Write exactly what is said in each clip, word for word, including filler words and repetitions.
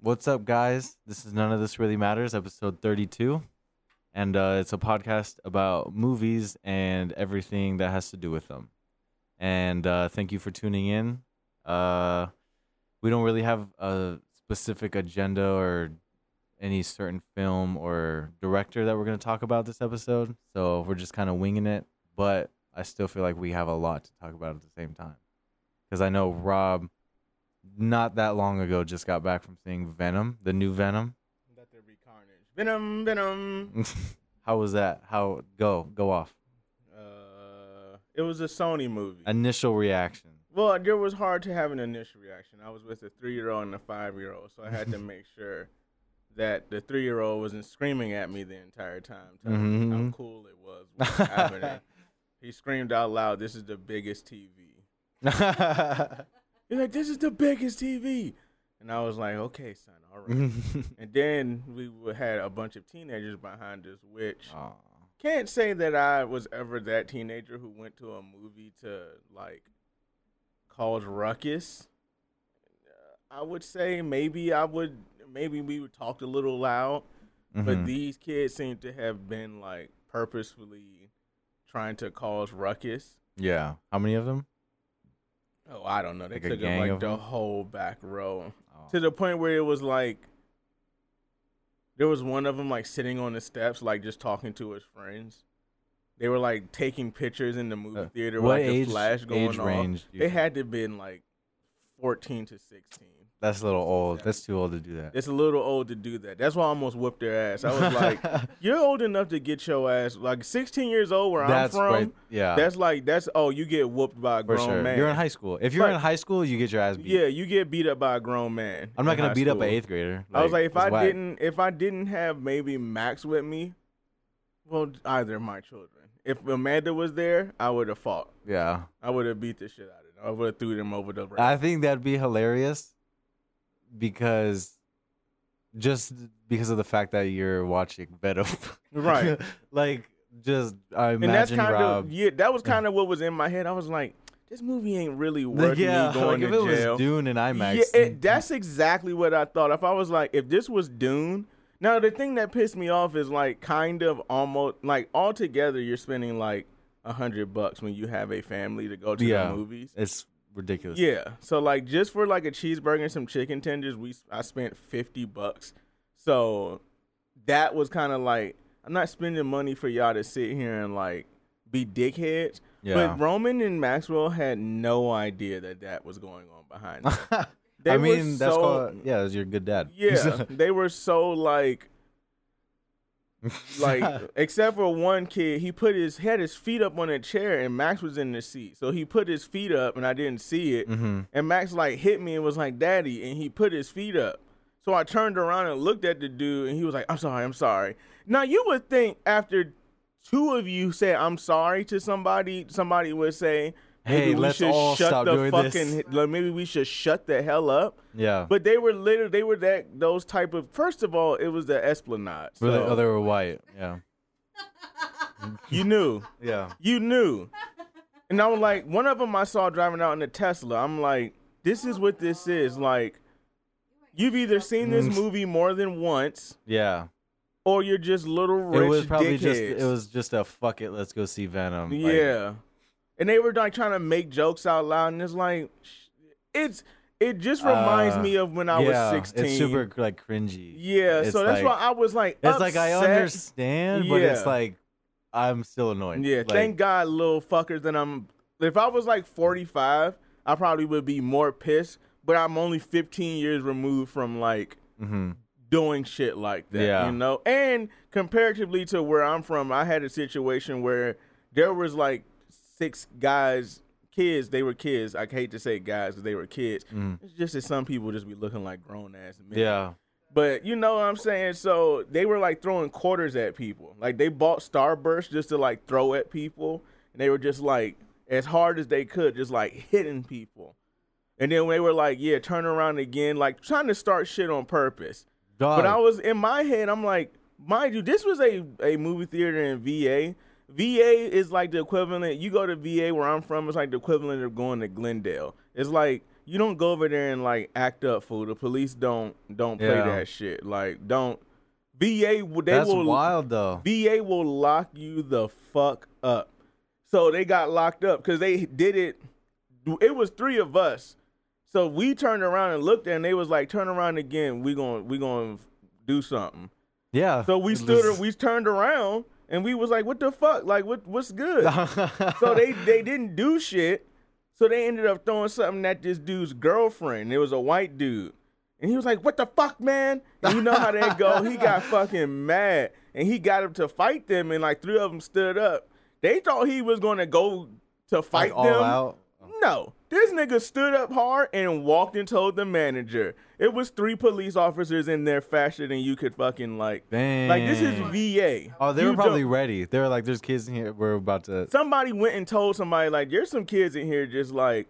What's up, guys? This is None of This Really Matters, episode thirty-two, and uh, it's a podcast about movies and everything that has to do with them. And uh, thank you for tuning in. Uh, we don't really have a specific agenda or any certain film or director that we're going to talk about this episode, so we're just kind of winging it, but I still feel like we have a lot to talk about at the same time, because I know Rob, not that long ago, just got back from seeing Venom, the new Venom. Let there be carnage. Venom, Venom. How was that? How go go off? Uh, it was a Sony movie. Initial reaction. Well, it was hard to have an initial reaction. I was with a three-year-old and a five-year-old, so I had to make sure that the three-year-old wasn't screaming at me the entire time, telling mm-hmm. me how cool it was. What was happening. He screamed out loud, "This is the biggest T V." You're like, this is the biggest T V. And I was like, okay, son, all right. And then we had a bunch of teenagers behind us, which Aww. Can't say that I was ever that teenager who went to a movie to, like, cause ruckus. I would say maybe I would, maybe we would talk a little loud, mm-hmm. but these kids seem to have been, like, purposefully trying to cause ruckus. Yeah. How many of them? Oh, I don't know. They like took up like the them? whole back row oh. to the point where it was like there was one of them like sitting on the steps, like just talking to his friends. They were like taking pictures in the movie uh, theater with like, the flash going on. They had to have been like fourteen to sixteen. That's a little old. Yeah. That's too old to do that. It's a little old to do that. That's why I almost whooped their ass. I was like, you're old enough to get your ass. Like, sixteen years old where that's I'm from, right. yeah. that's like, that's, oh, you get whooped by a grown sure. man. You're in high school. If you're like, in high school, you get your ass beat. Yeah, you get beat up by a grown man. I'm not going to beat school. up an eighth grader. Like, I was like, if I, didn't, if I didn't have maybe Max with me, well, either of my children. If Amanda was there, I would have fought. Yeah. I would have beat the shit out of them. I would have threw them over the rail. I think that'd be hilarious. Because, just because of the fact that you're watching Venom, right? Like, just I imagine and that's kind Rob. Of, yeah, that was kind of what was in my head. I was like, this movie ain't really worth yeah, me going like to jail. If it jail. was Dune and IMAX, yeah, it, that's exactly what I thought. If I was like, if this was Dune, now the thing that pissed me off is like, kind of almost like altogether, you're spending like a hundred bucks when you have a family to go to yeah, the movies. It's ridiculous. Yeah, so like just for like a cheeseburger and some chicken tenders, we I spent fifty bucks. So that was kind of like, I'm not spending money for y'all to sit here and like be dickheads. Yeah. But Roman and Maxwell had no idea that that was going on behind them. They I mean, so, that's called yeah, you're a good dad. Yeah, they were so like. Like, except for one kid, he put his had his feet up on a chair and Max was in the seat. So he put his feet up and I didn't see it. Mm-hmm. And Max like hit me and was like, "Daddy," and he put his feet up. So I turned around and looked at the dude and he was like, "I'm sorry, I'm sorry." Now you would think after two of you say "I'm sorry" to somebody, somebody would say, "Hey, maybe we let's should all shut stop the doing fucking this. Like, maybe we should shut the hell up." Yeah. But they were literally they were that those type of first of all, it was the Esplanade. So. Really? Oh, they were white. Yeah. You knew. Yeah. You knew. And I was like, one of them I saw driving out in a Tesla. I'm like, this is what this is. Like, you've either seen this movie more than once. Yeah. Or you're just little rich. It was probably dickheads. just it was just a fuck it, let's go see Venom. Like, yeah. And they were like trying to make jokes out loud, and it's like, it's it just reminds uh, me of when I yeah, was sixteen. It's super like cringy. Yeah, it's so that's like, why I was like, upset. It's like I understand, yeah. but it's like I'm still annoyed. Yeah, like, thank God, little fuckers. That I'm. If I was like forty-five, I probably would be more pissed. But I'm only fifteen years removed from like mm-hmm. doing shit like that, yeah. you know. And comparatively to where I'm from, I had a situation where there was like. Six guys, kids, they were kids. I hate to say guys because they were kids. Mm. It's just that some people just be looking like grown-ass men. Yeah. But you know what I'm saying? So they were, like, throwing quarters at people. Like, they bought Starburst just to, like, throw at people. And they were just, like, as hard as they could, just, like, hitting people. And then they were like, yeah, turn around again, like trying to start shit on purpose. Dog. But I was in my head, I'm like, mind you, this was a, a movie theater in V A. V A is like the equivalent. You go to V A where I'm from, it's like the equivalent of going to Glendale. It's like you don't go over there and like act up, fool. The police don't don't play yeah. that shit. Like don't. V A will they That's will wild though. V A will lock you the fuck up. So they got locked up because they did it. It was three of us. So we turned around and looked at, and they was like, "Turn around again. We gonna we gonna do something." Yeah. So we stood. We turned around. And we was like, what the fuck? Like, what? what's good? So they, they didn't do shit. So they ended up throwing something at this dude's girlfriend. It was a white dude. And he was like, what the fuck, man? And you know how that go. He got fucking mad. And he got up to fight them, and, like, three of them stood up. They thought he was going to go to fight like, all them. Out? No. This nigga stood up hard and walked and told the manager. It was three police officers in there faster than you could fucking like. Dang. Like, this is V A. Oh, they were you probably don't... ready. They were like, there's kids in here. We're about to. Somebody went and told somebody, like, there's some kids in here just like,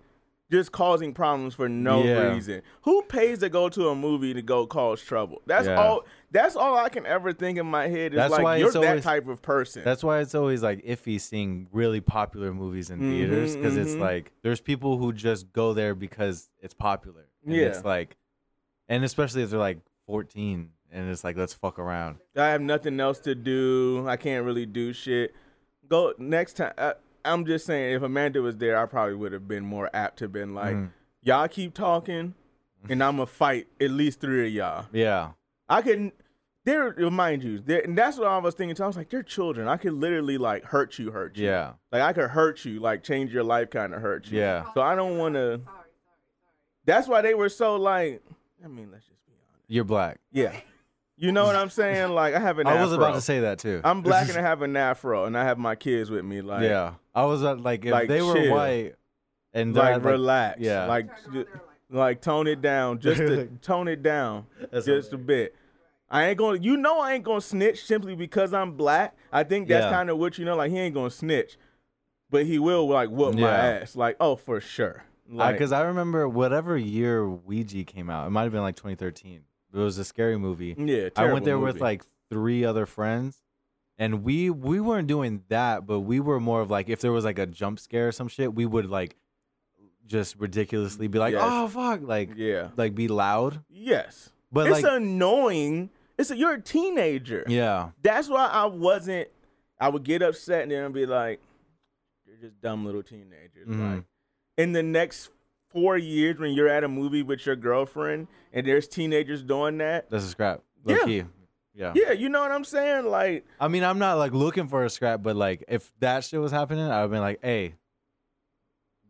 just causing problems for no yeah. reason. Who pays to go to a movie to go cause trouble? That's yeah. all. That's all I can ever think in my head is that's like you're that always, type of person. That's why it's always like iffy seeing really popular movies in mm-hmm, theaters because mm-hmm. it's like there's people who just go there because it's popular. And yeah, it's like, and especially if they're like fourteen and it's like let's fuck around. I have nothing else to do. I can't really do shit. Go next time. I, I'm just saying, if Amanda was there, I probably would have been more apt to been like, mm. y'all keep talking, and I'm going to fight at least three of y'all. Yeah. I could, there, mind you, they're, and that's what I was thinking. I was like, they're children. I could literally, like, hurt you, hurt you. Yeah. Like, I could hurt you, like, change your life kind of hurt you. Yeah. So I don't want to. Sorry, sorry, sorry. That's why they were so, like, I mean, let's just be honest. You're black. Yeah. You know what I'm saying? Like, I have an I afro. I was about to say that, too. I'm black and I have an afro, and I have my kids with me. Like, yeah. I was uh, like, if like, they were chill. White and like, like relax, yeah, like, just, like tone it down, just to tone it down, that's just hilarious. A bit. I ain't gonna, you know, I ain't gonna snitch simply because I'm black. I think that's yeah. kind of what you know, like he ain't gonna snitch, but he will like whoop yeah. my ass, like oh for sure. Like, because I, I remember whatever year Ouija came out, it might have been like twenty thirteen. It was a scary movie. Yeah, I went there movie. With like three other friends. And we we weren't doing that, but we were more of like if there was like a jump scare or some shit, we would like just ridiculously be like, yes. "Oh fuck!" Like yeah, like be loud. Yes, but it's like, annoying. It's a, you're a teenager. Yeah, that's why I wasn't. I would get upset and then I'd be like, "You're just dumb little teenagers." Mm-hmm. Like in the next four years, when you're at a movie with your girlfriend and there's teenagers doing that, that's a scrap. Low key. Yeah. Yeah, you know what I'm saying? Like, I mean, I'm not like looking for a scrap, but like if that shit was happening, I would have been like, hey,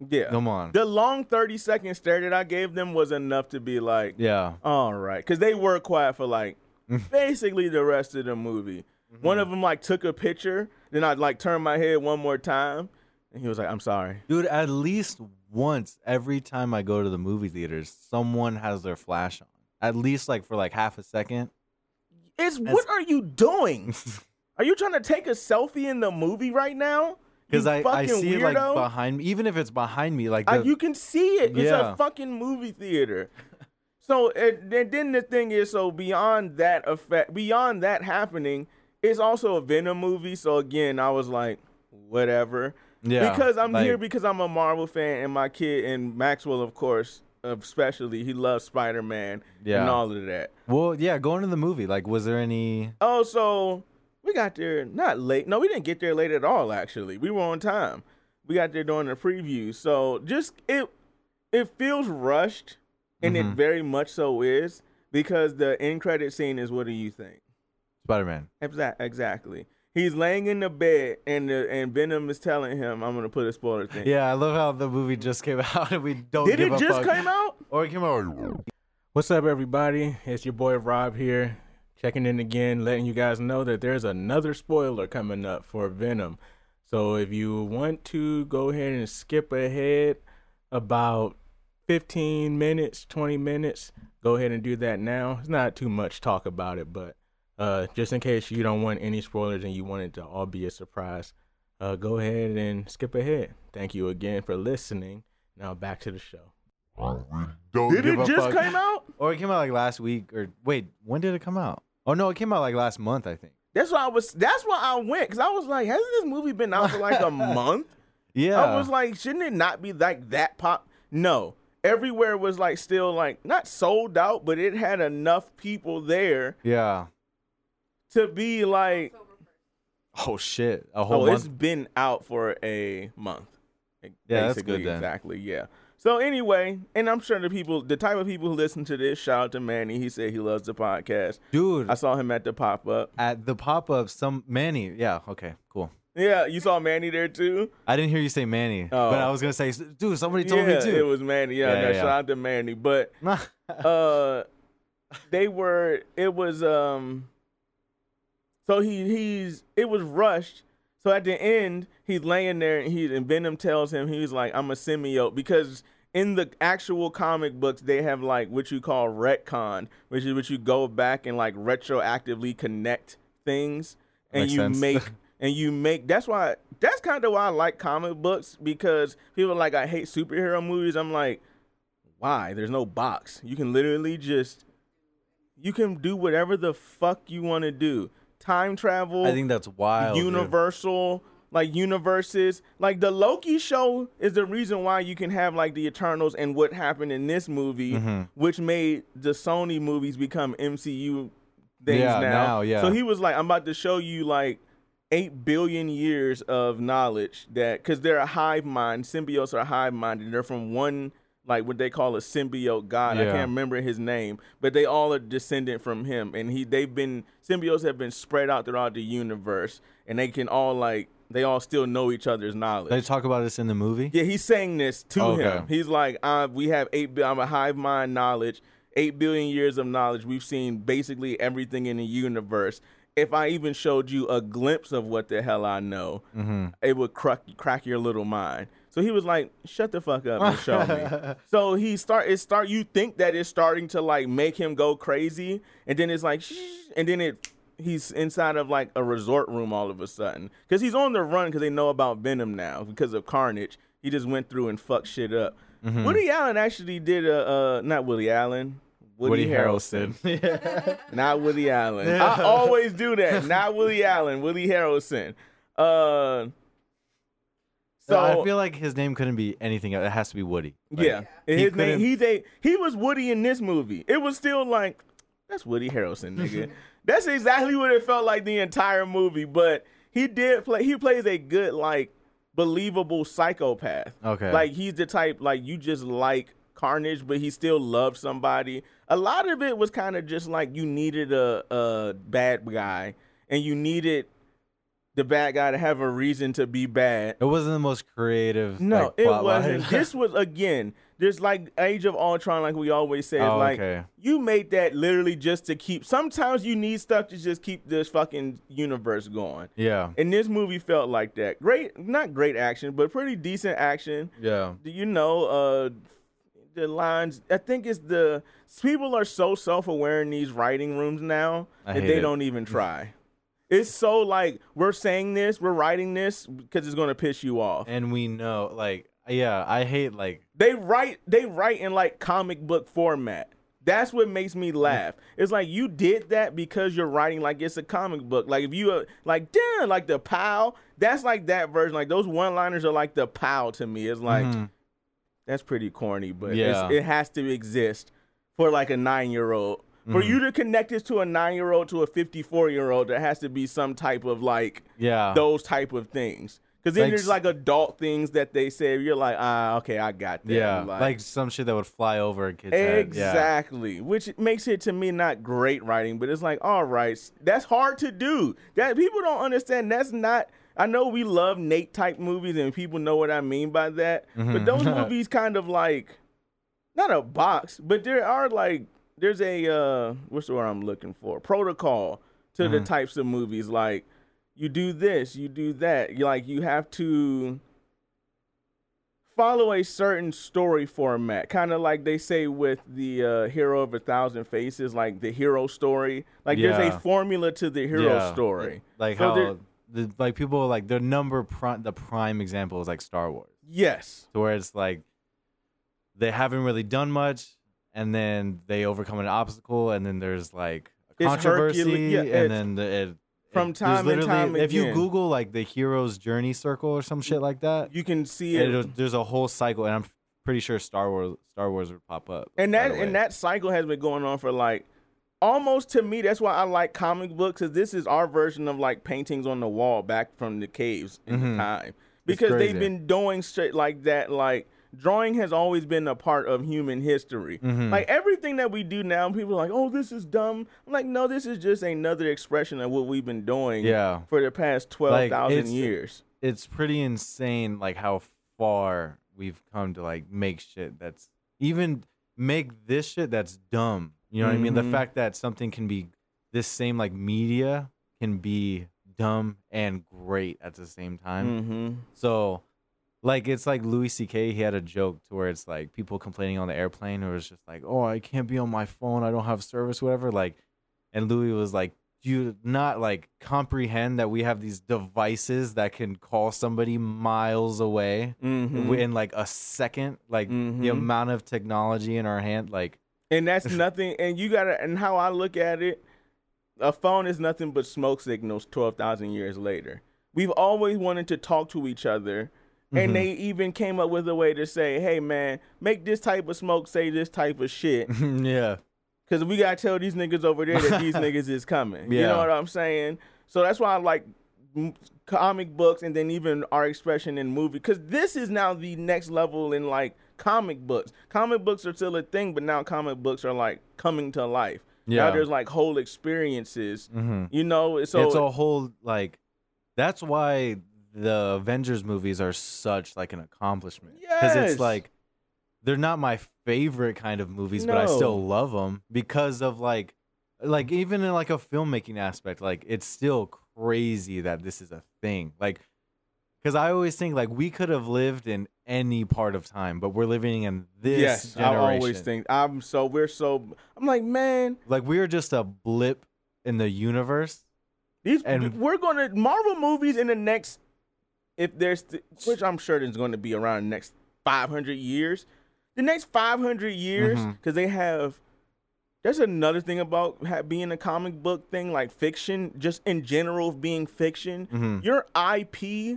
yeah, come on. The long thirty second stare that I gave them was enough to be like, yeah, all right. Because they were quiet for like basically the rest of the movie. Mm-hmm. One of them like took a picture, then I like turned my head one more time, and he was like, I'm sorry. Dude, at least once every time I go to the movie theaters, someone has their flash on. At least like for like half a second. It's what That's, are you doing? Are you trying to take a selfie in the movie right now? Because I, I see weirdo. It like behind me, even if it's behind me, like the, I, you can see it. Yeah. It's a fucking movie theater. So and, and then the thing is, so beyond that effect, beyond that happening, it's also a Venom movie. So again, I was like, whatever. Yeah, because I'm like, here because I'm a Marvel fan, and my kid and Maxwell, of course. Especially, he loves Spider-Man yeah. and all of that. Well, yeah, going to the movie, like, was there any? Oh, so we got there not late. No, we didn't get there late at all, actually. We were on time. We got there during the preview. So just it it feels rushed, and mm-hmm. it very much so is, because the end credit scene is, what do you think? Spider-Man. Exactly. He's laying in the bed, and the, and Venom is telling him, I'm going to put a spoiler thing. Yeah, I love how the movie just came out, and we don't Did give a fuck. Did it just come out? Or it came out. What's up, everybody? It's your boy, Rob, here, checking in again, letting you guys know that there's another spoiler coming up for Venom. So if you want to, go ahead and skip ahead about fifteen minutes, twenty minutes. Go ahead and do that now. It's not too much talk about it, but. Uh, just in case you don't want any spoilers and you want it to all be a surprise, uh, go ahead and skip ahead. Thank you again for listening. Now back to the show. Don't did give it a just fuck. Came out? Or it came out like last week? Or wait, when did it come out? Oh no, it came out like last month, I think. That's why I was. That's why I went, because I was like, hasn't this movie been out for like a month? Yeah. I was like, shouldn't it not be like that pop? No. Everywhere was like still like not sold out, but it had enough people there. Yeah. To be like, oh shit, a whole. Oh, month? It's been out for a month. Yeah, that's good. Then. Exactly. Yeah. So anyway, and I'm sure the people, the type of people who listen to this, shout out to Manny. He said he loves the podcast. Dude. I saw him at the pop-up. At the pop-up, some Manny. Yeah, okay, cool. Yeah, you saw Manny there too? I didn't hear you say Manny, oh. but I was going to say, dude, somebody told yeah, me too. It was Manny. Yeah, yeah, no, yeah. Shout out to Manny. But uh, they were, it was, um, so he he's, it was rushed. So at the end, he's laying there, and, he, and Venom tells him, he's like, I'm a symbiote. Because in the actual comic books, they have, like, what you call retcon, which is what you go back and, like, retroactively connect things. And Makes you sense. make, and you make, that's why, that's kind of why I like comic books, because people are like, I hate superhero movies. I'm like, why? There's no box. You can literally just, you can do whatever the fuck you want to do. Time travel. I think that's wild. Universal, dude. Like universes. Like the Loki show is the reason why you can have like the Eternals and what happened in this movie, mm-hmm. which made the Sony movies become M C U things yeah, now. now yeah. So he was like, I'm about to show you like eight billion years of knowledge that, because they're a hive mind. Symbiotes are hive minded. They're from one, like what they call a symbiote god. Yeah. I can't remember his name, but they all are descended from him. And he, they've been, symbiotes have been spread out throughout the universe, and they can all like, they all still know each other's knowledge. They talk about this in the movie? Yeah, he's saying this to okay. him. He's like, uh, we have eight, I'm a hive mind knowledge, eight billion years of knowledge. We've seen basically everything in the universe. If I even showed you a glimpse of what the hell I know, mm-hmm. it would crack, crack your little mind. So he was like, shut the fuck up and show me. So he start, it start, you think that it's starting to like make him go crazy. And then it's like, shh, and then it, he's inside of like a resort room all of a sudden. Cause he's on the run, cause they know about Venom now because of Carnage. He just went through and fucked shit up. Mm-hmm. Woody Allen actually did a, uh, not Woody Allen. Woody, Woody Harrelson. Harrelson. Not Woody Allen. Yeah. I always do that. Not Woody Allen. Woody Harrelson. Uh, so no, I feel like his name couldn't be anything else. It has to be Woody. Like, yeah. His he name, he, they, he was Woody in this movie. It was still like, that's Woody Harrelson, nigga. That's exactly what it felt like the entire movie. But he did play, he plays a good, like, believable psychopath. Okay. Like, he's the type, like, you just like Carnage, but he still loved somebody. A lot of it was kind of just like you needed a, a bad guy, and you needed the bad guy to have a reason to be bad. It wasn't the most creative. No, like, it wasn't. This was, again, there's like Age of Ultron, like we always say. Oh, like okay. You made that literally just to keep, sometimes you need stuff to just keep this fucking universe going. Yeah. And this movie felt like that. Great, not great action, but pretty decent action. Yeah. You know, uh, the lines, I think it's the people are so self-aware in these writing rooms now that they it. don't even try. It's so like, we're saying this, we're writing this because it's going to piss you off, and we know, like, yeah, I hate like they write they write in like comic book format. That's what makes me laugh. It's like, you did that because you're writing like it's a comic book. Like if you uh, like, damn, like the pow, that's like that version. Like those one-liners are like the pow to me. It's like, mm-hmm. That's pretty corny, but yeah. it's, it has to exist for like a nine-year-old. Mm-hmm. For you to connect this to a nine-year-old to a fifty-four-year-old, there has to be some type of like yeah. those type of things. Because then like, there's like adult things that they say. You're like, ah, okay, I got that. Yeah, like, like some shit that would fly over a kid's head. Exactly, yeah. Which makes it to me not great writing, but it's like, all right, that's hard to do. That people don't understand. That's not... I know we love Nate type movies and people know what I mean by that, mm-hmm. but those movies kind of like, not a box, but there are like, there's a, uh, what's the word I'm looking for? Protocol to mm-hmm. the types of movies. Like you do this, you do that. You like, you have to follow a certain story format. Kind of like they say with the uh, Hero of a Thousand Faces, like the hero story, like yeah. there's a formula to the hero yeah. story. Like so how... The, like people like their number prime, the prime example is like Star Wars. Yes. Where it's like they haven't really done much, and then they overcome an obstacle, and then there's like a controversy, Hercules, yeah, and then the, it, from it, time to time. If again. you Google like the hero's journey circle or some shit like that, you can see it. It'll, there's a whole cycle, and I'm pretty sure Star Wars Star Wars would pop up. And that and that cycle has been going on for like. Almost to me, that's why I like comic books, because this is our version of like paintings on the wall back from the caves in mm-hmm. the time. Because they've been doing straight like that. Like drawing has always been a part of human history. Mm-hmm. Like everything that we do now, people are like, "Oh, this is dumb." I'm like, no, this is just another expression of what we've been doing yeah. for the past twelve thousand like, years. It's pretty insane, like how far we've come to like make shit that's even make this shit that's dumb. You know what mm-hmm. I mean? The fact that something can be this same like media can be dumb and great at the same time. Mm-hmm. So like it's like Louis C K, he had a joke to where it's like people complaining on the airplane or it's just like, "Oh, I can't be on my phone. I don't have service, whatever." Like, and Louis was like, "Do you not like comprehend that we have these devices that can call somebody miles away mm-hmm. in like a second? Like mm-hmm. the amount of technology in our hand, like." And that's nothing. And you gotta. And how I look at it, a phone is nothing but smoke signals. Twelve thousand years later, we've always wanted to talk to each other, and mm-hmm. they even came up with a way to say, "Hey, man, make this type of smoke say this type of shit." Yeah, because we gotta tell these niggas over there that these niggas is coming. Yeah. You know what I'm saying? So that's why I like comic books, and then even our expression in movie, because this is now the next level in like. Comic books. Comic books are still a thing, but now comic books are like coming to life. Yeah. Now there's like whole experiences. Mm-hmm. You know, so it's a whole like. That's why the Avengers movies are such like an accomplishment. Yes, because it's like they're not my favorite kind of movies, no. but I still love them because of like, like even in like a filmmaking aspect, like it's still crazy that this is a thing. Like, because I always think like we could have lived in. Any part of time, but we're living in this yes, generation. I always think I'm so we're so I'm like, man, like we're just a blip in the universe. These and we're gonna Marvel movies in the next, if there's th- which I'm sure is going to be around the next five hundred years, the next five hundred years, because mm-hmm. they have. There's another thing about being a comic book thing, like fiction, just in general being fiction. Mm-hmm. Your I P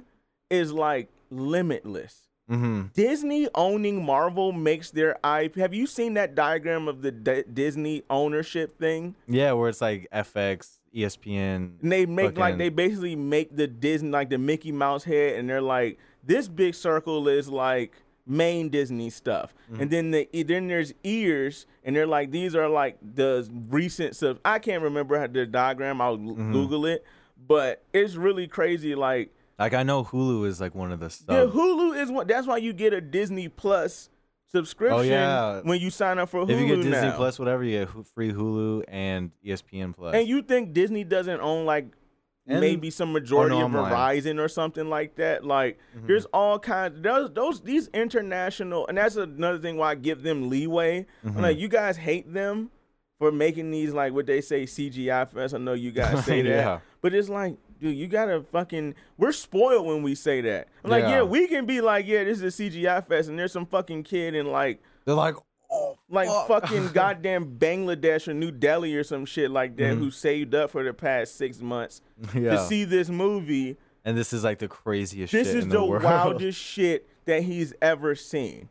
is like limitless. Mm-hmm. Disney owning Marvel makes their I P. Have you seen that diagram of the D- Disney ownership thing? Yeah, where it's like F X, E S P N. And they make fucking... like they basically make the Disney like the Mickey Mouse head, and they're like this big circle is like main Disney stuff, mm-hmm. and then the then there's ears, and they're like these are like the recent stuff. I can't remember how the diagram. I'll mm-hmm. Google it, but it's really crazy. Like. Like, I know Hulu is, like, one of the stuff. Yeah, Hulu is one. That's why you get a Disney Plus subscription oh, yeah. when you sign up for Hulu now. If you get Disney now. Plus, whatever, you get free Hulu and E S P N Plus. And you think Disney doesn't own, like, and maybe some majority of Verizon or something like that? Like, mm-hmm. there's all kinds. Those, those, these international, and that's another thing why I give them leeway. Mm-hmm. Like, you guys hate them for making these, like, what they say, C G I fest. I know you guys say yeah. that. But it's like. Dude, you gotta fucking. We're spoiled when we say that. I'm yeah. like, yeah, we can be like, yeah, this is a C G I fest, and there's some fucking kid in like, they're like, oh, like fuck. fucking goddamn Bangladesh or New Delhi or some shit like that, mm-hmm. who saved up for the past six months yeah. to see this movie. And this is like the craziest. This shit is in the, the world. Wildest shit that he's ever seen.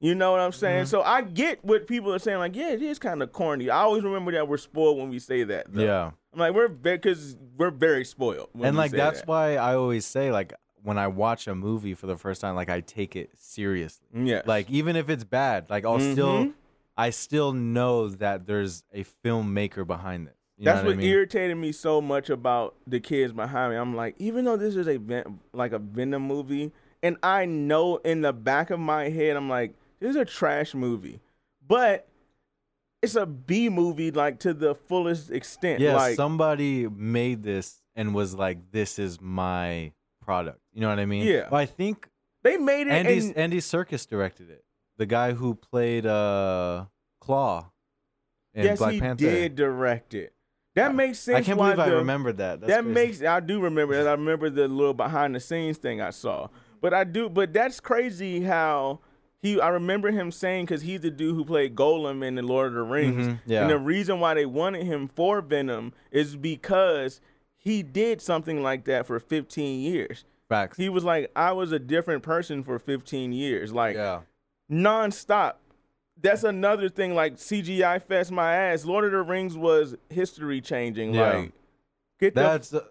You know what I'm saying? Mm-hmm. So I get what people are saying. Like, yeah, it is kind of corny. I always remember that we're spoiled when we say that. Though. Yeah. I'm like, we're because we're very spoiled. And like that's that. why I always say, like, when I watch a movie for the first time, like I take it seriously. Yeah. Like even if it's bad, like I'll mm-hmm. still, I still know that there's a filmmaker behind this. You that's what, what I mean? Irritated me so much about the kids behind me. I'm like, even though this is a Ven- like a Venom movie, and I know in the back of my head, I'm like, this is a trash movie, but. It's a B movie, like, to the fullest extent. Yeah, like, somebody made this and was like, this is my product. You know what I mean? Yeah. Well, I think... They made it Andy's, and... Andy Serkis directed it. The guy who played uh, Claw in yes, Black Panther. Yes, he did direct it. That makes sense. I can't believe the, I remembered that. That's that crazy. makes... I do remember that. I remember the little behind-the-scenes thing I saw. But I do... But that's crazy how... He, I remember him saying, because he's the dude who played Golem in The Lord of the Rings. Mm-hmm, yeah. And the reason why they wanted him for Venom is because he did something like that for fifteen years. Facts. He was like, I was a different person for fifteen years. Like, yeah. nonstop. That's another thing, like, C G I fest my ass. Lord of the Rings was history changing. Yeah. Like, get that's the,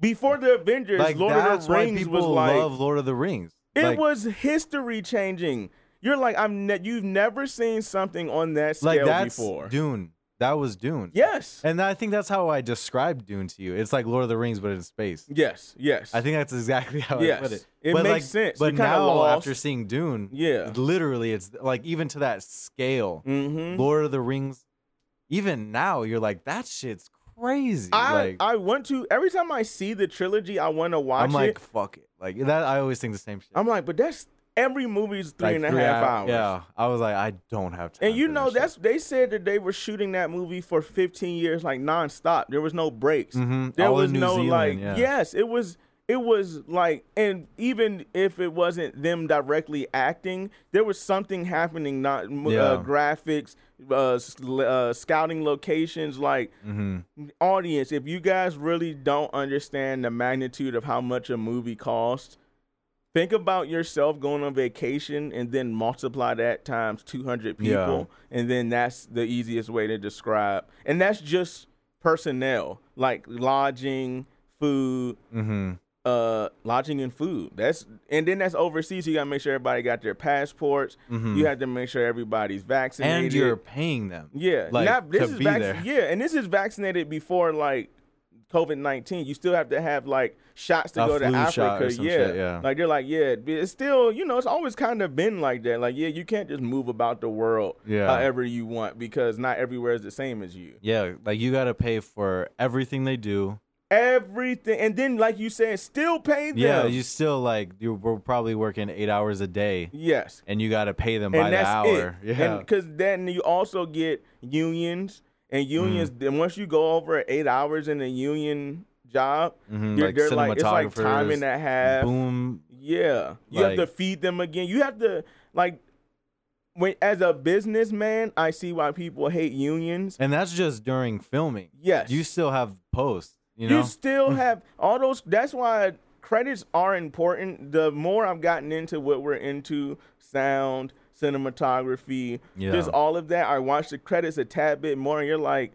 before the Avengers, like, Lord of the Rings was like, love Lord of the Rings. It like, was history changing. You're like, I'm. Ne- you've never seen something on that scale like that's before. Dune. That was Dune. Yes. And I think that's how I described Dune to you. It's like Lord of the Rings, but in space. Yes. Yes. I think that's exactly how yes. I put it. It but makes like, sense. But now, lost. after seeing Dune, yeah, literally, it's like even to that scale, mm-hmm. Lord of the Rings. Even now, you're like, that shit's crazy. I like, I want to every time I see the trilogy, I want to watch. I'm like, it. fuck it. Like that, I always think the same shit. I'm like, but that's every movie's three like and a three half hours. Yeah, I was like, I don't have time. And you know, that's shit. They said that they were shooting that movie for fifteen years, like nonstop. There was no breaks. Mm-hmm. There All was in New no Zealand, like, yeah. yes, it was. It was like, and even if it wasn't them directly acting, there was something happening. Not uh, yeah. graphics, uh, uh, scouting locations, like mm-hmm. audience. If you guys really don't understand the magnitude of how much a movie costs, think about yourself going on vacation and then multiply that times two hundred people, yeah. and then that's the easiest way to describe. And that's just personnel, like lodging, food. Mm-hmm. Uh, lodging and food. That's and then that's overseas. You gotta make sure everybody got their passports. Mm-hmm. You have to make sure everybody's vaccinated. And you're paying them. Yeah, like, now, this to is be vac- there. Yeah, and this is vaccinated before like COVID nineteen. You still have to have like shots to a go to Africa. Yeah. Shit, yeah, like they're like yeah. It's still you know it's always kind of been like that. Like yeah, you can't just move about the world yeah. however you want because not everywhere is the same as you. Yeah, like you gotta pay for everything they do. Everything, and then like you said, still pay them. Yeah, you still like you were probably working eight hours a day. Yes, and you got to pay them and by that's the hour. It. Yeah, because then you also get unions and unions. Mm. Then once you go over eight hours in a union job, mm-hmm. they're like, they're like it's like time and a half. Boom. Yeah, you like, have to feed them again. You have to like. When, as a businessman, I see why people hate unions, and that's just during filming. Yes, you still have posts. You, know? You still have all those. That's why credits are important. The more I've gotten into what we're into, sound, cinematography, yeah. just all of that. I watched the credits a tad bit more, and you're like,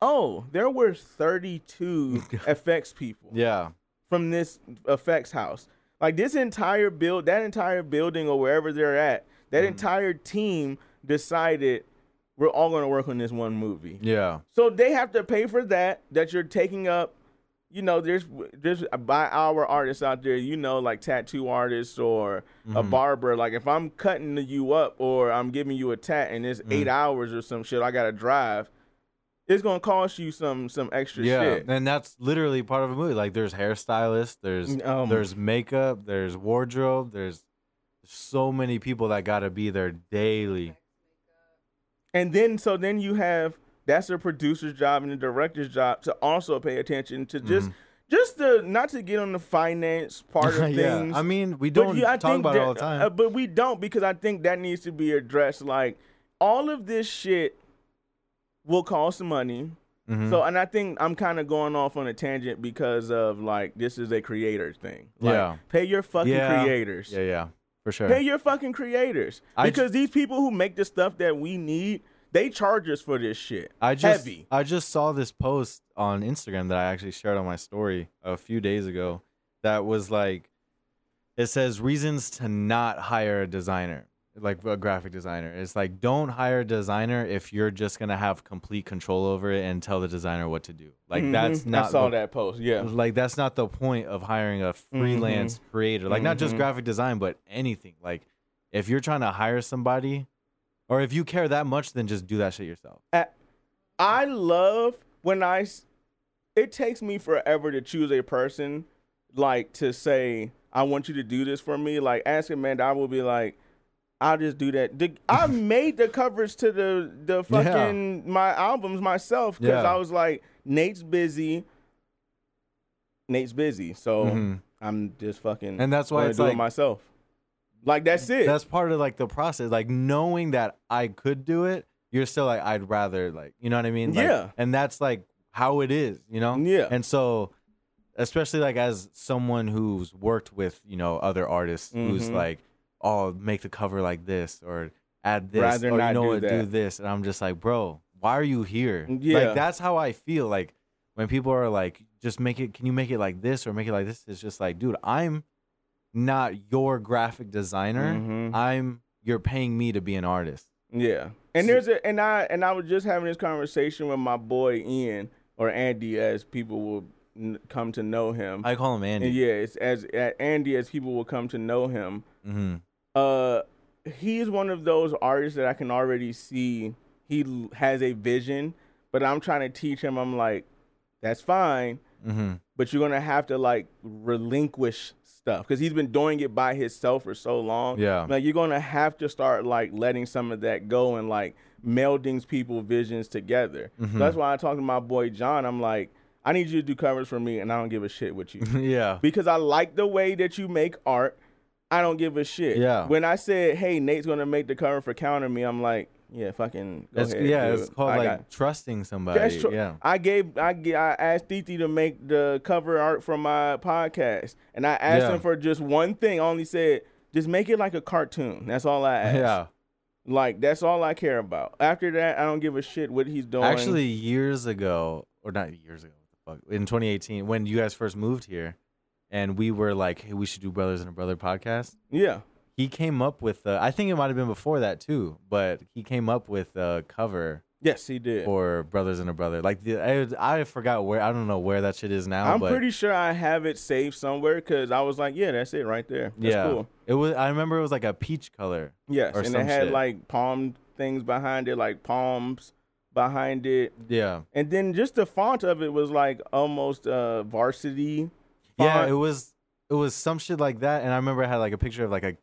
oh, there were thirty-two effects people. Yeah. From this effects house. Like this entire build, that entire building or wherever they're at, that mm. entire team decided we're all going to work on this one movie. Yeah. So they have to pay for that, that you're taking up. You know, there's there's by our artists out there, you know, like tattoo artists or mm-hmm. a barber. Like if I'm cutting you up or I'm giving you a tat and it's mm. eight hours or some shit, I got to drive. It's going to cost you some some extra yeah. shit. Yeah, and that's literally part of a movie. Like there's hairstylists, there's um, there's makeup, there's wardrobe, there's so many people that got to be there daily. And then, so then you have, that's the producer's job and the director's job to also pay attention to just, mm. just the, not to get on the finance part of yeah. things. I mean, we don't you, talk about that, it all the time. Uh, but we don't because I think that needs to be addressed. Like, all of this shit will cost money. Mm-hmm. So, and I think I'm kind of going off on a tangent because of, like, this is a creator thing. Like, yeah. pay your fucking yeah. creators. Yeah, yeah, for sure. Pay your fucking creators. Because j- these people who make the stuff that we need, they charge us for this shit. I just, Heavy. I just saw this post on Instagram that I actually shared on my story a few days ago that was like, it says reasons to not hire a designer, like a graphic designer. It's like, don't hire a designer if you're just going to have complete control over it and tell the designer what to do. Like mm-hmm. that's not. I saw the, that post, yeah. Like that's not the point of hiring a freelance mm-hmm. creator. Like mm-hmm. not just graphic design, but anything. Like if you're trying to hire somebody, or if you care that much, then just do that shit yourself. I love when I, it takes me forever to choose a person, like, to say, I want you to do this for me. Like, ask Amanda, I will be like, I'll just do that. The, I made the covers to the, the fucking, yeah. my albums myself, because yeah. I was like, Nate's busy. Nate's busy, so mm-hmm. I'm just fucking. And that's why it's like, myself. Like, that's it. That's part of, like, the process. Like, knowing that I could do it, you're still like, I'd rather, like, you know what I mean? Like, yeah. And that's, like, how it is, you know? Yeah. And so, especially, like, as someone who's worked with, you know, other artists, mm-hmm. who's like, oh, make the cover like this or add this rather or, you know what, do, do this. And I'm just like, bro, why are you here? Yeah. Like, that's how I feel. Like, when people are like, just make it, can you make it like this or make it like this? It's just like, dude, I'm not your graphic designer. Mm-hmm. I'm, you're paying me to be an artist. Yeah. And so, there's a, and I, and I was just having this conversation with my boy Ian, or Andy, as people will n- come to know him. I call him Andy. And yeah. It's as, as Andy, as people will come to know him. Mm-hmm. Uh, he's one of those artists that I can already see. He has a vision, but I'm trying to teach him. I'm like, that's fine, mm-hmm. but you're gonna have to like relinquish stuff because he's been doing it by himself for so long. Yeah, like you're gonna have to start like letting some of that go and like melding people's visions together. Mm-hmm. So that's why I talk to my boy John. I'm like, I need you to do covers for me, and I don't give a shit with you. Yeah, because I like the way that you make art. I don't give a shit. Yeah. When I said, hey, Nate's gonna make the cover for Counter Me, I'm like, yeah, fucking go it's, ahead. Yeah, dude. It's called I like got, trusting somebody. Tr- yeah. I gave I I asked Titi to make the cover art for my podcast, and I asked yeah. him for just one thing. I only said, just make it like a cartoon. That's all I asked. Yeah. Like that's all I care about. After that, I don't give a shit what he's doing. Actually, years ago, or not years ago, what the fuck, in twenty eighteen, when you guys first moved here, and we were like, hey, we should do Brothers and a Brother podcast. Yeah. He came up with, uh, I think it might have been before that too, but he came up with a cover. Yes, he did. For Brothers and a Brother. Like, the, I, I forgot where, I don't know where that shit is now. I'm but pretty sure I have it saved somewhere because I was like, yeah, that's it right there. That's yeah. cool. It was, I remember it was like a peach color. Yes, or and some it had shit. Like palm things behind it, like palms behind it. Yeah. And then just the font of it was like almost uh, varsity font. Yeah, it was, it was some shit like that. And I remember I had like a picture of like a,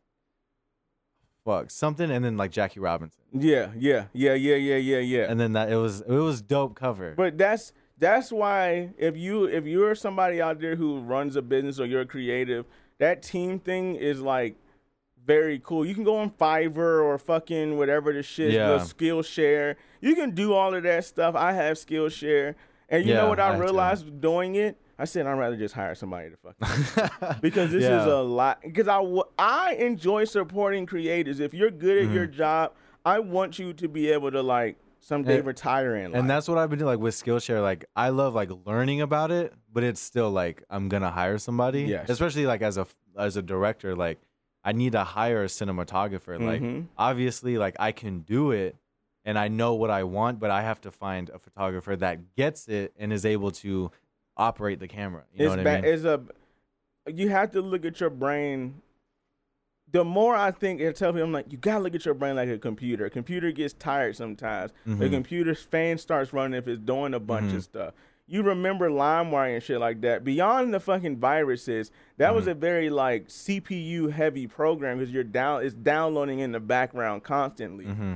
fuck something and then like Jackie Robinson. Yeah, yeah, yeah, yeah, yeah, yeah, yeah. And then that it was it was dope cover. But that's that's why if you if you're somebody out there who runs a business or you're a creative, that team thing is like very cool. You can go on Fiverr or fucking whatever the shit, yeah. Skillshare. You can do all of that stuff. I have Skillshare. And you yeah, know what I, I realized do. doing it? I said, I'd rather just hire somebody to fuck because this yeah. is a lot. Because I, w- I enjoy supporting creators. If you're good at mm-hmm. your job, I want you to be able to, like, someday and, retire in life. And that's what I've been doing, like, with Skillshare. Like, I love, like, learning about it, but it's still, like, I'm going to hire somebody. Yes. Especially, like, as a, as a director, like, I need to hire a cinematographer. Like, mm-hmm. obviously, like, I can do it, and I know what I want, but I have to find a photographer that gets it and is able to operate the camera. You it's know what ba- I mean? It's a, you have to look at your brain. The more I think, it tells me, I'm like, you got to look at your brain like a computer. A computer gets tired sometimes. Mm-hmm. The computer's fan starts running if it's doing a bunch mm-hmm. of stuff. You remember LimeWire and shit like that. Beyond the fucking viruses, that mm-hmm. was a very, like, C P U-heavy program because you're down, it's downloading in the background constantly. Mm-hmm.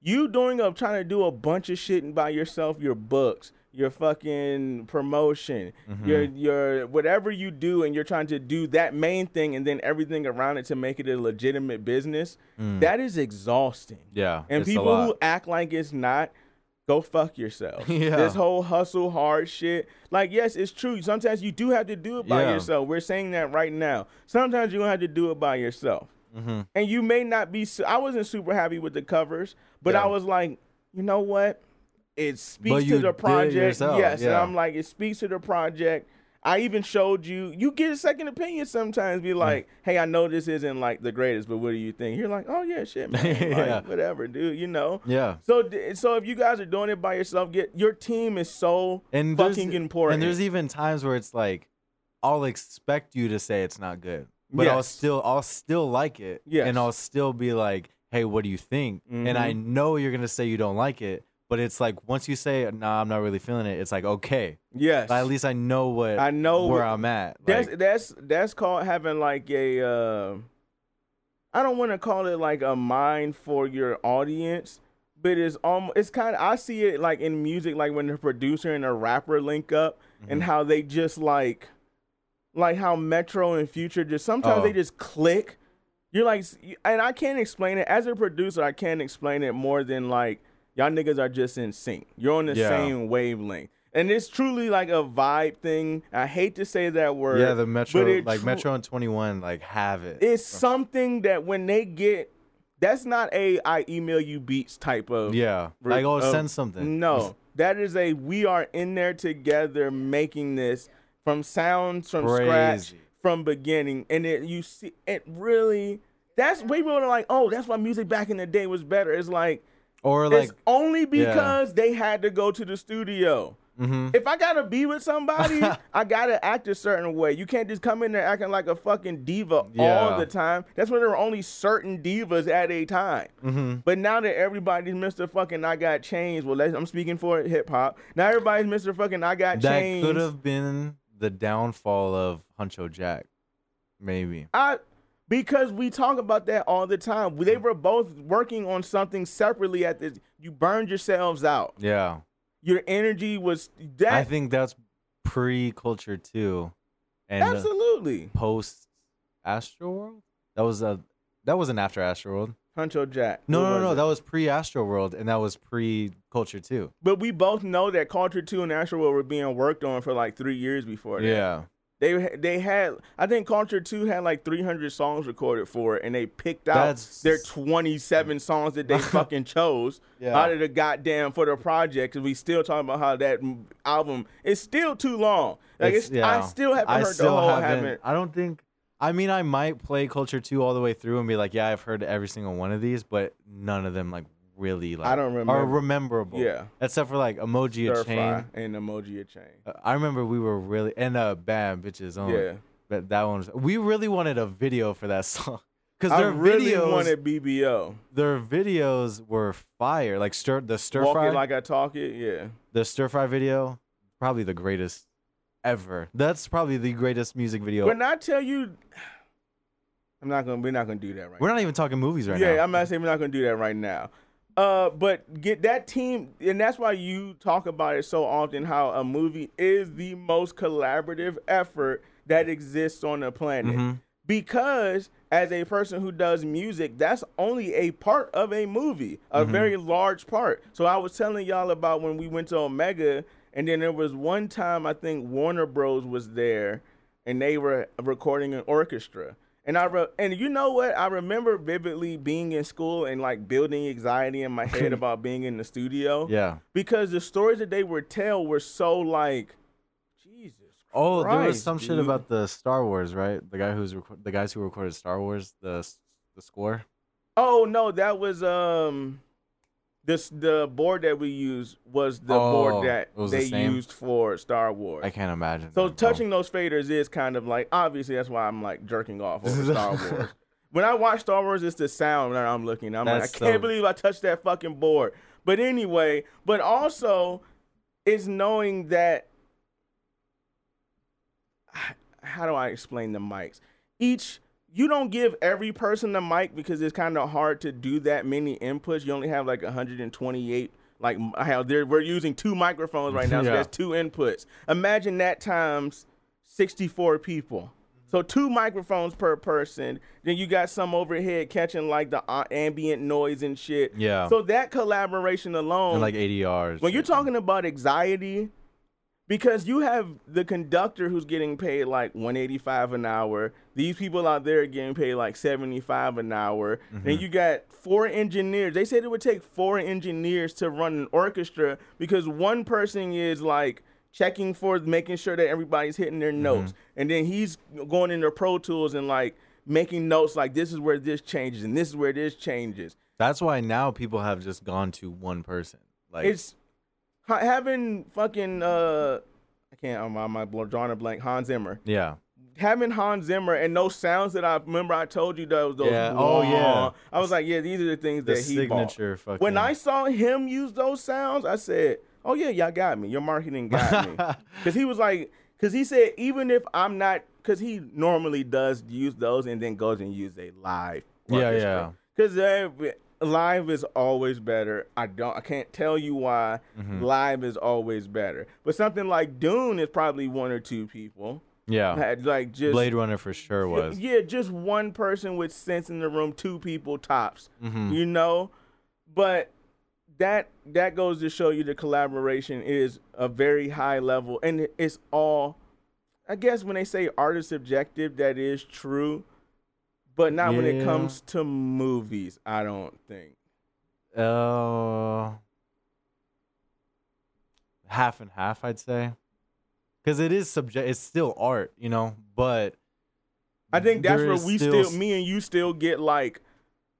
You doing up trying to do a bunch of shit by yourself, your books, your fucking promotion, mm-hmm. your your whatever you do, and you're trying to do that main thing and then everything around it to make it a legitimate business, mm. that is exhausting. Yeah, and people who act like it's not, go fuck yourself. Yeah. This whole hustle hard shit, like, yes, it's true. Sometimes you do have to do it by yeah. yourself. We're saying that right now. Sometimes you have to do it by yourself. Mm-hmm. And you may not be, su- I wasn't super happy with the covers, but yeah. I was like, you know what? It speaks to the project. Yes. Yeah. And I'm like, it speaks to the project. I even showed you, you get a second opinion sometimes. Be like, mm. hey, I know this isn't like the greatest, but what do you think? You're like, oh yeah, shit, man. Like, yeah. whatever, dude, you know? Yeah. So, so if you guys are doing it by yourself, get your team is so and fucking important. And there's even times where it's like, I'll expect you to say it's not good, but yes. I'll still, I'll still like it. Yes. And I'll still be like, hey, what do you think? Mm-hmm. And I know you're going to say you don't like it. But it's like once you say, "Nah, I'm not really feeling it," it's like okay, yes. But at least I know what I know where I'm at. That's like, that's that's called having like a. Uh, I don't want to call it like a mind for your audience, but it's almost it's kind of I see it like in music, like when the producer and a rapper link up, mm-hmm. and how they just like, like how Metro and Future just sometimes oh. they just click. You're like, and I can't explain it. As a producer, I can't explain it more than like, y'all niggas are just in sync. You're on the yeah. same wavelength. And it's truly like a vibe thing. I hate to say that word. Yeah, the Metro, but like tru- Metro and twenty-one, like have it. It's something that when they get, that's not a I email you beats type of. Yeah, re- like oh, of, send something. No, that is a we are in there together making this from sounds, from Crazy. Scratch, from beginning. And it you see, it really, that's, people are like, oh, that's why music back in the day was better. It's like, or like, it's only because yeah. they had to go to the studio. Mm-hmm. If I gotta be with somebody, I gotta act a certain way. You can't just come in there acting like a fucking diva yeah. all the time. That's when there were only certain divas at a time. Mm-hmm. But now that everybody's Mister Fucking I Got Chains, well, I'm speaking for hip hop. Now everybody's Mister Fucking I Got that Chains. That could have been the downfall of Huncho Jack, maybe. I. Because we talk about that all the time. They were both working on something separately at this. You burned yourselves out. Yeah. Your energy was that. I think that's pre-culture too. And absolutely. Post Astroworld? That was a that wasn't after Astroworld. Huncho Jack. No, no, no, no. That was pre-Astroworld and that was pre-culture too. But we both know that culture two and Astroworld were being worked on for like three years before that. Yeah. They they had, I think Culture two had like three hundred songs recorded for it, and they picked out That's... their twenty-seven songs that they fucking chose yeah. out of the goddamn for the project. Because we still talking about how that album is still too long. Like it's, it's, yeah. I still haven't I heard still the whole haven't, haven't. I don't think, I mean, I might play Culture two all the way through and be like, yeah, I've heard every single one of these, but none of them like really like I don't remember. Are rememberable. Yeah. Except for like Emoji Stir a Chain. And Emoji a Chain. Uh, I remember we were really and uh Bad Bitches on. Yeah. But that one was, we really wanted a video for that song. Because their I really videos wanted B B O. Their videos were fire. Like stir the stir Walk fry. It like I talk it, yeah. The stir fry video, probably the greatest ever. That's probably the greatest music video. When I tell you I'm not gonna we're not gonna do that right we're now. We're not even talking movies right yeah, now. Yeah, I'm not saying we're not gonna do that right now. Uh, but get that team, and that's why you talk about it so often, how a movie is the most collaborative effort that exists on the planet. Mm-hmm. Because as a person who does music, that's only a part of a movie, a mm-hmm. very large part. So I was telling y'all about when we went to Omega, and then there was one time I think Warner Bros. Was there, and they were recording an orchestra. And I re- and you know what? I remember vividly being in school and like building anxiety in my head about being in the studio. Yeah. Because the stories that they would tell were so like, Jesus Christ. Oh, there was some dude. shit about the Star Wars, right? The guy who's rec- the guys who recorded Star Wars, the the score. Oh no, that was um, this the board that we used was the oh, board that they the used for Star Wars. I can't imagine. So that, touching bro. those faders is kind of like, obviously that's why I'm like jerking off over Star Wars. When I watch Star Wars, it's the sound that I'm looking. I'm that's like, I so... can't believe I touched that fucking board. But anyway, but also it's knowing that, how do I explain the mics? Each You don't give every person the mic because it's kind of hard to do that many inputs. You only have like one hundred twenty-eight. Like how we're using two microphones right now, so yeah. that's two inputs. Imagine that times sixty-four people. So two microphones per person. Then you got some overhead catching like the ambient noise and shit. Yeah. So that collaboration alone. And like A D Rs. When you're talking about anxiety. Because you have the conductor who's getting paid like one eighty-five an hour. These people out there are getting paid like seventy-five an hour. Mm-hmm. Then you got four engineers. They said it would take four engineers to run an orchestra because one person is like checking for making sure that everybody's hitting their notes. Mm-hmm. And then he's going into Pro Tools and like making notes like this is where this changes and this is where this changes. That's why now people have just gone to one person. Like it's having fucking, uh, I can't, I'm, I'm drawing a blank, Hans Zimmer. Yeah. Having Hans Zimmer and those sounds that I remember I told you those. those yeah. Oh, yeah. I was like, yeah, these are the things the that he bought. Fucking. When I saw him use those sounds, I said, oh, yeah, y'all got me. Your marketing got me. Because he was like, because he said, even if I'm not, because he normally does use those and then goes and use a live. Yeah, yeah. Because they live is always better. I don't. I can't tell you why. Mm-hmm. Live is always better. But something like Dune is probably one or two people. Yeah, had, like just Blade Runner for sure was. Yeah, just one person with sense in the room, two people tops. Mm-hmm. You know, but that that goes to show you the collaboration is a very high level, and it's all. I guess when they say art is subjective, that is true, but not yeah. when it comes to movies. I don't think. Uh, half and half, I'd say. Because it is subject, it's still art, you know. But I think that's where we still, still, me and you still get like,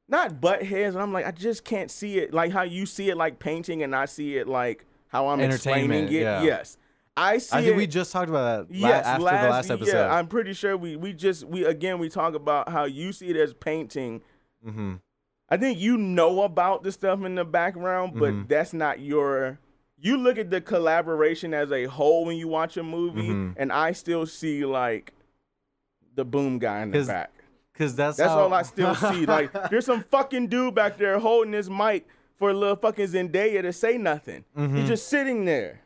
not butt heads. And I'm like, I just can't see it like how you see it, like painting, and I see it like how I'm explaining it. Yeah. Yes, I see. I think it, we just talked about that. Yes, la- after last, the last episode. Yeah, I'm pretty sure we we just we again we talk about how you see it as painting. Mm-hmm. I think you know about the stuff in the background, but mm-hmm. that's not your. You look at the collaboration as a whole when you watch a movie, mm-hmm. and I still see, like, the boom guy in the back. Because that's That's how... all I still see. Like, there's some fucking dude back there holding his mic for a little fucking Zendaya to say nothing. Mm-hmm. He's just sitting there.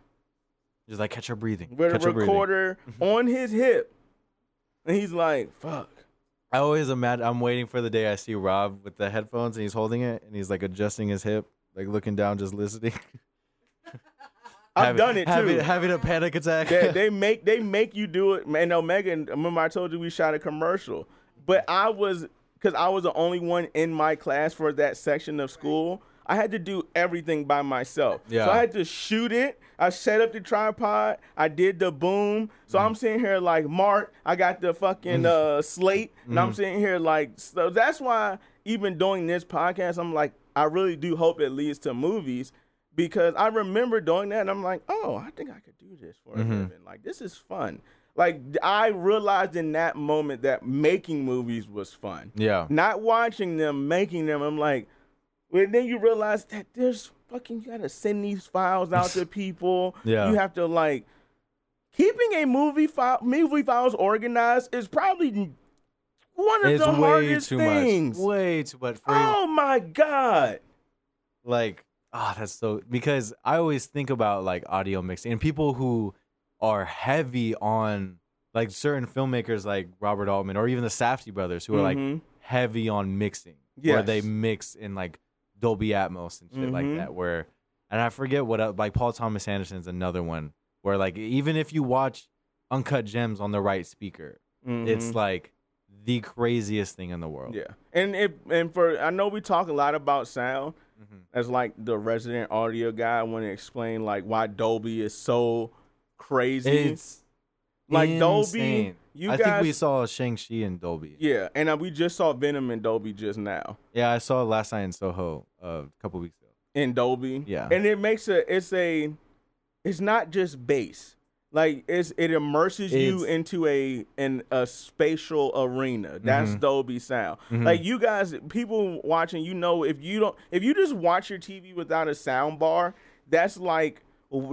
Just like, catch your breathing. With catch a recorder breathing. On his hip. And he's like, fuck. I always imagine, I'm waiting for the day I see Rob with the headphones, and he's holding it, and he's, like, adjusting his hip, like, looking down, just listening. I've having, done it too. Having, having a panic attack. They, they make they make you do it. And Omega, remember I told you we shot a commercial, but I was because I was the only one in my class for that section of school. I had to do everything by myself. Yeah. So I had to shoot it. I set up the tripod. I did the boom. So mm. I'm sitting here like Mark. I got the fucking uh, slate, and mm. I'm sitting here like. So that's why even doing this podcast, I'm like, I really do hope it leads to movies. Because I remember doing that, and I'm like, oh, I think I could do this for mm-hmm. a living. Like, this is fun. Like, I realized in that moment that making movies was fun. Yeah. Not watching them, making them. I'm like, well, then you realize that there's fucking, you got to send these files out to people. Yeah. You have to, like, keeping a movie file, movie files organized is probably one of it's the hardest way too things. Much. Way too much. For oh, you. My God. Like. Ah, oh, that's so, because I always think about like audio mixing and people who are heavy on like certain filmmakers like Robert Altman or even the Safdie brothers who are mm-hmm. like heavy on mixing yes. where they mix in like Dolby Atmos and shit mm-hmm. like that where, and I forget what, like Paul Thomas Anderson's another one where like, even if you watch Uncut Gems on the right speaker, mm-hmm. it's like the craziest thing in the world. Yeah. And if, and for, I know we talk a lot about sound, as like the resident audio guy, I want to explain like why Dolby is so crazy. It's like insane. Dolby. You I guys, think we saw Shang-Chi in Dolby. Yeah, and uh, we just saw Venom in Dolby just now. Yeah, I saw it last night in Soho uh, a couple weeks ago in Dolby. Yeah, and it makes a it's a it's not just bass. Like it's it immerses it's, you into a in a spatial arena. That's mm-hmm. Dolby sound. Mm-hmm. Like you guys, people watching, you know, if you don't, if you just watch your T V without a sound bar, that's like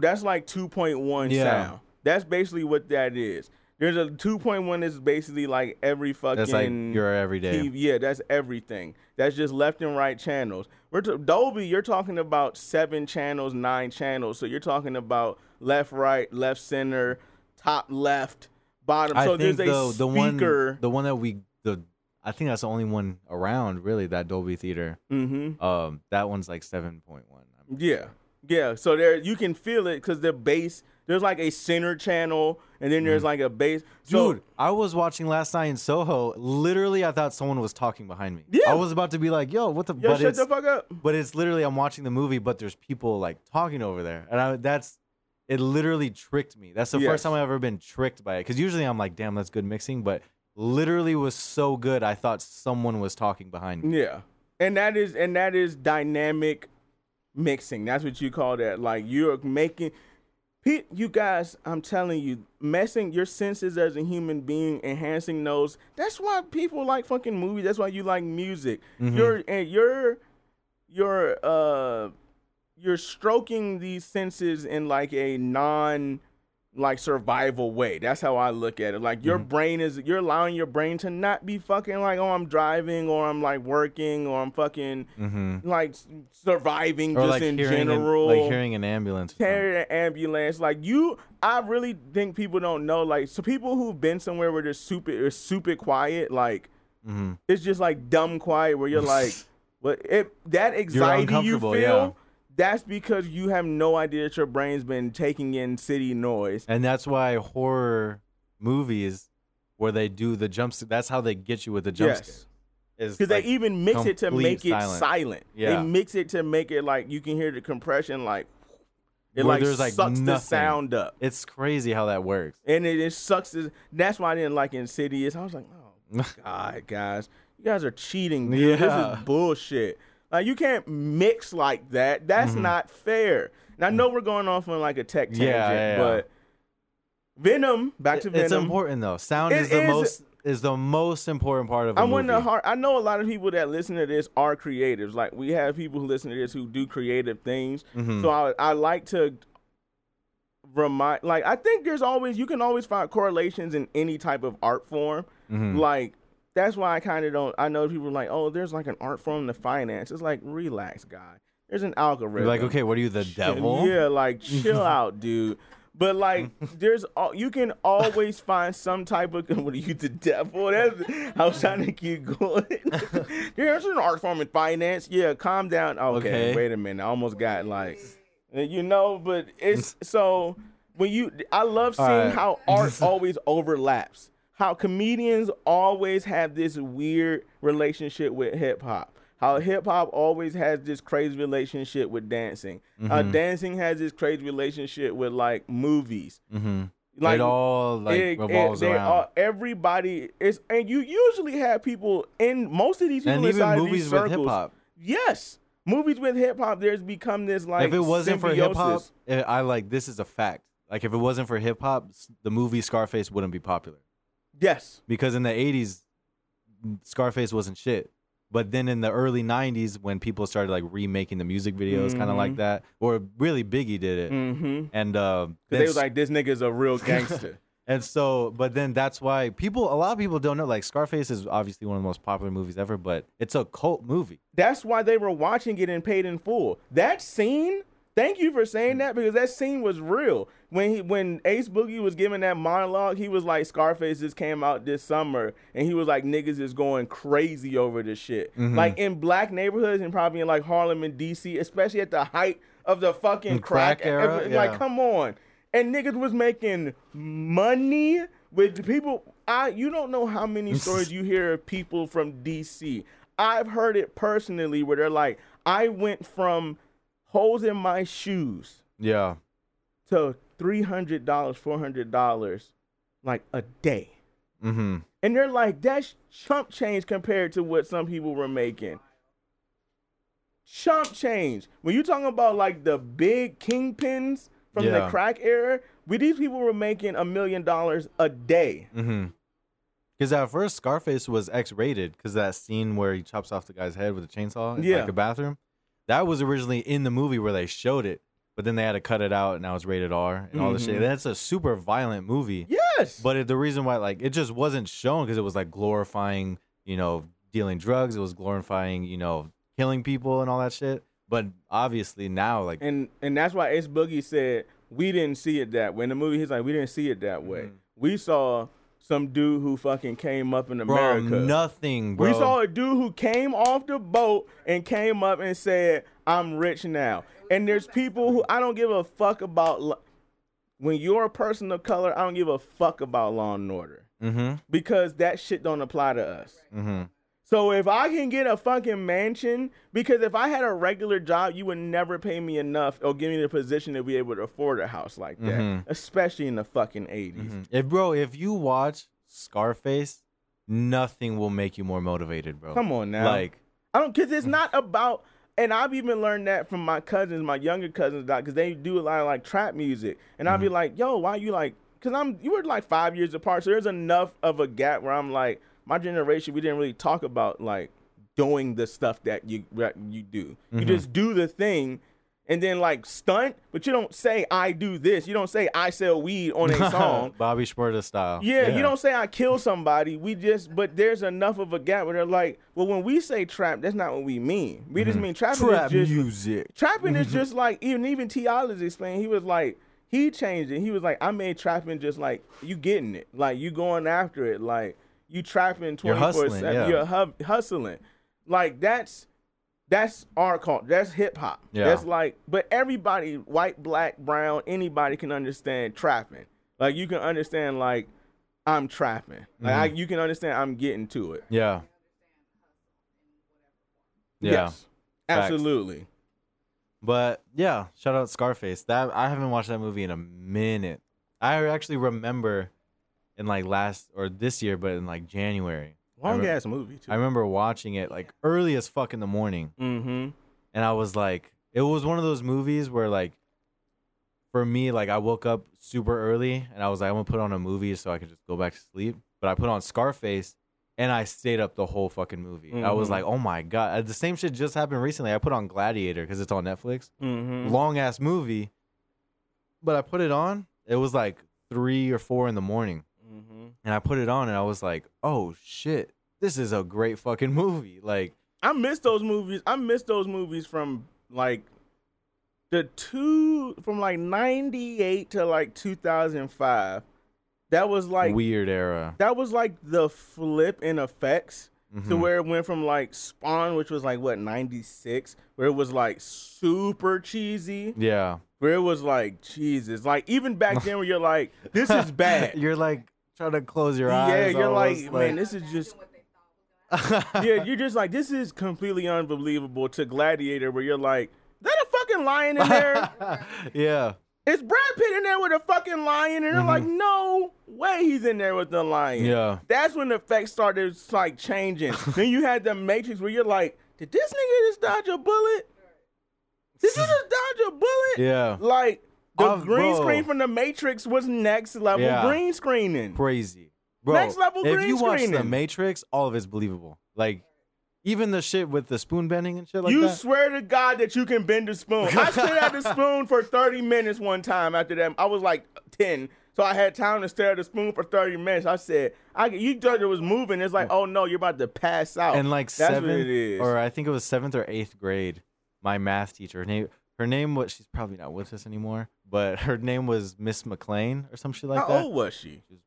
that's like two point one yeah. sound. That's basically what that is. There's a two point one is basically like every fucking. That's like your everyday. T V. Yeah, that's everything. That's just left and right channels. We're t- Dolby. You're talking about seven channels, nine channels. So you're talking about left, right, left, center, top, left, bottom. So I think there's a the, the speaker. One, the one that we the I think that's the only one around really that Dolby Theater. Mm-hmm. Um, that one's like seven point one. Yeah, sure. yeah. So there you can feel it because the bass. There's like a center channel, and then there's like a bass. So, dude, I was watching last night in Soho. Literally, I thought someone was talking behind me. Yeah. I was about to be like, yo, what the? Yo, but shut the fuck up. But it's literally, I'm watching the movie, but there's people like talking over there. And I, that's, it literally tricked me. That's the yes. first time I've ever been tricked by it. Because usually I'm like, damn, that's good mixing. But literally was so good, I thought someone was talking behind me. Yeah. And that is, and that is dynamic mixing. That's what you call that. Like, you're making... You guys, I'm telling you, messing your senses as a human being, enhancing those. That's why people like fucking movies. That's why you like music. Mm-hmm. You're and you're you're uh you're stroking these senses in like a non like survival way. That's how I look at it. Like your mm-hmm. brain is, you're allowing your brain to not be fucking like, oh, I'm driving or I'm like working or I'm fucking mm-hmm. like surviving or just like in general. An, like hearing an ambulance. Hearing an ambulance. Like you, I really think people don't know. Like, so people who've been somewhere where they're super, or super quiet, like mm-hmm. it's just like dumb quiet where you're like, what? If that anxiety you feel. Yeah. That's because you have no idea that your brain's been taking in city noise. And that's why horror movies where they do the jump scare, that's how they get you with the jump yes. scare. Because like they even mix it to make silent. it silent. Yeah. They mix it to make it like you can hear the compression like it where like sucks like the sound up. It's crazy how that works. And it, it sucks. This, that's why I didn't like Insidious. I was like, oh, God, guys. You guys are cheating, dude. Yeah. This is bullshit. Like, you can't mix like that. That's mm-hmm. not fair. And I know we're going off on, like, a tech tangent, yeah, yeah, yeah. but Venom, back to it, Venom. It's important, though. Sound is the is, most is the most important part of a I movie. The hard, I know a lot of people that listen to this are creatives. Like, we have people who listen to this who do creative things. Mm-hmm. So I, I like to remind, like, I think there's always, you can always find correlations in any type of art form. Mm-hmm. Like, that's why I kind of don't, I know people are like, oh, there's like an art form to finance. It's like, relax, guy. There's an algorithm. You're like, okay, what are you, the chill, devil? Yeah, like, chill out, dude. But like, there's, all, you can always find some type of, what are you, the devil? That's, I was trying to keep going. There's an art form in finance. Yeah, calm down. Okay, okay, wait a minute. I almost got like, you know, but it's, so when you, I love seeing right. how art always overlaps. How comedians always have this weird relationship with hip-hop. How hip-hop always has this crazy relationship with dancing. Mm-hmm. How dancing has this crazy relationship with, like, movies. Mm-hmm. Like, it all, like, it, revolves it, around. All, everybody is... And you usually have people in... Most of these people and inside even movies of these circles. With hip-hop. Yes. Movies with hip-hop, there's become this, like, if it wasn't symbiosis. For hip-hop, I, like, this is a fact. Like, if it wasn't for hip-hop, the movie Scarface wouldn't be popular. Yes. Because in the eighties, Scarface wasn't shit. But then in the early nineties, when people started like remaking the music videos, mm-hmm. kind of like that, or really Biggie did it. Mm-hmm. And uh, they was like, this nigga's a real gangster. And so, but then that's why people, a lot of people don't know, like Scarface is obviously one of the most popular movies ever, but it's a cult movie. That's why they were watching it and paid in full. That scene... Thank you for saying that because that scene was real. When he, when Ace Boogie was giving that monologue, he was like, Scarface just came out this summer, and he was like, niggas is going crazy over this shit. Mm-hmm. Like, in black neighborhoods and probably in, like, Harlem and D C, especially at the height of the fucking crack, crack era. Every, yeah. Like, come on. And niggas was making money with people. I You don't know how many stories you hear of people from D C. I've heard it personally where they're like, I went from... holes in my shoes. Yeah. To three hundred dollars, four hundred dollars, like a day. Mm-hmm. And they're like, that's chump change compared to what some people were making. Chump change. When you're talking about like the big kingpins from yeah. the crack era, we, these people were making a million dollars a day. Mm-hmm. Because at first Scarface was X-rated because that scene where he chops off the guy's head with a chainsaw in yeah. like a bathroom. That was originally in the movie where they showed it, but then they had to cut it out, and now it's rated R and mm-hmm. all this shit. That's a super violent movie. Yes. But it, the reason why, like, it just wasn't shown because it was, like, glorifying, you know, dealing drugs. It was glorifying, you know, killing people and all that shit. But obviously now, like... And and that's why Ace Boogie said, we didn't see it that way. In the movie, he's like, we didn't see it that way. Mm-hmm. We saw... some dude who fucking came up in America. Bro, nothing, bro. We saw a dude who came off the boat and came up and said, I'm rich now. And there's people who, I don't give a fuck about, lo- when you're a person of color, I don't give a fuck about law and order. Mm-hmm. Because that shit don't apply to us. Mm-hmm. So if I can get a fucking mansion, because if I had a regular job, you would never pay me enough or give me the position to be able to afford a house like that, mm-hmm. especially in the fucking eighties. Mm-hmm. If bro, if you watch Scarface, nothing will make you more motivated, bro. Come on now. Like I don't, because it's not about, and I've even learned that from my cousins, my younger cousins, because they do a lot of like trap music. And mm-hmm. I'll be like, yo, why you like, because I'm, you were like five years apart. So there's enough of a gap where I'm like, my generation, we didn't really talk about like doing the stuff that you that you do. Mm-hmm. You just do the thing, and then like stunt, but you don't say I do this. You don't say I sell weed on a song. Bobby Shmurda style. Yeah, yeah, you don't say I kill somebody. We just, but there's enough of a gap where they're like, well, when we say trap, that's not what we mean. We mm-hmm. just mean trapping trap is just music. Trapping mm-hmm. is just like, even even T I was explaining, he was like, he changed it. He was like, I made trapping just like you getting it. Like you going after it. Like you trapping twenty-four seven. Yeah. You're hu- hustling. Like that's That's our culture. That's hip hop. Yeah. That's like, but everybody, white, black, brown, anybody can understand trapping. Like you can understand, like I'm trapping. Like mm-hmm. I, you can understand, I'm getting to it. Yeah. Yeah. Yes, absolutely. But yeah, shout out Scarface. That I haven't watched that movie in a minute. I actually remember in like last or this year, but in like January. Long ass movie too. I remember watching it like early as fuck in the morning. Mm-hmm. And I was like, it was one of those movies where like, for me, like I woke up super early and I was like, I'm gonna put on a movie so I could just go back to sleep. But I put on Scarface and I stayed up the whole fucking movie. Mm-hmm. I was like, oh my God. The same shit just happened recently. I put on Gladiator because it's on Netflix. Mm-hmm. Long ass movie. But I put it on. It was like three or four in the morning. Mm-hmm. And I put it on and I was like, oh shit, this is a great fucking movie. Like I miss those movies. I miss those movies from like the two from like ninety-eight to like two thousand five. That was like weird era. That was like the flip in effects mm-hmm. to where it went from like Spawn, which was like what, ninety-six, where it was like super cheesy. Yeah. Where it was like, Jesus, like even back then where you're like, this is bad. You're like trying to close your eyes. Yeah, you're almost, like, man, like, this is just. Yeah, you're just like, this is completely unbelievable. To Gladiator, where you're like, that a fucking lion in there? Yeah. It's Brad Pitt in there with a fucking lion, and they're mm-hmm. like, no way he's in there with the lion. Yeah. That's when the effects started like changing. Then you had the Matrix, where you're like, did this nigga just dodge a bullet? This is a dodge a bullet. Yeah. Like the I've, green bro. Screen from the Matrix was next level yeah. green screening. Crazy. Bro, next level green screening. If you watch the Matrix, all of it's believable. Like even the shit with the spoon bending and shit like you that. You swear to God that you can bend a spoon. I stood at the spoon for thirty minutes one time after that. I was like ten. So I had time to stare at the spoon for thirty minutes. I said, I, you thought it was moving. It's like, oh no, you're about to pass out. And like That's seventh, what it is. Or I think it was seventh or eighth grade. My math teacher, her name, her name was, she's probably not with us anymore, but her name was Miss McLean or some shit like How that. How old was she? She was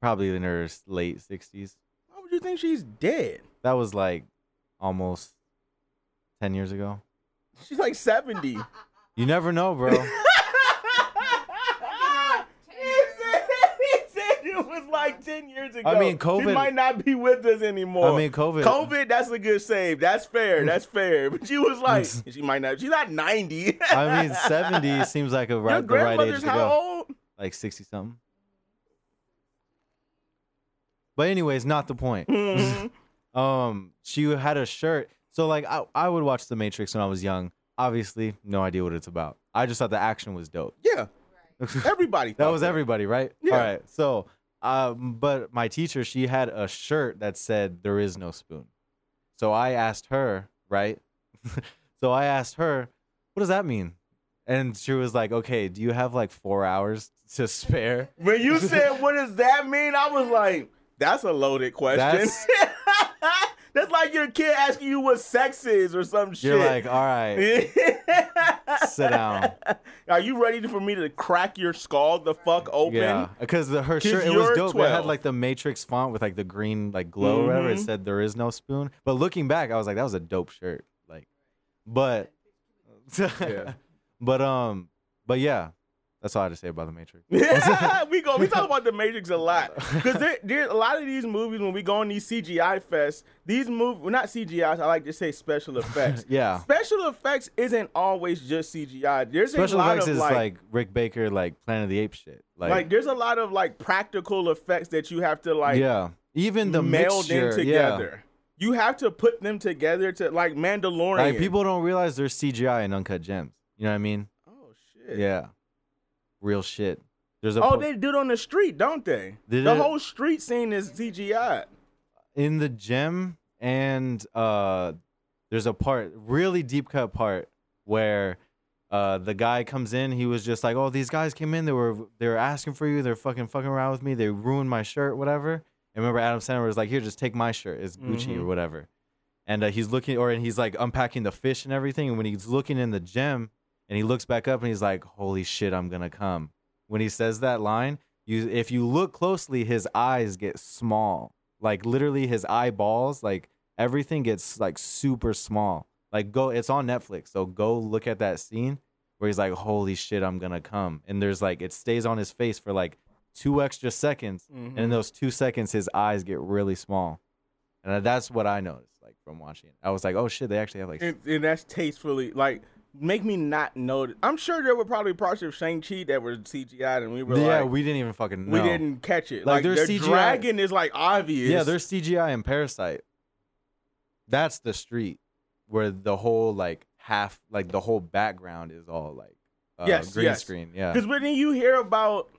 probably in her late sixties. Why would you think she's dead? That was like almost ten years ago. She's like seventy. You never know, bro. He said, he said it was like ten years ago. I mean, COVID. She might not be with us anymore. I mean, COVID. COVID, that's a good save. That's fair. That's fair. But she was like, she might not. She's not ninety. I mean, seventy seems like a right, the right age to go. Your grandmother's how old? Like sixty-something. But anyways, not the point. Mm-hmm. um, she had a shirt. So, like, I, I would watch The Matrix when I was young. Obviously, no idea what it's about. I just thought the action was dope. Yeah. Everybody thought that. Was that. Everybody, right? Yeah. All right. So... Um, but my teacher, she had a shirt that said, there is no spoon. So I asked her, right? so I asked her, what does that mean? And she was like, okay, do you have like four hours to spare? When you said, what does that mean? I was like, that's a loaded question. That's, that's like your kid asking you what sex is or some shit. You're like, all right, sit down. Are you ready for me to crack your skull the fuck open? Yeah, because her shirt, it was dope. twelve. It had like the Matrix font with like the green like glow mm-hmm. or whatever. It said there is no spoon. But looking back, I was like, that was a dope shirt. Like, but, yeah. but um, but yeah, that's all I had to say about the Matrix. Yeah, we go. We talk about the Matrix a lot because there, there a lot of these movies when we go on these C G I fests. These movies, well, not C G I. I like to say special effects. Yeah, special effects isn't always just C G I. There's special a lot effects of is like, like Rick Baker, like Planet of the Apes shit. Like, like there's a lot of like practical effects that you have to like. Yeah, even the meld mixture, them together. Yeah. You have to put them together to like Mandalorian. Like people don't realize there's C G I in Uncut Gems. You know what I mean? Oh shit. Yeah. Real shit. There's a oh, po- they do it on the street, don't they? Did the it? Whole street scene is C G I. In the gym, and uh, there's a part, really deep cut part where uh, the guy comes in. He was just like, oh, these guys came in. They were they were asking for you. They're fucking fucking around with me. They ruined my shirt, whatever. And remember Adam Sandler was like, here, just take my shirt. It's Gucci mm-hmm. or whatever. And uh, he's looking, or and he's like unpacking the fish and everything. And when he's looking in the gym, and he looks back up and he's like, holy shit, I'm going to come. When he says that line, you if you look closely, his eyes get small. Like literally his eyeballs, like everything gets like super small. Like go, it's on Netflix. So go look at that scene where he's like, holy shit, I'm going to come. And there's like, it stays on his face for like two extra seconds. Mm-hmm. And in those two seconds, his eyes get really small. And that's what I noticed like from watching it. I was like, oh shit, they actually have like. And, and that's tastefully like. Make me not know. I'm sure there were probably parts of Shang-Chi that were C G I'd and we were yeah, like... Yeah, we didn't even fucking know. We didn't catch it. Like, like their C G I, dragon is like obvious. Yeah, there's C G I in Parasite. That's the street where the whole like half, like the whole background is all like uh, yes, green yes. screen. Yeah. Because when you hear about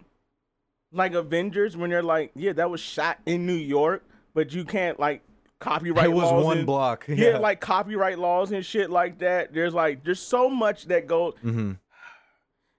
like Avengers, when they're like, yeah, that was shot in New York, but you can't like... Copyright it was laws one and, block. Yeah. yeah, like copyright laws and shit like that. There's like there's so much that goes. Mm-hmm.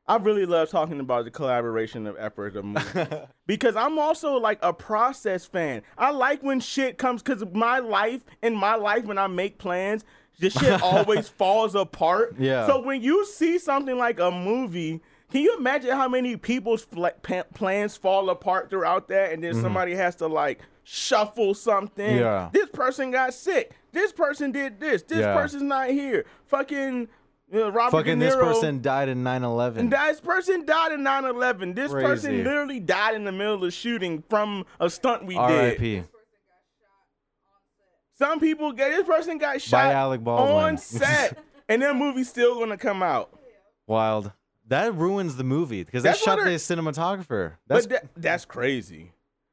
I really love talking about the collaboration of effort of movies because I'm also like a process fan. I like when shit comes because my life in my life when I make plans, this shit always falls apart. Yeah. So when you see something like a movie. Can you imagine how many people's fl- p- plans fall apart throughout that, and then mm-hmm. somebody has to like shuffle something? Yeah. This person got sick. This person did this. This yeah. person's not here. Fucking uh, Robert Fucking De Niro. Fucking this person died in nine eleven. This person died in nine eleven. This Crazy. person literally died in the middle of the shooting from a stunt we R I P did. R I P Some people get this person got shot By Alec Baldwin. on set, and their movie's still gonna come out. Wild. That ruins the movie because they shot the cinematographer. That's, but that, that's crazy.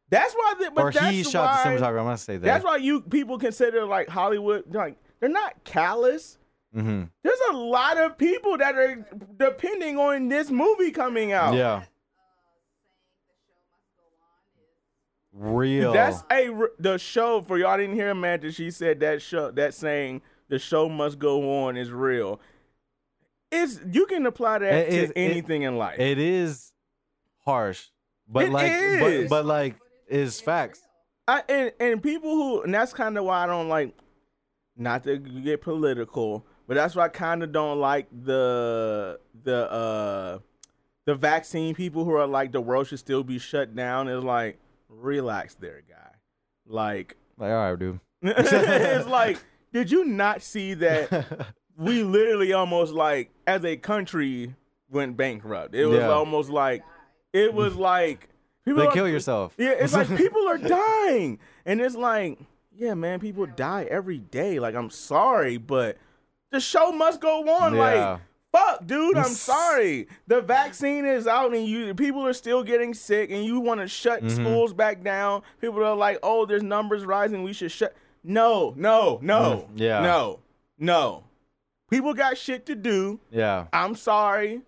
That's why. The, but or that's he shot why, the cinematographer. I'm gonna say that. That's why you people consider like Hollywood like they're not callous. Mm-hmm. There's a lot of people that are depending on this movie coming out. Yeah. Real. That's a the show for y'all didn't hear Amanda. She said that show that saying the show must go on is real. It's, you can apply that it to is, anything it, in life. It is harsh, but it like, is. But, but like, is facts. I, and and people who, and that's kind of why I don't like, not to get political, but that's why I kind of don't like the the uh the vaccine people who are like the world should still be shut down. It's like relax, there, guy. Like, like all right, dude. It's like, did you not see that? We literally almost like as a country went bankrupt. It was yeah. almost like it was like people like kill yourself. Yeah, it's like people are dying, and it's like yeah, man, people die every day. Like I'm sorry, but the show must go on. Yeah. Like fuck, dude, I'm sorry. The vaccine is out, and you people are still getting sick, and you want to shut mm-hmm. schools back down. People are like, oh, there's numbers rising. We should shut. No, no, no, yeah, no, no. People got shit to do. Yeah. I'm sorry.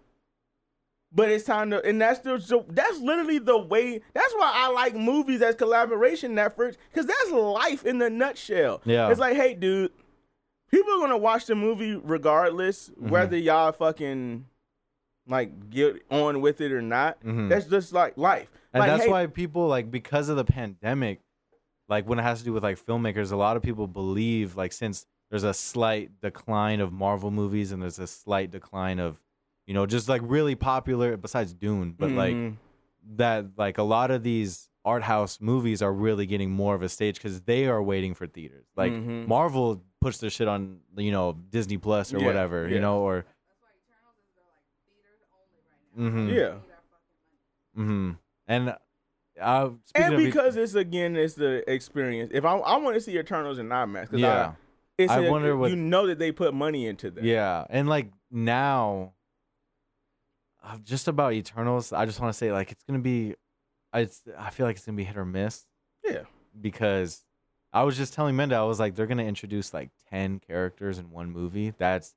But it's time to, and that's the, so that's literally the way, that's why I like movies as collaboration efforts, because that's life in the nutshell. Yeah. It's like, hey, dude, people are going to watch the movie regardless, mm-hmm. whether y'all fucking, like, get on with it or not. Mm-hmm. That's just, like, life. And like, that's hey, why people, like, because of the pandemic, like, when it has to do with, like, filmmakers, a lot of people believe, like, since there's a slight decline of Marvel movies and there's a slight decline of, you know, just like really popular besides Dune, but mm-hmm. like that, like a lot of these art house movies are really getting more of a stage because they are waiting for theaters. Like mm-hmm. Marvel pushed their shit on, you know, Disney Plus or yeah, whatever, yeah. you know, or. That's why Eternals is like theaters only right now. Mm-hmm. Yeah. Mm-hmm. And. Uh, and because of, it's again, it's the experience. If I I want to see Eternals in IMAX, cause yeah. I, It's I a, wonder what you know that they put money into that. Yeah, and like now, just about Eternals, I just want to say like it's gonna be, it's I feel like it's gonna be hit or miss. Yeah, because I was just telling Menda, I was like, they're gonna introduce like ten characters in one movie. That's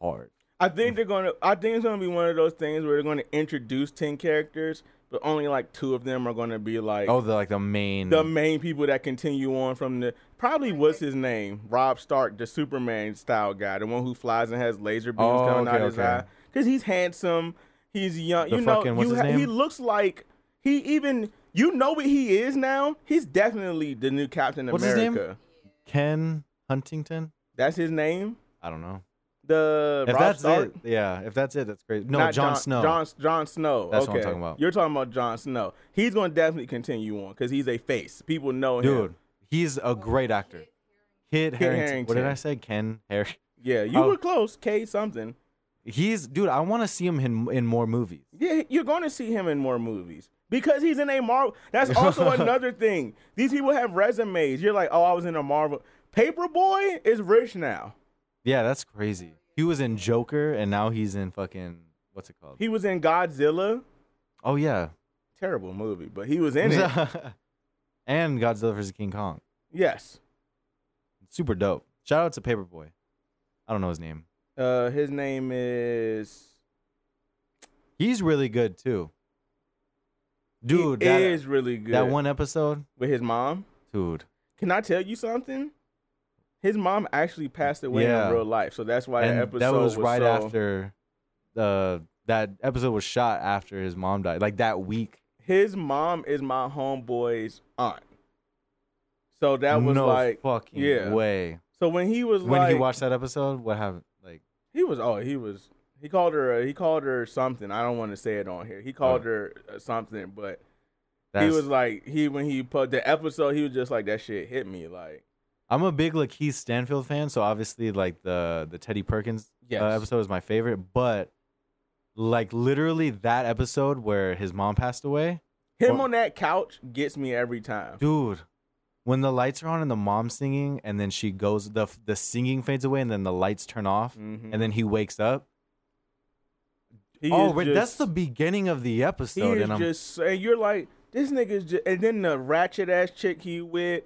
hard. I think they're gonna. I think it's gonna be one of those things where they're gonna introduce ten characters, but only like two of them are going to be like oh, the like the main the main people that continue on from the probably what's his name Rob Stark, the Superman style guy, the one who flies and has laser beams oh, coming okay, out his okay. eye, because he's handsome, he's young, the you fucking, know, what's you, his name? He looks like he even you know what he is now. He's definitely the new Captain what's America. What's his name? Ken Huntington. That's his name. I don't know. The if Rob that's Stark? It, yeah. If that's it, that's crazy. No, John, John Snow. John, John Snow. That's okay. What I'm talking about. You're talking about John Snow. He's going to definitely continue on because he's a face. People know Dude, him. Dude, he's a great actor. Kid, Kid Harington. Harington. What did I say? Ken Harry. Yeah, you oh. were close. K something. He's dude. I want to see him in in more movies. Yeah, you're going to see him in more movies. Because he's in a Marvel. That's also another thing. These people have resumes. You're like, oh, I was in a Marvel. Paperboy is rich now. Yeah, that's crazy. He was in Joker, and now he's in fucking, what's it called? He was in Godzilla. Oh, yeah. Terrible movie, but he was in it. And Godzilla versus King Kong. Yes. Super dope. Shout out to Paperboy. I don't know his name. Uh, his name is... He's really good, too. Dude, he that is really good. That one episode with his mom, dude. Can I tell you something? His mom actually passed away yeah. in real life, so that's why and that episode that was, was right so... after the that episode was shot after his mom died, like that week. His mom is my homeboy's aunt, so that was no like fucking yeah. way. So when he was when like, he watched that episode, what happened? Like he was oh he was. He called her. Uh, he called her something. I don't want to say it on here. He called oh. her uh, something, but That's, he was like he when he put the episode. He was just like that shit hit me. Like I'm a big Lakeith Stanfield fan, so obviously like the the Teddy Perkins yes. uh, episode is my favorite. But like literally that episode where his mom passed away, him or, on that couch gets me every time, dude. When the lights are on and the mom's singing, and then she goes the the singing fades away, and then the lights turn off, mm-hmm. and then he wakes up. He oh, wait, just, that's the beginning of the episode. He and I'm just, and you're like, this nigga's just, and then the ratchet ass chick he with,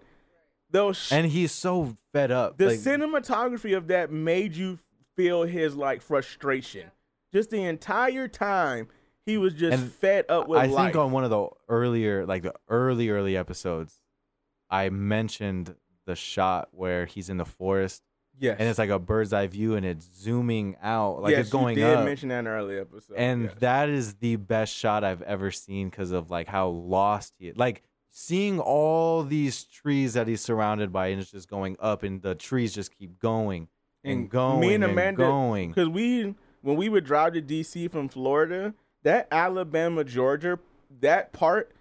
those, sh- and he's so fed up. The like, cinematography of that made you feel his like frustration, just the entire time he was just fed up with. I life. think on one of the earlier, like the early early episodes, I mentioned the shot where he's in the forest. Yes. And it's like a bird's eye view, and it's zooming out, like yes, it's going up. Yes, you did mention that in an early episode. And yes. that is the best shot I've ever seen because of like how lost he is. Like seeing all these trees that he's surrounded by, and it's just going up, and the trees just keep going and, and going. Me and Amanda, because we when we would drive to D C from Florida, that Alabama, Georgia, that part,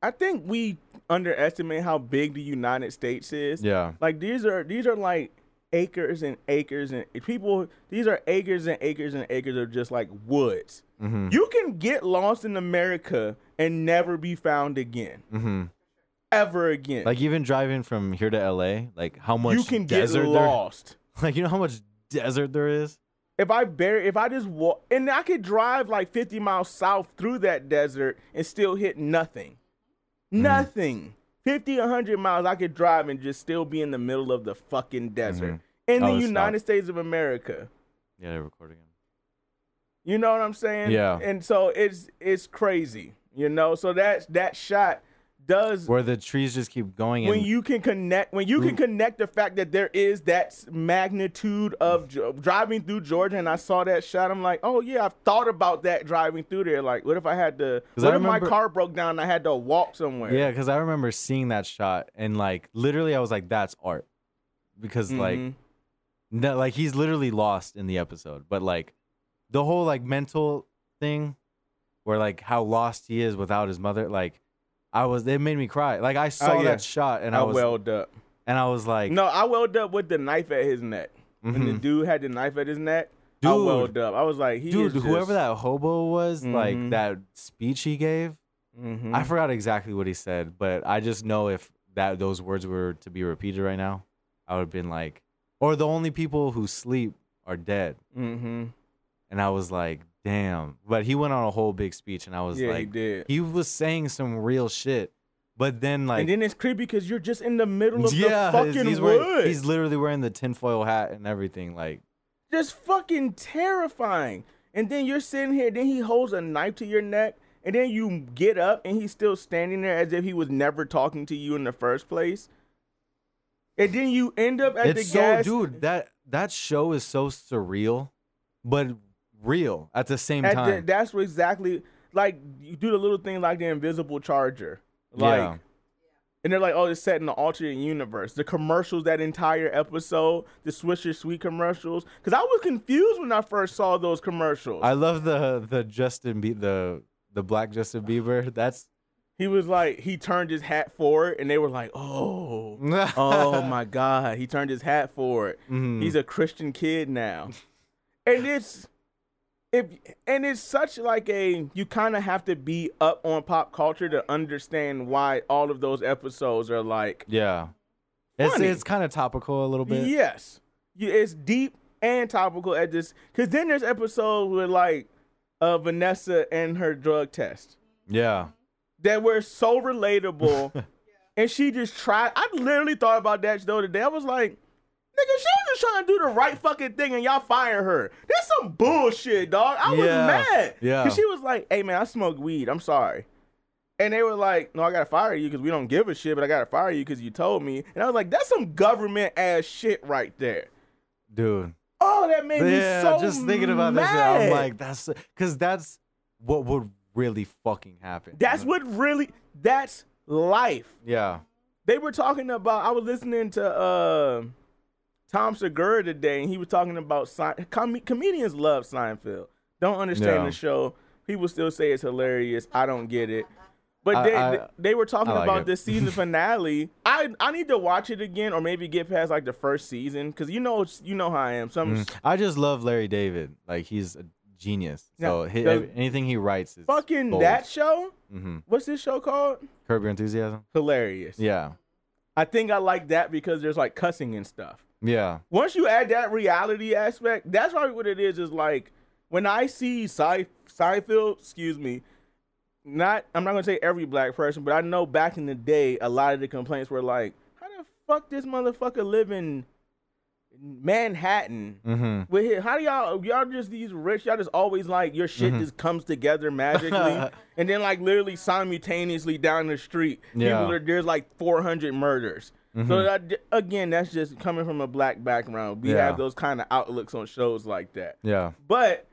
I think we underestimate how big the United States is. Yeah. Like these are these are like acres and acres and people. These are acres and acres and acres of just like woods. Mm-hmm. You can get lost in America and never be found again, mm-hmm. ever again. Like even driving from here to L A, like how much you can desert get lost. There, like you know how much desert there is. If I bury, if I just walk, and I could drive like fifty miles south through that desert and still hit nothing. Nothing. Mm-hmm. fifty, one hundred miles I could drive and just still be in the middle of the fucking desert mm-hmm. in oh, the United stopped. States of America. Yeah, they're recording him. You know what I'm saying? Yeah. And so it's it's crazy, you know. So that that shot does where the trees just keep going. When and you can connect, when you can connect the fact that there is that magnitude of driving through Georgia, and I saw that shot, I'm like, oh yeah, I've thought about that driving through there. Like, what if I had to? What I if remember, my car broke down and I had to walk somewhere? Yeah, because I remember seeing that shot, and like literally, I was like, that's art, because mm-hmm. like, no, like he's literally lost in the episode, but like the whole like mental thing, where like how lost he is without his mother, like. I was. It made me cry. Like I saw oh, yeah. that shot, and I, I was welled up, and I was like, "No, I welled up with the knife at his neck." Mm-hmm. When the dude had the knife at his neck, dude, I welled up. I was like, he "Dude, is whoever just... that hobo was, mm-hmm. like that speech he gave, mm-hmm. I forgot exactly what he said, but I just know if that those words were to be repeated right now, I would have been like, or the only people who sleep are dead." Mm-hmm. And I was like. Damn. But he went on a whole big speech, and I was yeah, like, he, did. he was saying some real shit. But then, like, and then it's creepy because you're just in the middle of yeah, the fucking he's woods. Wearing, he's literally wearing the tinfoil hat and everything, like, just fucking terrifying. And then you're sitting here, then he holds a knife to your neck, and then you get up and he's still standing there as if he was never talking to you in the first place. And then you end up at it's the so, gas. Dude, that that show is so surreal, but real at the same at time. The, that's what exactly like you do the little thing like the Invisible Charger, like, yeah. And they're like, oh, it's set in the alternate universe. The commercials, that entire episode, the Swisher Sweet commercials, because I was confused when I first saw those commercials. I love the the Justin Be- the the black Justin Bieber. That's. He was like, he turned his hat forward, and they were like, oh, oh my God. He turned his hat forward. Mm-hmm. He's a Christian kid now. And it's, it, and it's such like a, you kind of have to be up on pop culture to understand why all of those episodes are like. Yeah. Funny. It's, it's kind of topical a little bit. Yes. It's deep and topical at this. Because then there's episodes with like uh, Vanessa and her drug test. Yeah. That were so relatable, yeah. And she just tried. I literally thought about that the other day. I was like, "Nigga, she was just trying to do the right fucking thing, and y'all fire her. That's some bullshit, dog." I was yeah. mad, yeah, because she was like, "Hey, man, I smoke weed. I'm sorry," and they were like, "No, I gotta fire you because we don't give a shit, but I gotta fire you because you told me." And I was like, "That's some government ass shit right there, dude." Oh, that made yeah, me so mad. Just thinking about mad. That, shit, I'm like, "That's because that's what would." Really fucking happened. That's what really, that's life. Yeah. They were talking about, I was listening to uh, Tom Segura today, and he was talking about, com- comedians love Seinfeld. Don't understand yeah. the show. People still say it's hilarious. I don't get it. But I, they I, they were talking like about it. This season finale. I, I need to watch it again or maybe get past like the first season because you know you know how I am. So mm. I just love Larry David. Like he's a genius. So now, the, anything he writes is fucking bold. That show. Mm-hmm. What's this show called? Curb Your Enthusiasm. Hilarious. Yeah. I think I like that because there's like cussing and stuff. Yeah. Once you add that reality aspect, that's probably what it is. Is like when I see Seinfeld, Seinfeld, excuse me, not I'm not gonna say every black person, but I know back in the day, a lot of the complaints were like, "How the fuck this motherfucker living?" Manhattan mm-hmm. with his, how do y'all y'all just these rich y'all just always like your shit mm-hmm. just comes together magically and then like literally simultaneously down the street yeah. people are, there's like four hundred murders mm-hmm. so that, again that's just coming from a black background we yeah. have those kind of outlooks on shows like that yeah but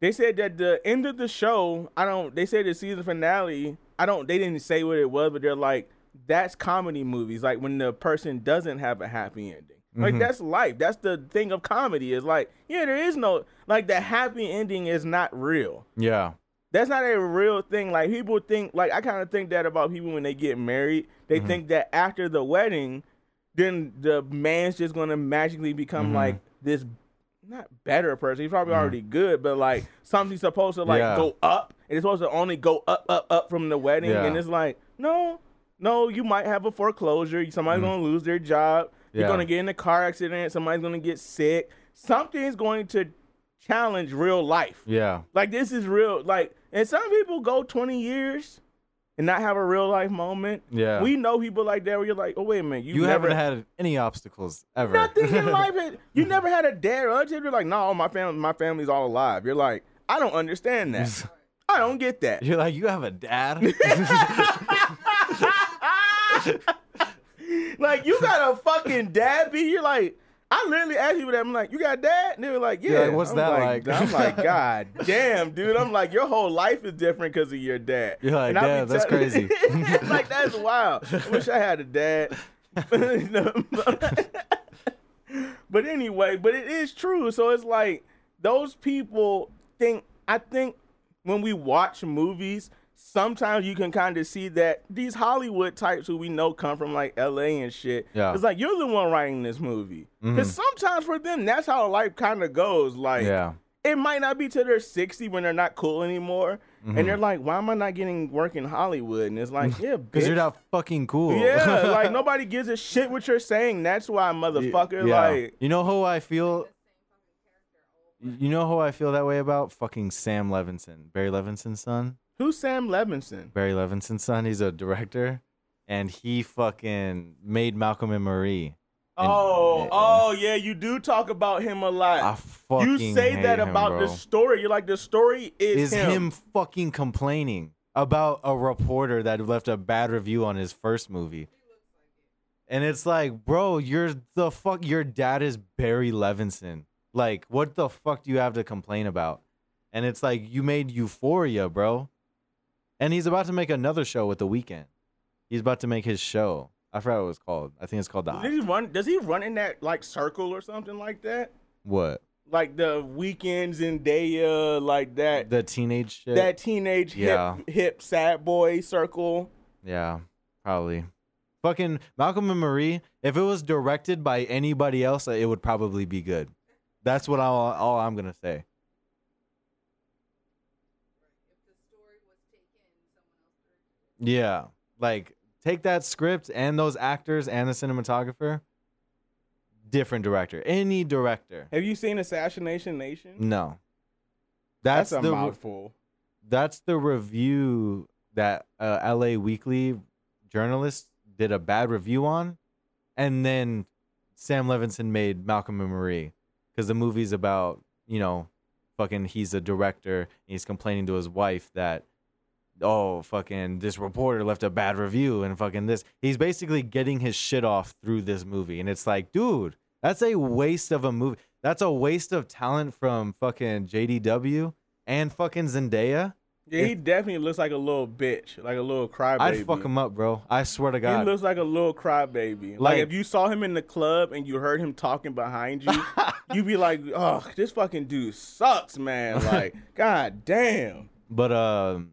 they said that the end of the show I don't they said the season finale I don't they didn't say what it was but they're like that's comedy movies like when the person doesn't have a happy ending. Like, mm-hmm. that's life. That's the thing of comedy is like, yeah, there is no, like, the happy ending is not real. Yeah. That's not a real thing. Like, people think, like, I kind of think that about people when they get married. They mm-hmm. think that after the wedding, then the man's just going to magically become, mm-hmm. like, this, not better person. He's probably mm-hmm. already good, but, like, something's supposed to, like, yeah. go up. And it's supposed to only go up, up, up from the wedding. Yeah. And it's like, no, no, you might have a foreclosure. Somebody's mm-hmm. going to lose their job. You're yeah. going to get in a car accident. Somebody's going to get sick. Something's going to challenge real life. Yeah. Like, this is real. Like, and some people go twenty years and not have a real life moment. Yeah. We know people like that where you're like, oh, wait a minute. You, you never, haven't had any obstacles ever. Nothing in life. You never had a dad or relative. You're like, no, my, fam- my family's all alive. You're like, I don't understand that. I don't get that. You're like, you have a dad? Like, you got a fucking dad, B? You're like, I literally asked people that. I'm like, you got a dad? And they were like, yeah. yeah what's I'm that like? like? I'm like, God damn, dude. I'm like, your whole life is different because of your dad. You're like, damn, that's t- crazy. Like, that's wild. I wish I had a dad. But anyway, but it is true. So it's like, those people think, I think when we watch movies, sometimes you can kind of see that these Hollywood types who we know come from like L A and shit. Yeah. It's like you're the one writing this movie. Because mm-hmm. sometimes for them, that's how life kind of goes. Like yeah. it might not be till they're sixty when they're not cool anymore. Mm-hmm. And they're like, why am I not getting work in Hollywood? And it's like, yeah, bitch. Because you're not fucking cool. Yeah, like nobody gives a shit what you're saying. That's why, motherfucker. Yeah. Like, you know who I feel? You know who I feel that way about? Fucking Sam Levinson, Barry Levinson's son. Who's Sam Levinson? Barry Levinson's son. He's a director, and he fucking made Malcolm and Marie. And, oh, and, oh yeah, you do talk about him a lot. I fucking You say hate that him, about bro. The story. You're like, the story is, is him. him fucking complaining about a reporter that left a bad review on his first movie. And it's like, bro, you're the fuck. Your dad is Barry Levinson. Like, what the fuck do you have to complain about? And it's like, you made Euphoria, bro. And he's about to make another show with The Weeknd. He's about to make his show. I forgot what it was called. I think it's called The Does he run? Does he run in that like circle or something like that? What? Like the Weekends and Zendaya, like that. The teenage shit. That teenage yeah. hip, hip sad boy circle. Yeah, probably. Fucking Malcolm and Marie. If it was directed by anybody else, it would probably be good. That's what I'll, all I'm gonna say. Yeah, like take that script and those actors and the cinematographer. Different director, any director. Have you seen Assassination Nation? No, that's, that's a the, mouthful. That's the review that uh, L A Weekly journalists did a bad review on, and then Sam Levinson made Malcolm and Marie because the movie's about, you know, fucking he's a director and he's complaining to his wife that, oh, fucking this reporter left a bad review and fucking this. He's basically getting his shit off through this movie. And it's like, dude, that's a waste of a movie. That's a waste of talent from fucking J D W and fucking Zendaya. Yeah, he definitely looks like a little bitch, like a little crybaby. I'd fuck him up, bro. I swear to God. He looks like a little crybaby. Like, like if you saw him in the club and you heard him talking behind you, you'd be like, oh, this fucking dude sucks, man. Like, God damn. But, um,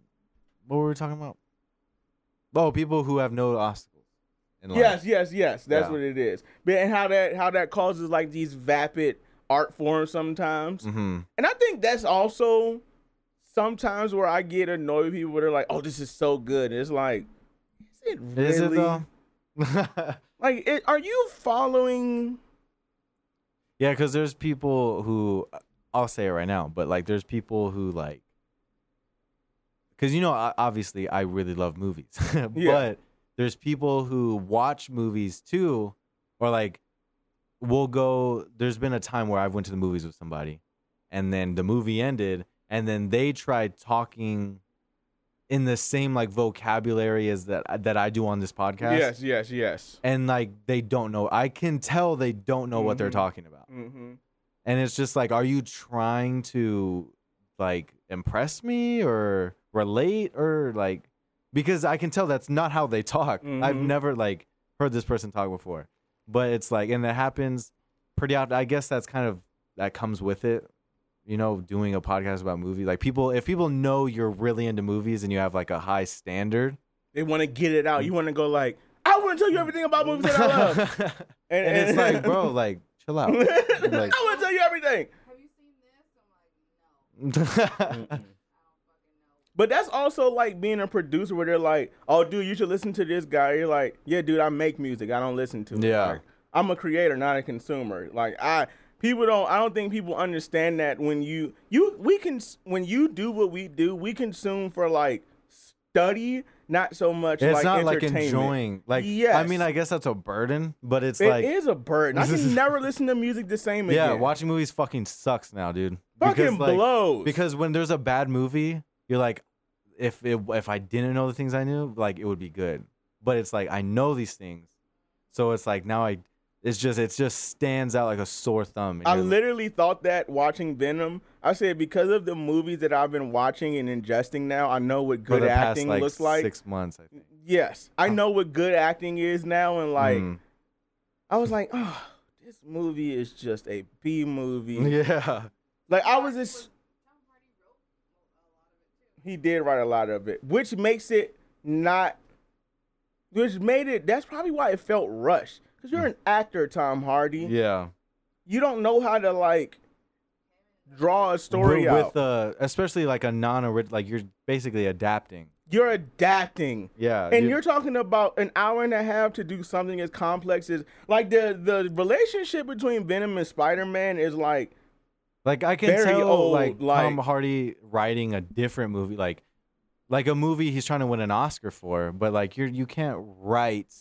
what were we talking about? Oh, people who have no obstacles in life. Yes, yes, yes. That's yeah. what it is. But and how that how that causes like these vapid art forms sometimes. Mm-hmm. And I think that's also sometimes where I get annoyed with people that are like, "Oh, this is so good." And it's like, is it really? Is it though? Like, it, are you following? Yeah, because there's people who I'll say it right now, but like, there's people who like. Because, you know, obviously I really love movies, but yeah. there's people who watch movies too, or like we'll go. There's been a time where I went to the movies with somebody and then the movie ended and then they tried talking in the same like vocabulary as that, that I do on this podcast. Yes, yes, yes. And like they don't know. I can tell they don't know mm-hmm. what they're talking about. Mm-hmm. And it's just like, are you trying to like impress me or relate or like, because I can tell that's not how they talk. Mm-hmm. I've never like heard this person talk before, but it's like, and that happens pretty often. I guess that's kind of, that comes with it, you know, doing a podcast about movies. Like people, if people know you're really into movies and you have like a high standard, they want to get it out. You want to go like, I want to tell you everything about movies that I love. and, and, and it's like, bro, like chill out. Like, I want to tell you everything. Have you seen this? I'm like, no. But that's also like being a producer where they're like, oh, dude, you should listen to this guy. You're like, yeah, dude, I make music. I don't listen to it. Yeah. Like, I'm a creator, not a consumer. Like I people don't I don't think people understand that when you you we can when you do what we do, we consume for like study, not so much it's like it's not like enjoying. Like yes. I mean, I guess that's a burden, but it's it like it is a burden. I can never listen to music the same yeah, again. Yeah, watching movies fucking sucks now, dude. Fucking because, like, blows. Because when there's a bad movie, you're like, if it, if I didn't know the things I knew, like it would be good. But it's like I know these things, so it's like now I, it's just it just stands out like a sore thumb. I literally like, thought that watching Venom. I said because of the movies that I've been watching and ingesting now, I know what good acting past, like, looks like. Six months, I think. Yes, I know what good acting is now, and like, mm. I was like, oh, this movie is just a B movie. Yeah, like I was just. He did write a lot of it, which makes it not, which made it, that's probably why it felt rushed. Because you're an actor, Tom Hardy. Yeah. You don't know how to, like, draw a story with, out. With, uh, especially, like, a non-original, like, you're basically adapting. You're adapting. Yeah. And you're, you're talking about an hour and a half to do something as complex as, like, the, the relationship between Venom and Spider-Man is, like, Like I can Very tell, old, like, like Tom Hardy writing a different movie, like, like a movie he's trying to win an Oscar for. But like you, you can't write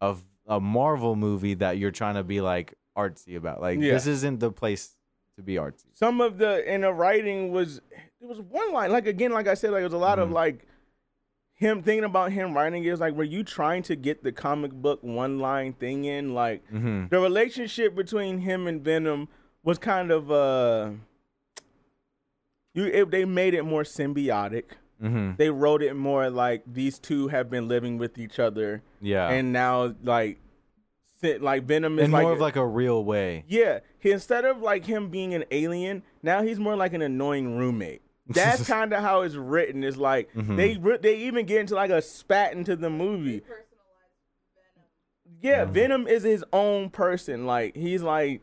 a a Marvel movie that you're trying to be like artsy about. Like yeah. this isn't the place to be artsy. Some of the in the writing was it was one line. Like again, like I said, like it was a lot mm-hmm. of like him thinking about him writing it was like, were you trying to get the comic book one line thing in? Like mm-hmm. the relationship between him and Venom was kind of uh you it, they made it more symbiotic. Mm-hmm. They wrote it more like these two have been living with each other. Yeah. And now like like Venom is in like more of like a real way. Yeah. He, instead of like him being an alien, now he's more like an annoying roommate. That's kind of how it's written. It's like mm-hmm. they they even get into like a spat into the movie. Yeah, mm-hmm. Venom is his own person. Like he's like,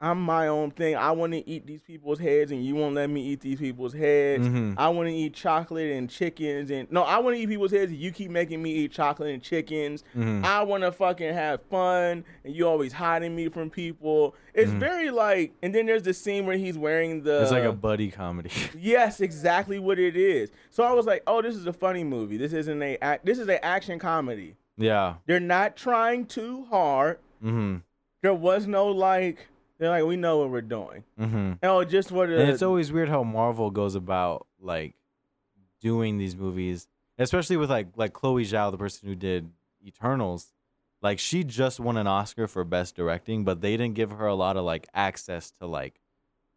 I'm my own thing. I want to eat these people's heads, and you won't let me eat these people's heads. Mm-hmm. I want to eat chocolate and chickens, and no, I want to eat people's heads. And you keep making me eat chocolate and chickens. Mm-hmm. I want to fucking have fun, and you always hiding me from people. It's mm-hmm. very like, and then there's the scene where he's wearing the. It's like a buddy comedy. Yes, exactly what it is. So I was like, oh, this is a funny movie. This isn't a act. This is an action comedy. Yeah, they're not trying too hard. Mm-hmm. There was no like. They're like, we know what we're doing. Mm-hmm. Oh, just what. And it's always weird how Marvel goes about like doing these movies, especially with like like Chloe Zhao, the person who did Eternals. Like she just won an Oscar for Best Directing, but they didn't give her a lot of like access to like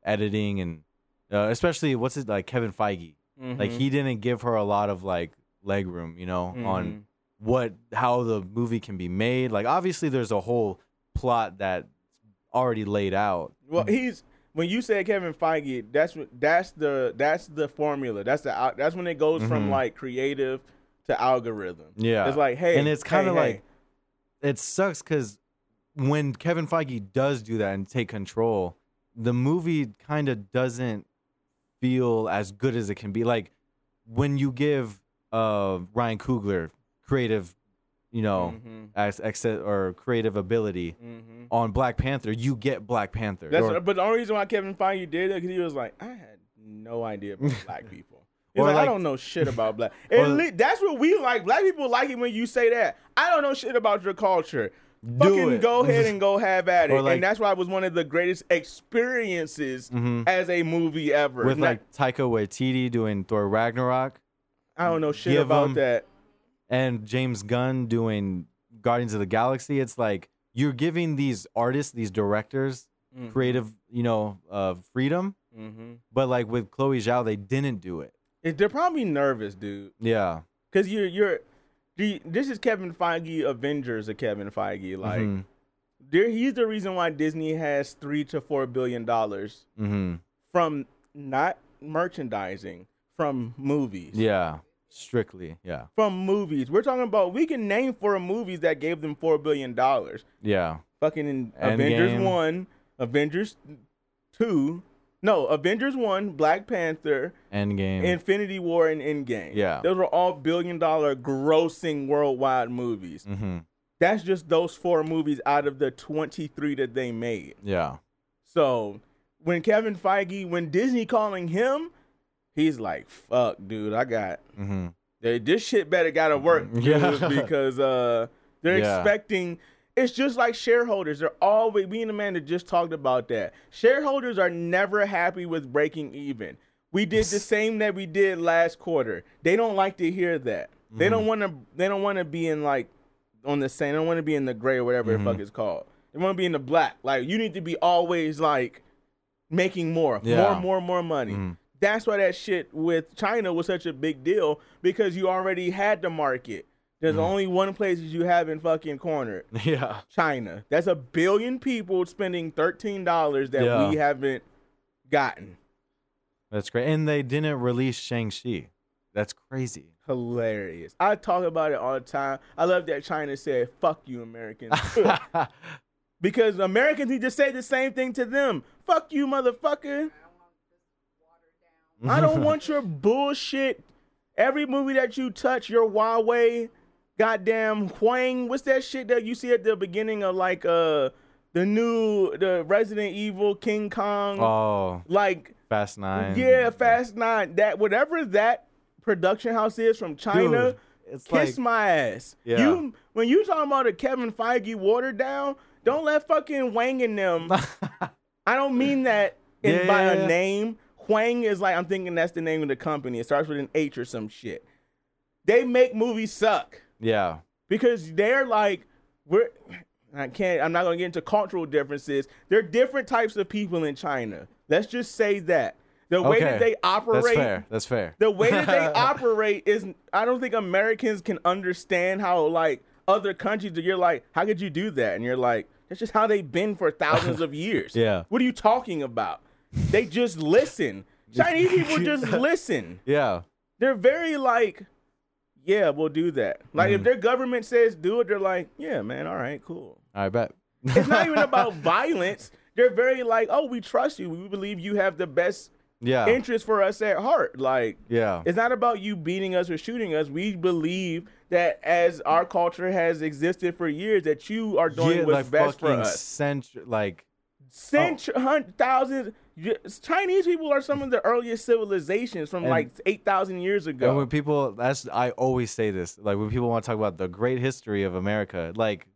editing and uh, especially what's it like Kevin Feige. Mm-hmm. Like he didn't give her a lot of like leg room, you know, mm-hmm. on what how the movie can be made. Like obviously, there's a whole plot that. Already laid out. Well, he's when you said Kevin Feige, that's that's the that's the formula. That's the that's when it goes mm-hmm. from like creative to algorithm. Yeah, it's like hey, and it's kind of hey, like hey. It sucks because when Kevin Feige does do that and take control, the movie kind of doesn't feel as good as it can be. Like when you give uh, Ryan Coogler creative. You know, mm-hmm. as access or creative ability mm-hmm. on Black Panther, you get Black Panther. That's or, what, but the only reason why Kevin Feige did it because he was like, I had no idea about black people. He's like, like, I don't know shit about black. Or, le- that's what we like. Black people like it when you say that. I don't know shit about your culture. Fucking it. Go ahead and go have at it. Like, and that's why it was one of the greatest experiences mm-hmm. as a movie ever. With like, like Taika Waititi doing Thor Ragnarok. I don't know shit about him, that. And James Gunn doing Guardians of the Galaxy, it's like you're giving these artists, these directors, mm-hmm. creative, you know, uh, freedom. Mm-hmm. But like with Chloe Zhao, they didn't do it. They're probably nervous, dude. Yeah, because you're you're. This is Kevin Feige, Avengers of Kevin Feige. Like, mm-hmm. there, he's the reason why Disney has three to four billion dollars mm-hmm. from not merchandising, from movies. Yeah. Strictly, yeah. From movies. We're talking about, we can name four movies that gave them four billion dollars. Yeah. Fucking Endgame. Avengers one, Avengers two, no, Avengers one, Black Panther, Endgame, Infinity War, and Endgame. Yeah. Those were all billion dollar grossing worldwide movies. Mm-hmm. That's just those four movies out of the twenty-three that they made. Yeah. So when Kevin Feige, when Disney calling him, he's like, fuck, dude, I got mm-hmm. they, this shit better gotta work yeah. because uh, they're yeah. expecting. It's just like shareholders. They're always, me and Amanda just talked about that. Shareholders are never happy with breaking even. We did the same that we did last quarter. They don't like to hear that. Mm-hmm. They don't want to. They don't want to be in like on the same. They don't want to be in the gray or whatever mm-hmm. the fuck it's called. They want to be in the black. Like you need to be always like making more, yeah. more, more, more money. Mm-hmm. That's why that shit with China was such a big deal because you already had the market. There's mm. only one place that you haven't fucking cornered. Yeah. China. That's a billion people spending thirteen dollars that yeah. we haven't gotten. That's great. And they didn't release Shang-Chi. That's crazy. Hilarious. I talk about it all the time. I love that China said, fuck you, Americans. Because Americans need to say the same thing to them. Fuck you, motherfucker. I don't want your bullshit. Every movie that you touch, your Huawei, goddamn Huang. What's that shit that you see at the beginning of like uh the new the Resident Evil, King Kong? Oh, like Fast Nine. Yeah, Fast Nine. That whatever that production house is from China. Dude, it's kiss like, my ass. Yeah. You when you talking about a Kevin Feige watered down, don't let fucking Wang in them. I don't mean that in, yeah, by yeah, a yeah. name. Huang is like, I'm thinking that's the name of the company. It starts with an H or some shit. they make movies suck. Yeah. Because they're like, we're, I can't, I'm not going to get into cultural differences. There are different types of people in China. Let's just say that. The way okay. that they operate. That's fair. That's fair. The way that they operate is, I don't think Americans can understand how, like, other countries, you're like, how could you do that? And you're like, that's just how they've been for thousands of years. Yeah. What are you talking about? They just listen. Chinese people just listen. Yeah. They're very like, yeah, we'll do that. Like, mm. if their government says do it, they're like, yeah, man, all right, cool. I bet. It's not even about violence. They're very like, oh, we trust you. We believe you have the best yeah. interest for us at heart. Like, yeah. it's not about you beating us or shooting us. We believe that as our culture has existed for years, that you are doing yeah, what's like best for us. Centri- like, centri- oh. hundred, thousands. Chinese people are some of the earliest civilizations from and, like eight thousand years ago. And when people, that's, I always say this, like when people want to talk about the great history of America, like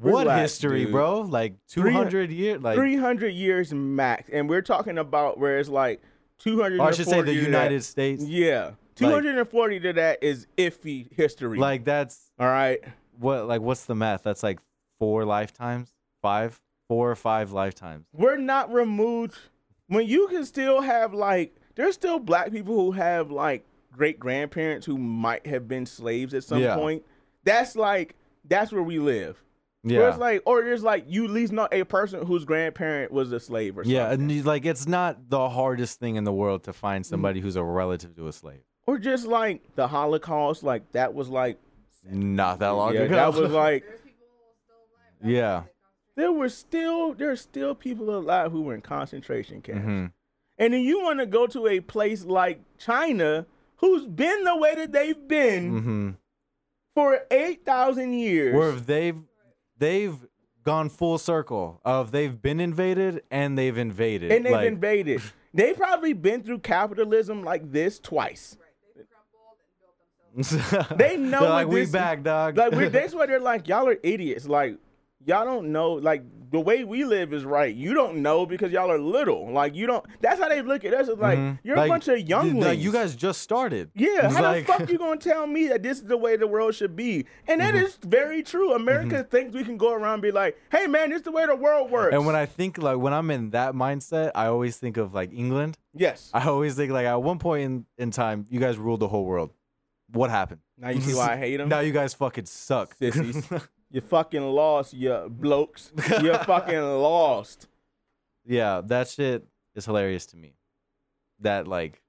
what Relax, history, dude. bro? Like two hundred years, like three hundred years max. And we're talking about where it's like two hundred. I should say the United that, States. Yeah. two hundred forty like, to that is iffy history. Like that's all right. What, like what's the math? That's like four lifetimes, five, four or five lifetimes. We're not removed. When you can still have, like, there's still black people who have, like, great-grandparents who might have been slaves at some yeah. point. That's, like, that's where we live. Yeah. Where it's like, or there's, like, you at least know a person whose grandparent was a slave or something. Yeah, and, like, it's not the hardest thing in the world to find somebody who's a relative to a slave. Or just, like, the Holocaust, like, that was, like... Not that long yeah, ago. That was, like... yeah. There were still there's still people alive who were in concentration camps. Mm-hmm. And then you want to go to a place like China, who's been the way that they've been mm-hmm. for eight thousand years. Where they've they've gone full circle of they've been invaded and they've invaded. And they've like, invaded. They've probably been through capitalism like this twice. They know they're like, this, we back, dog. Like we, that's why they're like, y'all are idiots. Like. Y'all don't know, like, the way we live is right. You don't know because y'all are little. Like, you don't, that's how they look at us. It's like, mm-hmm. you're like, a bunch of younglings. Like, you guys just started. Yeah, it's how like... the fuck you gonna tell me that this is the way the world should be? And that mm-hmm. is very true. America mm-hmm. thinks we can go around and be like, hey, man, this is the way the world works. And when I think, like, when I'm in that mindset, I always think of, like, England. Yes. I always think, like, at one point in, in time, you guys ruled the whole world. What happened? Now you see why I hate them? Now you guys fucking suck. Sissies. You fucking lost, you blokes. You're fucking lost. Yeah, that shit is hilarious to me. That, like,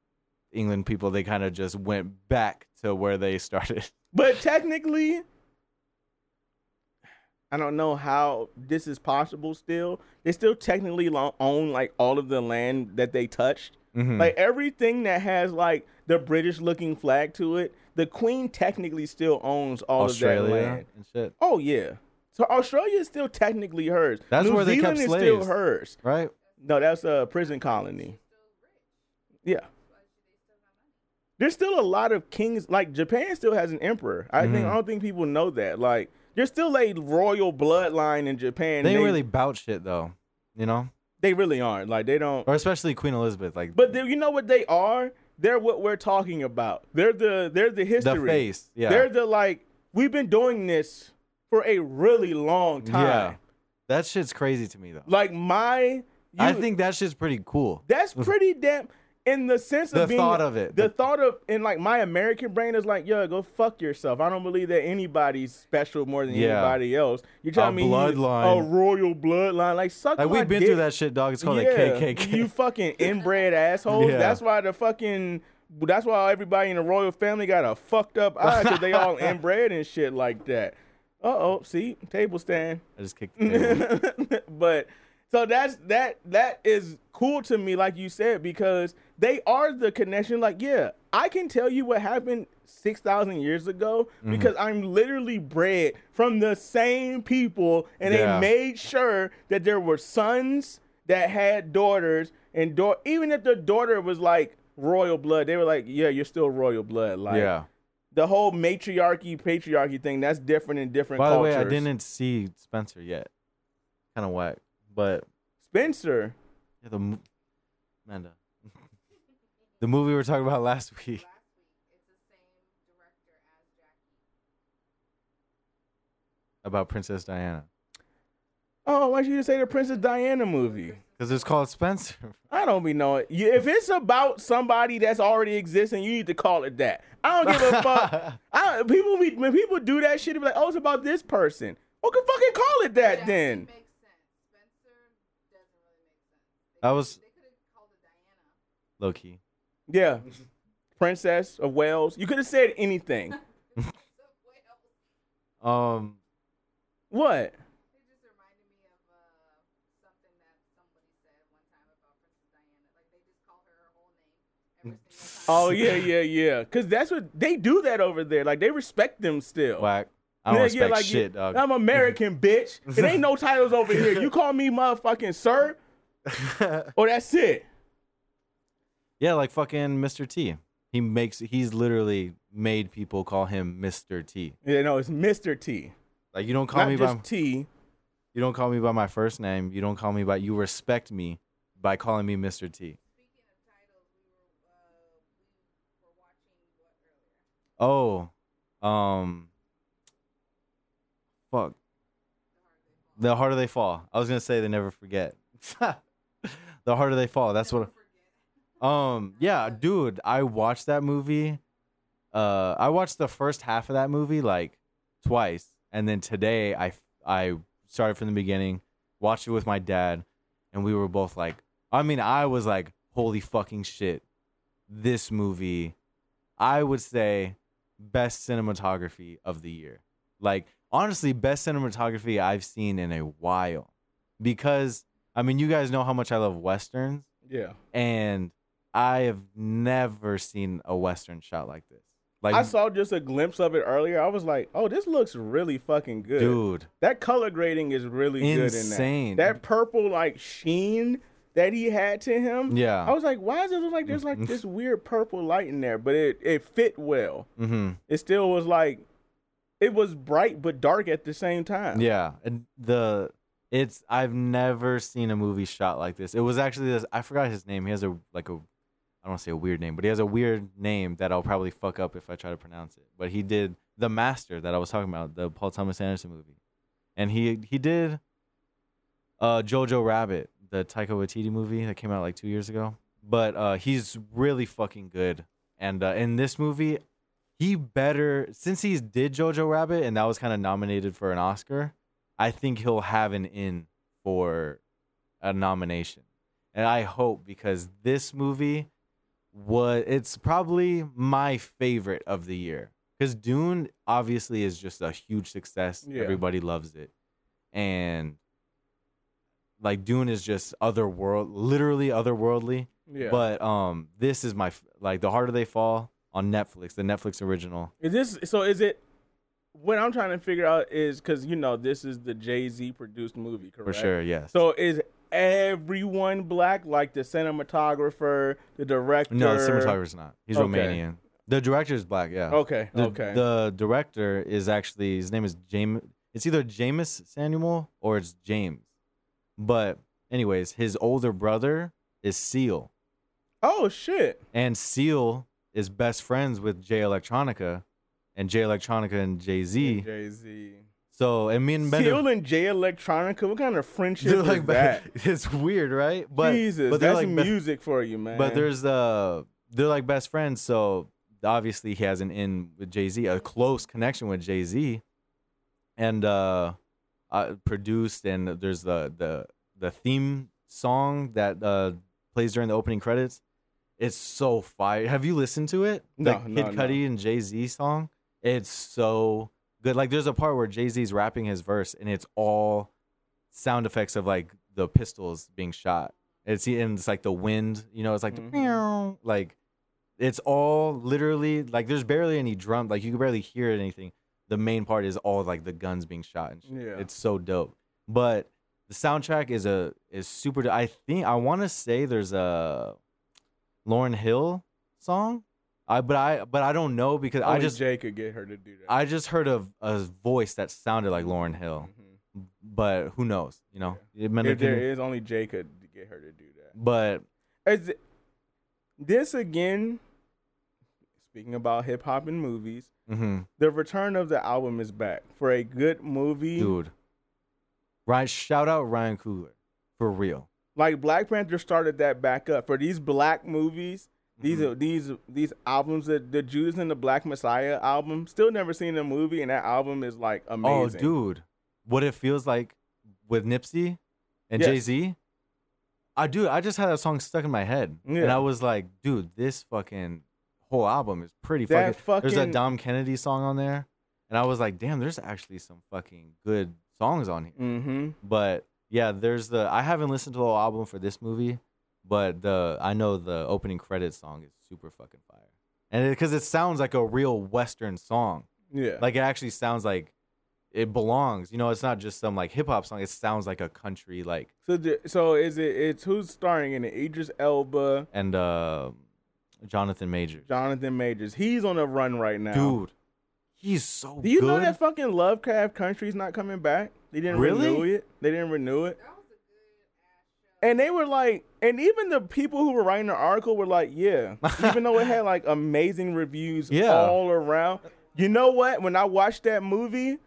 England people, they kind of just went back to where they started. But technically, I don't know how this is possible still. They still technically own, like, all of the land that they touched. Mm-hmm. Like, everything that has, like, the British-looking flag to it, the Queen technically still owns all Australia of that land. And shit. Oh, yeah. So Australia is still technically hers. That's New where Zealand they kept slaves. New Zealand is still hers. Right? No, that's a prison colony. Yeah. There's still a lot of kings. Like, Japan still has an emperor. I mm-hmm. think I don't think people know that. Like, there's still a royal bloodline in Japan. They, they really bout shit, though. You know? They really aren't. Like, they don't. Or especially Queen Elizabeth. Like, but they, you know what they are? They're what we're talking about. They're the they're the history. The face, yeah. They're the, like, we've been doing this for a really long time. Yeah. That shit's crazy to me, though. Like, my... You, I think that shit's pretty cool. That's pretty damn... In the sense of the being... The thought of it. The, the thought of... And, like, my American brain is like, yo, go fuck yourself. I don't believe that anybody's special more than yeah. anybody else. You're telling a me... bloodline. A royal bloodline. Like, suck Like, we've been dick. through that shit, dog. It's called yeah. a K K K. You fucking inbred assholes. Yeah. That's why the fucking... That's why everybody in the royal family got a fucked up eye, because they all inbred and shit like that. Uh-oh. See? Table stand. I just kicked the table. But... So that's that that is cool to me, like you said, because they are the connection. Like, yeah, I can tell you what happened six thousand years ago because mm-hmm. I'm literally bred from the same people, and yeah. they made sure that there were sons that had daughters, and da- even if the daughter was like royal blood, they were like, yeah, you're still royal blood. Like, yeah. The whole matriarchy, patriarchy thing, that's different in different By cultures. By the way, I didn't see Spencer yet. Kind of whack. But Spencer, yeah, the mo- Amanda, the movie we were talking about last week. Last week, it's the same director about Princess Diana. Oh, why don't you just say the Princess Diana movie? Because it's called Spencer. I don't be knowing. If it's about somebody that's already existing, you need to call it that. I don't give a fuck. I, people be, when people do that shit, they be like, oh, it's about this person. Well, can fucking call it that yeah, then. It makes sense. Spencer doesn't really make sense. They, I was, they could have called it Diana. Low key. Yeah. Princess of Wales. You could have said anything. um. What? Oh yeah, yeah, yeah. Cause that's what they do that over there. Like they respect them still. Whack. I don't yeah, respect yeah, like, shit, dog. I'm American, bitch. It ain't no titles over here. You call me motherfucking sir, or that's it. Yeah, like fucking Mister T. He makes. He's literally made people call him Mister T. Yeah, no, it's Mister T. Like you don't call Not me just by T. You don't call me by my first name. You don't call me by. You respect me by calling me Mister T. Oh, um, fuck. The Harder They Fall. I was gonna say They Never Forget. The Harder They Fall. That's what. Um, yeah, dude, I watched that movie. Uh, I watched the first half of that movie like twice, and then today I I started from the beginning, watched it with my dad, and we were both like, I mean, I was like, holy fucking shit, this movie. I would say best cinematography of the year. Like, honestly, best cinematography I've seen in a while. Because, I mean, you guys know how much I love Westerns. Yeah. And I have never seen a Western shot like this. Like I saw just a glimpse of it earlier. I was like, oh, this looks really fucking good. Dude. That color grading is really insane. Good in that. Insane. That purple, like, sheen that he had to him. Yeah. I was like, why does it look like there's like this weird purple light in there? But it, it fit well. Mm-hmm. It still was like, it was bright but dark at the same time. Yeah. And the, it's, I've never seen a movie shot like this. It was actually this, I forgot his name. He has a, like a, I don't want to say a weird name, but he has a weird name that I'll probably fuck up if I try to pronounce it. But he did The Master that I was talking about, the Paul Thomas Anderson movie. And he, he did uh, Jojo Rabbit, the Taika Waititi movie that came out like two years ago. But uh, he's really fucking good. And uh, in this movie, he better... Since he did Jojo Rabbit and that was kind of nominated for an Oscar, I think he'll have an in for a nomination. And I hope, because this movie, was, it's probably my favorite of the year. Because Dune, obviously, is just a huge success. Yeah. Everybody loves it. And... Like Dune is just otherworld, literally otherworldly. Yeah. But um, this is my like The Harder They Fall on Netflix, the Netflix original. Is this so? Is it? What I'm trying to figure out is because you know this is the Jay-Z produced movie, correct? For sure, yes. So is everyone black? Like the cinematographer, the director? No, the cinematographer's not. He's okay. Romanian. The director is black. Yeah. Okay. The, okay. The director is actually his name is James. It's either James Samuel or it's James. But anyways, his older brother is Seal. Oh, shit. And Seal is best friends with Jay Electronica and Jay Electronica and Jay-Z. Jay-Z. So, and me and Bender... Seal and Jay Electronica, what kind of friendship is like, that? It's weird, right? But, Jesus, but that's like music be- for you, man. But there's uh, they're like best friends, so obviously he has an in with Jay-Z, a close connection with Jay-Z. And... uh Uh, produced and there's the the the theme song that uh plays during the opening credits. It's so fire. Have you listened to it? No, the no, Kid no. Cudi and Jay-Z song. It's so good. Like there's a part where Jay-Z's rapping his verse and it's all sound effects of like the pistols being shot. It's and it's like the wind, you know, it's like mm-hmm. the meow. Like it's all literally like there's barely any drum, like you can barely hear anything. The main part is all like the guns being shot and shit. Yeah. It's so dope. But the soundtrack is a is super dope. I think I want to say there's a Lauryn Hill song. I but I but I don't know because Only I just Jay could get her to do that. I just heard a a voice that sounded like Lauryn Hill. Mm-hmm. But who knows, you know? Yeah. It meant if there is only Jay could get her to do that. But is it, this again Speaking about hip hop and movies, mm-hmm. the return of the album is back for a good movie, dude. Right, shout out Ryan Coogler, for real. Like Black Panther started that back up for these black movies. These mm-hmm. these these albums that the Jews and the Black Messiah album, still never seen a movie, and that album is like amazing. Oh, dude, what it feels like with Nipsey and yes. Jay-Z. I do. I just had that song stuck in my head, yeah. and I was like, dude, this fucking whole album is pretty fucking, fucking. There's a Dom Kennedy song on there, and I was like, damn, there's actually some fucking good songs on here. Mm-hmm. But yeah, there's the. I haven't listened to the whole album for this movie. But the I know the opening credits song is super fucking fire. And because it, it sounds like a real Western song. Yeah. Like, it actually sounds like it belongs. You know, it's not just some, like, hip-hop song. It sounds like a country, like... So, the, so is it... It's who's starring in it? Idris Elba. And uh, Jonathan Majors. Jonathan Majors. He's on a run right now. Dude, he's so good. Do you good? know that fucking Lovecraft Country's not coming back? They didn't really? renew it. They didn't renew it. And they were like, and even the people who were writing the article were like, yeah, even though it had like amazing reviews yeah. all around. You know what? When I watched that movie,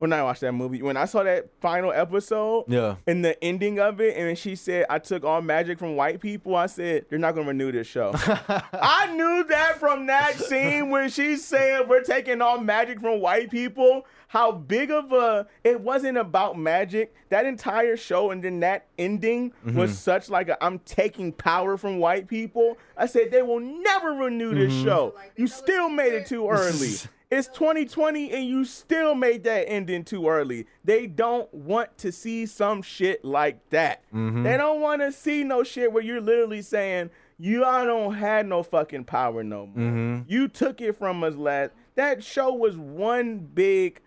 when I watched that movie, when I saw that final episode yeah. and the ending of it, and she said, I took all magic from white people. I said, they're not going to renew this show. I knew that from that scene when she said, we're taking all magic from white people. How big of a, it wasn't about magic. That entire show and then that ending mm-hmm. was such like a, I'm taking power from white people. I said, they will never renew this mm-hmm. show. Like, you still made it too early. It's twenty twenty and you still made that ending too early. They don't want to see some shit like that. Mm-hmm. They don't want to see no shit where you're literally saying, you I don't have no fucking power no more. Mm-hmm. You took it from us last. That show was one big,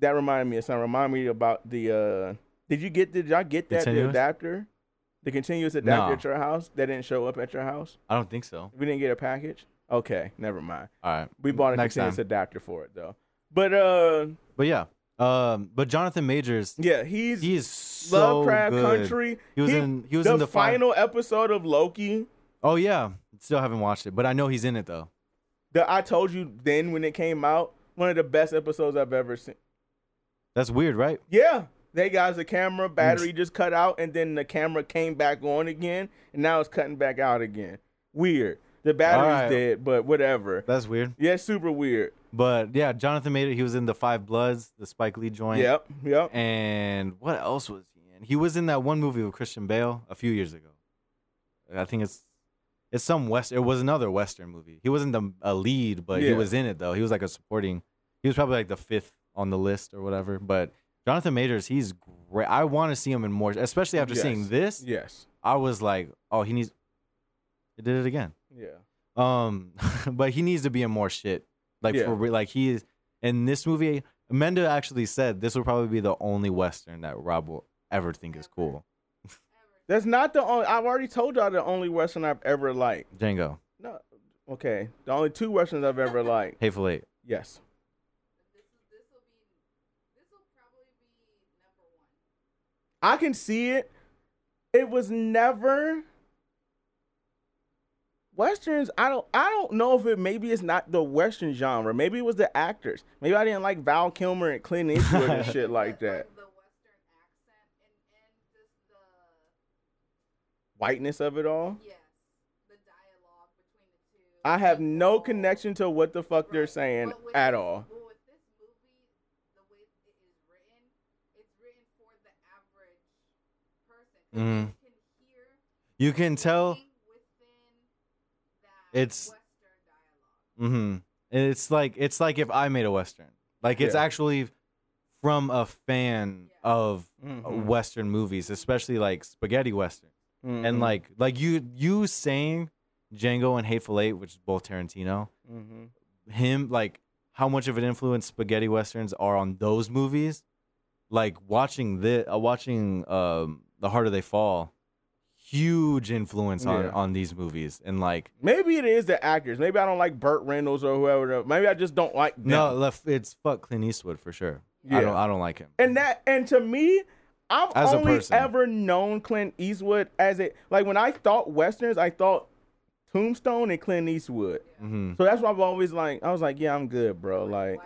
that reminded me of something. Remind me about the, uh, did you get, did y'all get that the adapter? The continuous adapter no. at your house? That didn't show up at your house? I don't think so. We didn't get a package? Okay, never mind. All right. We bought a Next continuous time. adapter for it, though. But, uh. But yeah. Um, but Jonathan Majors. Yeah, he's. He is so Lovecraft good. Country. He was he, in, he was the in the final fi- episode of Loki. Oh, yeah. Still haven't watched it, but I know he's in it, though. The I Told You Then when it came out, one of the best episodes I've ever seen. That's weird, right? Yeah. They got the camera battery just cut out, and then the camera came back on again, and now it's cutting back out again. Weird. The battery's right. dead, but whatever. That's weird. Yeah, super weird. But, yeah, Jonathan made it. He was in the Five Bloods, the Spike Lee joint. Yep, yep. And what else was he in? He was in that one movie with Christian Bale a few years ago. I think it's it's some West. It was another Western movie. He wasn't the, a lead, but yeah. he was in it, though. He was like a supporting. He was probably like the fifth on the list or whatever, but Jonathan Majors, he's great. I want to see him in more, especially after yes. seeing this. Yes, I was like, oh, he needs. It did it again. Yeah. Um, but he needs to be in more shit. Like yeah. for real, like he is in this movie. Amanda actually said this will probably be the only Western that Rob will ever think ever. is cool. That's not the only. I've already told y'all the only Western I've ever liked. Django. No. Okay. The only two Westerns I've ever liked. Hateful Eight. Yes. I can see it. It was never Westerns. I don't. I don't know if it. Maybe it's not the Western genre. Maybe it was the actors. Maybe I didn't like Val Kilmer and Clint Eastwood and shit like that. The Western accent and, and just the whiteness of it all. Yeah, the dialogue between the two. I have no connection to what the fuck right. they're saying with, at all. With this movie, the way it is written, it's written for the average person. Mm. You can hear. You can tell. It's mm-hmm. and it's like it's like if I made a Western, like it's yeah. actually from a fan yeah. of mm-hmm. Western movies, especially like spaghetti Western, mm-hmm. and like like you you saying Django and Hateful Eight, which is both Tarantino, mm-hmm. him like how much of an influence spaghetti Westerns are on those movies, like watching this, uh, watching um, The Harder They Fall. Huge influence on, yeah. on these movies, and like maybe it is the actors. Maybe I don't like Burt Reynolds or whoever. Maybe I just don't like them. No, it's fuck Clint Eastwood for sure. Yeah. I don't I don't like him. And that and to me, I've as only ever known Clint Eastwood as a like when I thought Westerns, I thought Tombstone and Clint Eastwood. Mm-hmm. So that's why I've always like, I was like, yeah, I'm good, bro. Like,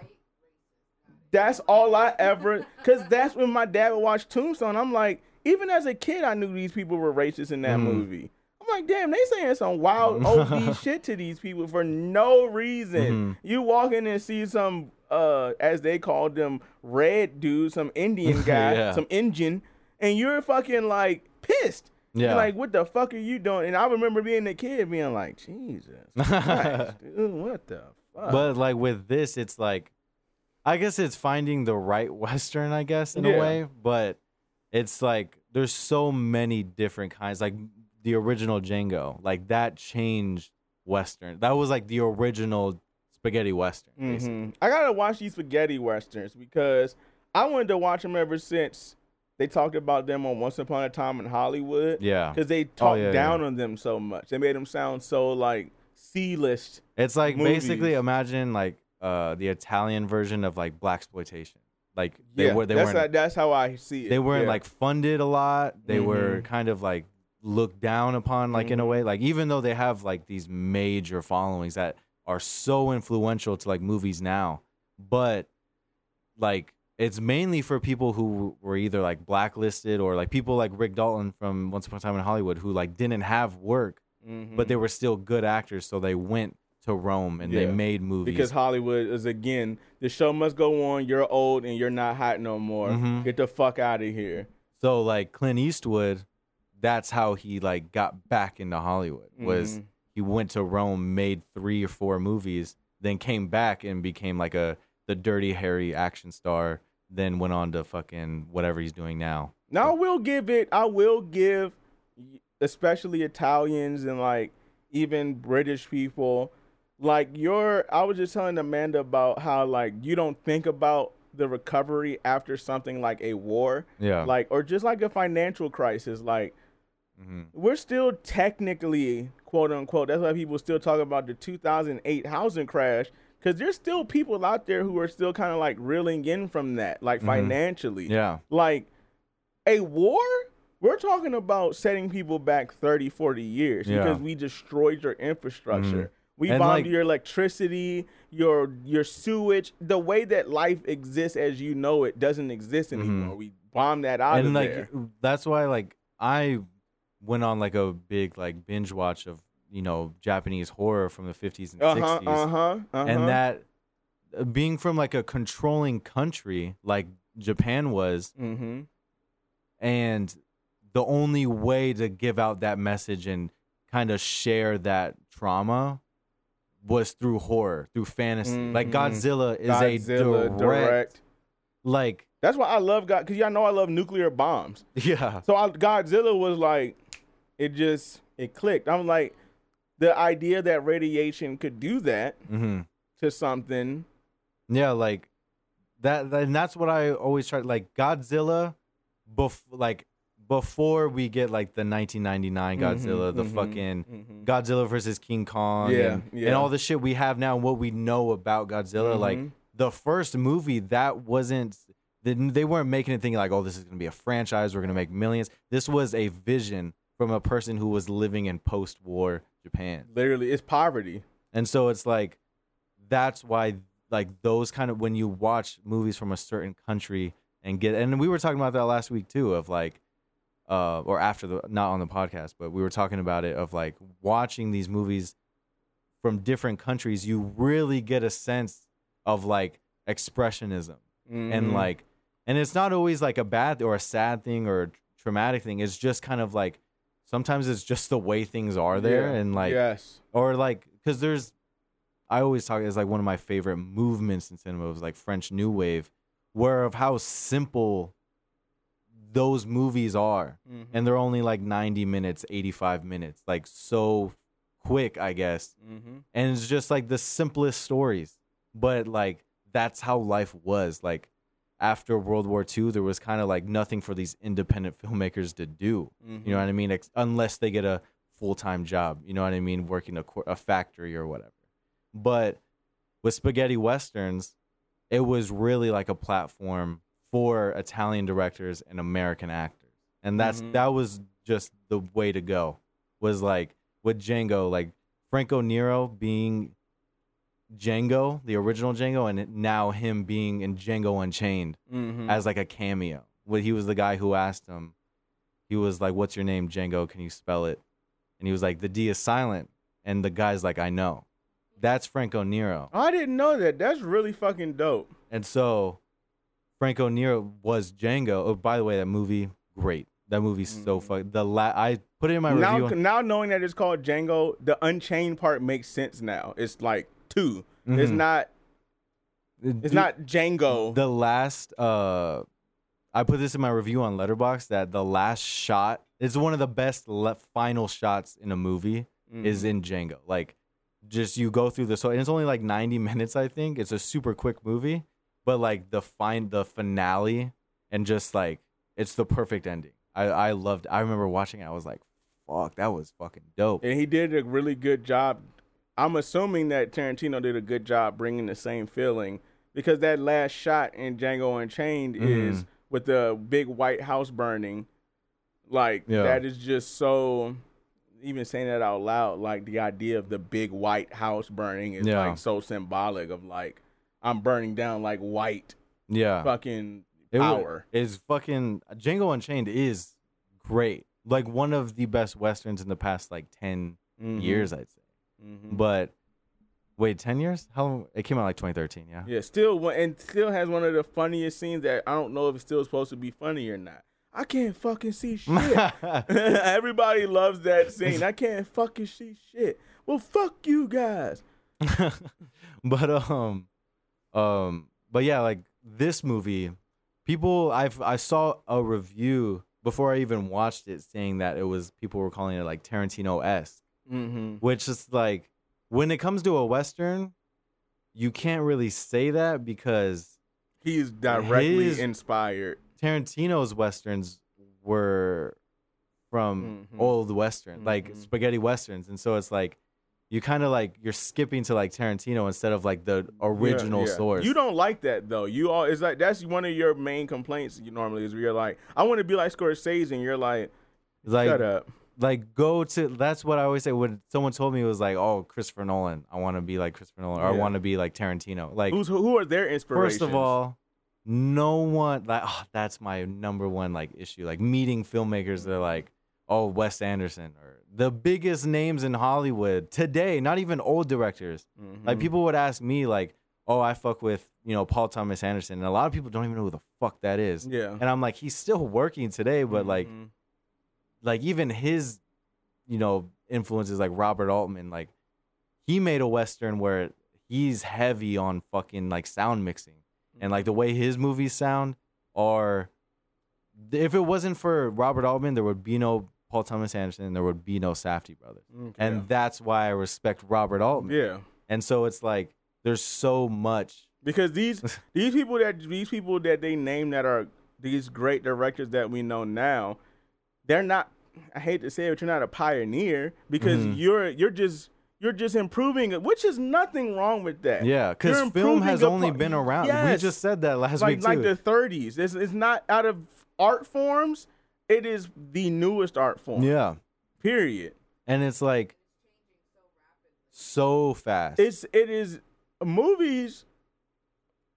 that's all I ever, because that's when my dad would watch Tombstone. I'm like, even as a kid, I knew these people were racist in that mm-hmm. movie. I'm like, damn, they saying some wild O D shit to these people for no reason. Mm-hmm. You walk in and see some, uh, as they called them, red dude, some Indian guy, yeah. some Indian, and you're fucking like pissed. Yeah. You're like, what the fuck are you doing? And I remember being a kid being like, Jesus Christ, dude, what the fuck? But like with this, it's like, I guess it's finding the right Western, I guess, in yeah. a way. But it's like, there's so many different kinds. Like the original Django, like that changed Western. That was like the original spaghetti Western. Mm-hmm. I got to watch these spaghetti Westerns because I wanted to watch them ever since they talked about them on Once Upon a Time in Hollywood. Yeah. Because they talked oh, yeah, down yeah. on them so much. They made them sound so like C-list. It's like movies. Basically imagine like, Uh, the Italian version of like blaxploitation, like they yeah, were they were that's how I see it. They weren't yeah. like funded a lot. They mm-hmm. were kind of like looked down upon, like mm-hmm. in a way. Like even though they have like these major followings that are so influential to like movies now, but like it's mainly for people who were either like blacklisted or like people like Rick Dalton from Once Upon a Time in Hollywood who like didn't have work, mm-hmm. but they were still good actors, so they went to Rome and yeah. they made movies. Because Hollywood is, again, the show must go on, you're old and you're not hot no more. Mm-hmm. Get the fuck out of here. So like Clint Eastwood, that's how he like got back into Hollywood, was mm-hmm. he went to Rome, made three or four movies, then came back and became like a the Dirty Harry action star, then went on to fucking whatever he's doing now. Now I will give it, I will give especially Italians and like even British people, like your, I was just telling Amanda about how like you don't think about the recovery after something like a war, yeah, like or just like a financial crisis. Like mm-hmm. we're still technically quote unquote. That's why people still talk about the two thousand eight housing crash because there's still people out there who are still kind of like reeling in from that, like mm-hmm. financially. Yeah, like a war. We're talking about setting people back thirty, forty years yeah. because we destroyed your infrastructure. Mm-hmm. We and bombed like, your electricity, your your sewage. The way that life exists as you know it doesn't exist anymore. Mm-hmm. We bombed that out and of like, there. That's why, like, I went on like a big like binge watch of you know Japanese horror from the fifties and uh-huh, sixties, uh-huh, uh-huh. and that being from like a controlling country like Japan was, mm-hmm. and the only way to give out that message and kind of share that trauma was through horror, through fantasy. Mm-hmm. Like Godzilla is Godzilla a direct, direct, like that's why I love God because y'all know I love nuclear bombs. Yeah. So I, Godzilla was like, it just it clicked. I'm like, the idea that radiation could do that mm-hmm. to something. Yeah, like that, and that's what I always try. Like Godzilla, bef- like. Before we get like the nineteen ninety-nine Godzilla, mm-hmm, the mm-hmm, fucking mm-hmm. Godzilla versus King Kong, yeah, and, yeah. and all the shit we have now and what we know about Godzilla, mm-hmm. like the first movie that wasn't, they weren't making it thinking like, oh, this is going to be a franchise, we're going to make millions. This was a vision from a person who was living in post-war Japan. Literally, it's poverty. And so it's like, that's why like those kind of, when you watch movies from a certain country and get, and we were talking about that last week too, of like, Uh, or after the, not on the podcast, but we were talking about it of like watching these movies from different countries, you really get a sense of like expressionism mm-hmm. and like, and it's not always like a bad or a sad thing or a traumatic thing. It's just kind of like, sometimes it's just the way things are there yeah. and like, yes. or like, cause there's, I always talk, it's like one of my favorite movements in cinema was like French New Wave where of how simple those movies are mm-hmm. and they're only like ninety minutes, eighty-five minutes, like so quick, I guess. Mm-hmm. And it's just like the simplest stories, but like that's how life was. Like after World War Two, there was kind of like nothing for these independent filmmakers to do. Mm-hmm. You know what I mean? Ex- unless they get a full-time job, you know what I mean? Working a, cor- a factory or whatever. But with spaghetti Westerns, it was really like a platform for Italian directors and American actors. And that's mm-hmm. that was just the way to go. Was like with Django, like Franco Nero being Django, the original Django, and now him being in Django Unchained mm-hmm. as like a cameo. Well, he was the guy who asked him, he was like, what's your name, Django? Can you spell it? And he was like, the D is silent. And the guy's like, I know. That's Franco Nero. I didn't know that. That's really fucking dope. And so Franco Nero was Django. Oh, by the way, that movie, great. That movie's mm-hmm. so fucking... The la- I put it in my now, review. Now knowing that it's called Django, the Unchained part makes sense now. It's like two. Mm-hmm. It's not... It's Dude, not Django. The last... uh I put this in my review on Letterboxd that the last shot is one of the best left final shots in a movie mm. is in Django. Like, just you go through the so and it's only like ninety minutes, I think. It's a super quick movie, but like the find the finale and just like it's the perfect ending. I, I loved. I remember watching it. I was like, fuck, that was fucking dope. And he did a really good job. I'm assuming that Tarantino did a good job bringing the same feeling because that last shot in Django Unchained mm. is. With the big white house burning, like yeah. that is just so. Even saying that out loud, like the idea of the big white house burning is yeah. like so symbolic of like I'm burning down like white, yeah, fucking it power. W- is fucking Django Unchained is great, like one of the best westerns in the past like ten mm-hmm. years, I'd say. Mm-hmm. But wait, ten years? How long? It came out like twenty thirteen, yeah. Yeah, still, and still has one of the funniest scenes that I don't know if it's still supposed to be funny or not. I can't fucking see shit. Everybody loves that scene. I can't fucking see shit. Well, fuck you guys. But um, um, but yeah, like this movie, people, I've I saw a review before I even watched it, saying that it was people were calling it like Tarantino-esque, mm-hmm. which is like. When it comes to a Western, you can't really say that because he's directly inspired. Tarantino's Westerns were from mm-hmm. old Western, mm-hmm. like spaghetti Westerns. And so it's like, you kind of like, you're skipping to like Tarantino instead of like the original yeah, yeah. source. You don't like that though. You all, it's like, that's one of your main complaints you normally is where you're like, I want to be like Scorsese. And you're like, like shut up. Like, go to, that's what I always say when someone told me it was like, oh, Christopher Nolan. I want to be like Christopher Nolan or yeah. I want to be like Tarantino. Like, Who's, who are their inspirations? First of all, no one, like, oh, that's my number one, like, issue. Like, meeting filmmakers that are like, oh, Wes Anderson or the biggest names in Hollywood today, not even old directors. Mm-hmm. Like, people would ask me, like, oh, I fuck with, you know, Paul Thomas Anderson. And a lot of people don't even know who the fuck that is. Yeah. And I'm like, he's still working today, but mm-hmm. like, Like, even his, you know, influences, like Robert Altman, like, he made a Western where he's heavy on fucking, like, sound mixing. And, like, the way his movies sound are, if it wasn't for Robert Altman, there would be no Paul Thomas Anderson and there would be no Safdie Brothers. Okay. And that's why I respect Robert Altman. Yeah. And so it's like, there's so much. Because these these people that these people that they name that are these great directors that we know now, they're not, I hate to say it, but you're not a pioneer because mm-hmm. you're you're just you're just improving, which is nothing wrong with that. Yeah, because film has only po- been around. Yes. We just said that last like, week, like too. Like the thirties. It's, it's not out of art forms. It is the newest art form. Yeah. Period. And it's like so fast. It's It is movies,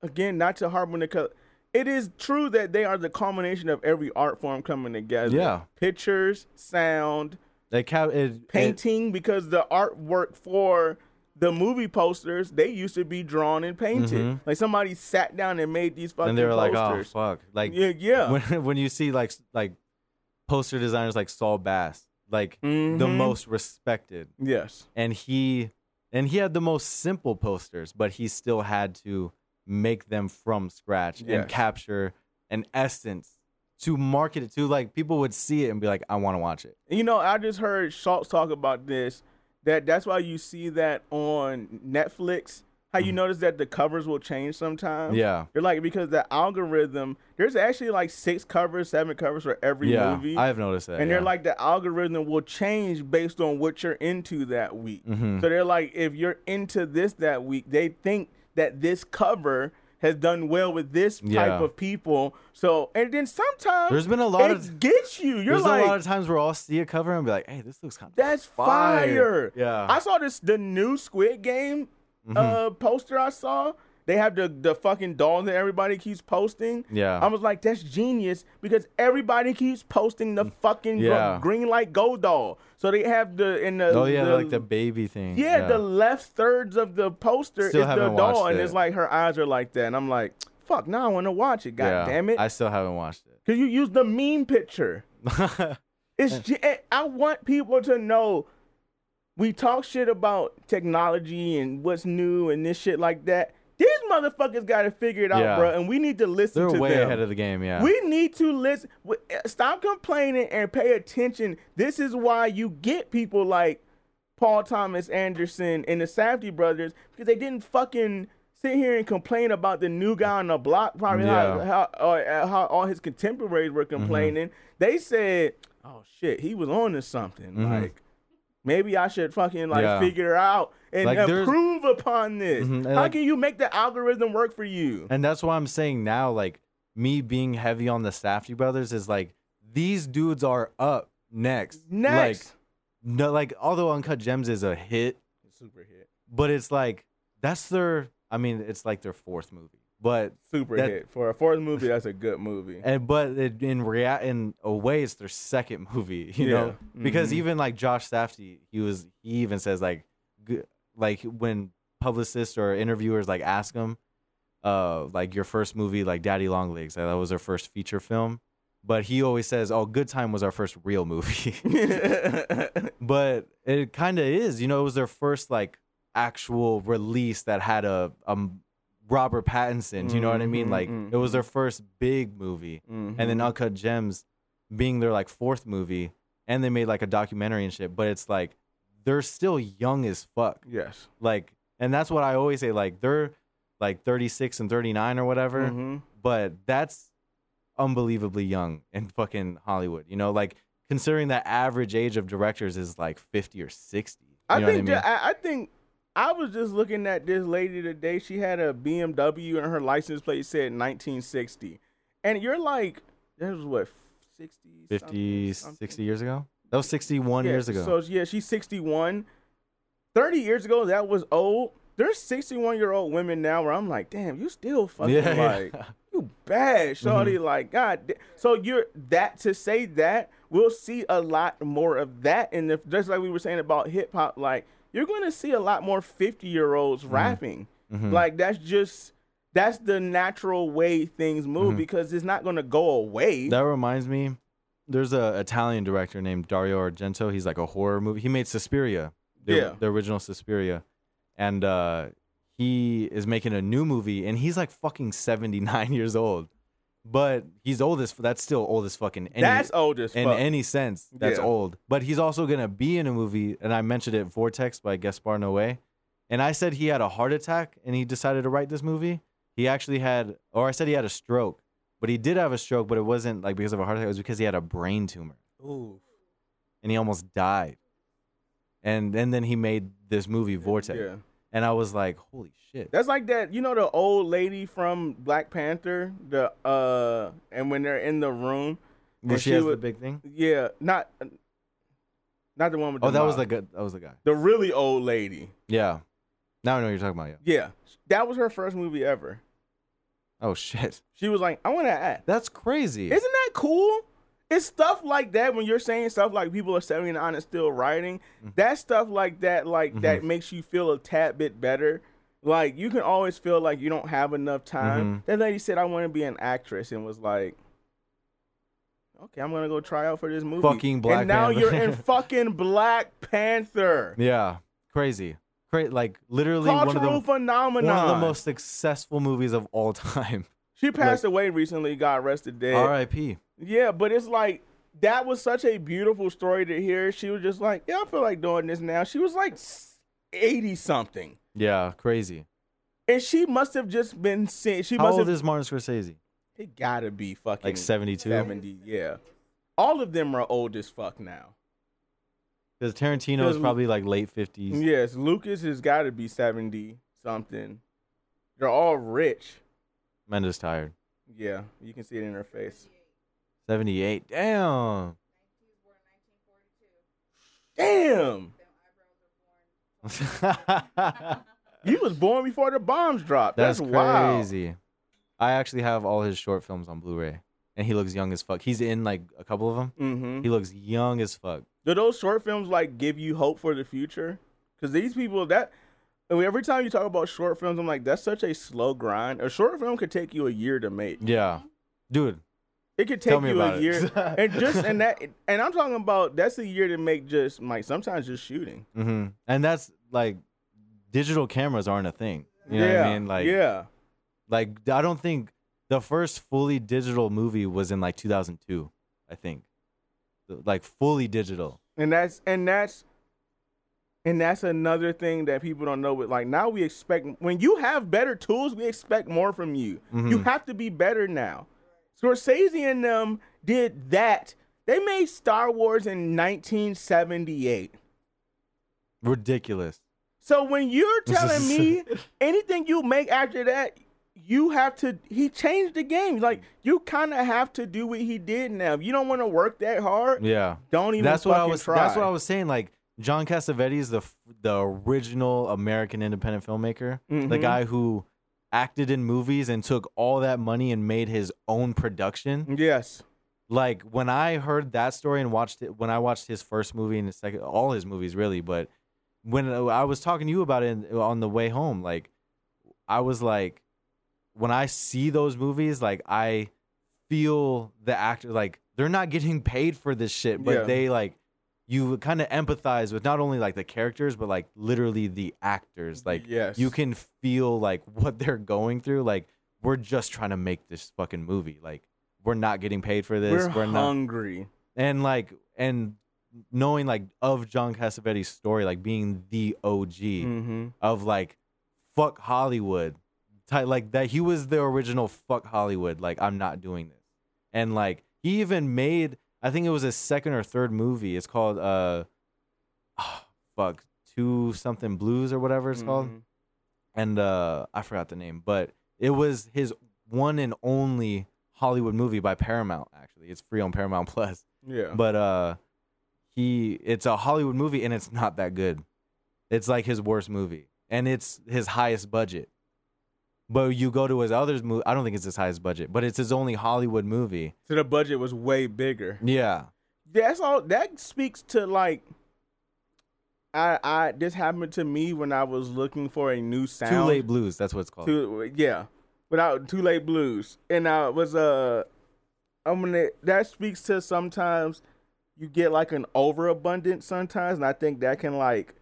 again, not to harp on the color. It is true that they are the culmination of every art form coming together. Yeah. Pictures, sound, they ca- it, painting, it, because the artwork for the movie posters, they used to be drawn and painted. Mm-hmm. Like somebody sat down and made these fucking posters. And they were posters. Like, oh, fuck. Like, yeah. yeah. When, when you see like like poster designers like Saul Bass, like mm-hmm. the most respected. Yes. And he And he had the most simple posters, but he still had to make them from scratch yes. and capture an essence to market it to. Like, people would see it and be like, I want to watch it. You know, I just heard Schultz talk about this, that that's why you see that on Netflix, how you mm-hmm. notice that the covers will change sometimes. Yeah. They're like, because the algorithm, there's actually like six covers, seven covers for every yeah, movie. I have noticed that. And yeah. they're like, the algorithm will change based on what you're into that week. Mm-hmm. So they're like, if you're into this that week, they think that this cover has done well with this type yeah. of people. So, and then sometimes there's been a lot it of gets you. You're there's like a lot of times where I'll see a cover and be like, "Hey, this looks kind of that's fire." fire. Yeah, I saw this the new Squid Game mm-hmm. uh, poster I saw. They have the, the fucking dolls that everybody keeps posting. Yeah. I was like, that's genius because everybody keeps posting the fucking yeah. gr- green light gold doll. So they have the in the oh yeah the, like the baby thing. Yeah, yeah, the left thirds of the poster still is the doll, and it. it's like her eyes are like that, and I'm like, fuck, now I want to watch it. God yeah, damn it! I still haven't watched it. Cause you use the meme picture. It's I want people to know. We talk shit about technology and what's new and this shit like that. These motherfuckers got to figure it out, yeah. bro, and we need to listen They're to them. They're way ahead of the game, yeah. We need to listen. Stop complaining and pay attention. This is why you get people like Paul Thomas Anderson and the Safdie brothers, because they didn't fucking sit here and complain about the new guy on the block, probably yeah. how, how, uh, how all his contemporaries were complaining. Mm-hmm. They said, oh, shit, he was on to something, mm-hmm. like. Maybe I should fucking like yeah. figure out and like improve upon this. Mm-hmm, How like, can you make the algorithm work for you? And that's why I'm saying now, like me being heavy on the Safdie brothers is like these dudes are up next. Next, like, no, like although Uncut Gems is a hit, super hit, but it's like that's their. I mean, it's like their fourth movie, but super that, hit for a fourth movie. That's a good movie. And but it, in rea- in a way, it's their second movie, you yeah. know, mm-hmm. because even like Josh Safdie, he was he even says like, g- like when publicists or interviewers like ask him, uh, like your first movie, like Daddy Long Legs, that was our first feature film, but he always says, oh, Good Time was our first real movie. But it kind of is, you know, it was their first like actual release that had a a. Robert Pattinson, do you know what I mean? Like mm-hmm. it was their first big movie, mm-hmm. and then Uncut Gems being their like fourth movie, and they made like a documentary and shit. But it's like they're still young as fuck. Yes, like, and that's what I always say. Like they're like thirty-six and thirty-nine or whatever, mm-hmm. but that's unbelievably young in fucking Hollywood. You know, like considering the average age of directors is like fifty or sixty. I think. I, mean? that, I, I think. I was just looking at this lady today. She had a B M W and her license plate said nineteen sixty. And you're like, that was what, sixty? fifty, something? sixty years ago? That was sixty-one yeah, years ago. So, yeah, she's sixty-one. thirty years ago, that was old. There's sixty-one-year-old women now where I'm like, damn, you still fucking yeah, like, yeah. you bad, shorty. Mm-hmm. Like, God. So you're that to say that, we'll see a lot more of that. And if, just like we were saying about hip-hop, like, you're going to see a lot more fifty-year-olds mm. rapping. Mm-hmm. Like, that's just, that's the natural way things move mm-hmm. because it's not going to go away. That reminds me, there's an Italian director named Dario Argento. He's like a horror movie. He made Suspiria, the, yeah. the original Suspiria. And uh, he is making a new movie, and he's like fucking seventy-nine years old. But he's old as, that's still old as fucking. Any, that's old as fuck. In any sense, that's yeah. old. But he's also going to be in a movie, and I mentioned it, Vortex by Gaspar Noé. And I said he had a heart attack, and he decided to write this movie. He actually had, or I said he had a stroke. But he did have a stroke, but it wasn't like because of a heart attack. It was because he had a brain tumor. Ooh. And he almost died. And, and then he made this movie, Vortex. Yeah. And I was like, holy shit. That's like that, you know, the old lady from Black Panther, the uh, and when they're in the room. Where she, she has was, the big thing? Yeah, not not the one with the Oh, that mom. was the guy. That was the guy. The really old lady. Yeah. Now I know what you're talking about, yeah. Yeah. That was her first movie ever. Oh, shit. She was like, I want to act. That's crazy. Isn't that cool? It's stuff like that when you're saying stuff like people are seventy-nine and still writing. Mm-hmm. That stuff like that, like mm-hmm. that makes you feel a tad bit better. Like you can always feel like you don't have enough time. Mm-hmm. That lady said, I want to be an actress and was like, okay, I'm going to go try out for this movie. Fucking Black Panther. And now Panther. You're in fucking Black Panther. Yeah. Crazy. Cra- like literally one of, the, one of the most successful movies of all time. She passed like, away recently, got arrested dead. R I P Yeah, but it's like, that was such a beautiful story to hear. She was just like, yeah, I feel like doing this now. She was like eighty-something. Yeah, crazy. And she must have just been saying... She How must old have, is Martin Scorsese? He gotta be fucking... Like seventy-two? seventy, yeah. All of them are old as fuck now. Because Tarantino Cause is probably like late fifties. Yes, Lucas has gotta be seventy-something. They're all rich. Menda's tired. Yeah, you can see it in her face. seventy-eight. Damn. Damn. You was born before the bombs dropped. That's, That's crazy. Wild. I actually have all his short films on Blu-ray, and he looks young as fuck. He's in like a couple of them. Mm-hmm. He looks young as fuck. Do those short films like give you hope for the future? Because these people that. Every time you talk about short films, I'm like, that's such a slow grind. A short film could take you a year to make. Yeah, dude, it could take you a year, and just and that, and I'm talking about that's a year to make just like sometimes just shooting. Mm-hmm. And that's like, digital cameras aren't a thing. You know yeah, what I mean? Like, yeah, like I don't think the first fully digital movie was in like two thousand two. I think, like fully digital. And that's and that's. And that's another thing that people don't know. But like now we expect, when you have better tools, we expect more from you. Mm-hmm. You have to be better now. Scorsese and them did that. They made Star Wars in nineteen seventy-eight. Ridiculous. So when you're telling me anything you make after that, you have to, he changed the game. Like you kind of have to do what he did now. If you don't want to work that hard, yeah, don't even that's what I was, try. That's what I was saying. Like, John Cassavetes is the the original American independent filmmaker, mm-hmm. the guy who acted in movies and took all that money and made his own production. Yes, like when I heard that story and watched it, when I watched his first movie and his second, all his movies really. But when I was talking to you about it on the way home, like I was like, when I see those movies, like I feel the actor, like they're not getting paid for this shit, but yeah. they like. You kind of empathize with not only like the characters, but like literally the actors. Like yes. you can feel like what they're going through. Like we're just trying to make this fucking movie. Like we're not getting paid for this. We're, we're hungry. Not. And like, and knowing like of John Cassavetes' story, like being the O G mm-hmm. of like, fuck Hollywood. Like that he was the original fuck Hollywood. Like I'm not doing this. And like he even made... I think it was his second or third movie. It's called, uh, oh, fuck, Two Something Blues or whatever it's mm-hmm. called. And uh, I forgot the name, but it was his one and only Hollywood movie by Paramount, actually. It's free on Paramount Plus. Yeah. But uh, he, it's a Hollywood movie and it's not that good. It's like his worst movie and it's his highest budget. But you go to his other movie, I don't think it's his highest budget, but it's his only Hollywood movie. So the budget was way bigger. Yeah. That's all, that speaks to like, I, I, this happened to me when I was looking for a new sound. Too Late Blues, that's what it's called. Too, yeah. Without Too Late Blues. And I was, uh, I'm gonna, that speaks to sometimes you get like an overabundance sometimes. And I think that can like,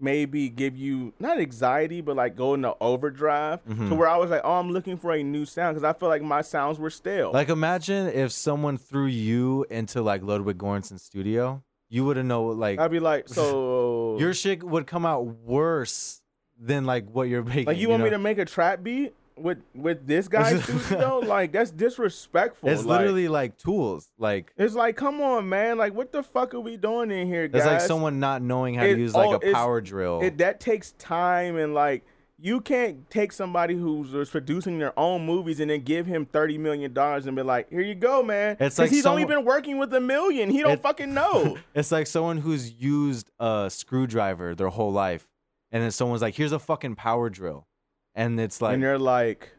maybe give you not anxiety, but like go into overdrive mm-hmm. to where I was like, oh, I'm looking for a new sound because I feel like my sounds were stale. Like, imagine if someone threw you into like Ludwig Göransson's studio, you wouldn't know. Like, I'd be like, so your shit would come out worse than like what you're making. Like, you, you want know? me to make a trap beat with with this guy's studio? Like, that's disrespectful. It's like, literally like tools. Like, it's like, come on, man. Like, what the fuck are we doing in here, guys? It's like someone not knowing how it, to use like oh, a power drill. It, that takes time, and like you can't take somebody who's producing their own movies and then give him thirty million dollars and be like, here you go, man. It's like he's someone, only been working with a million. He don't it, fucking know. It's like someone who's used a screwdriver their whole life, and then someone's like, here's a fucking power drill. And it's like, and they're like,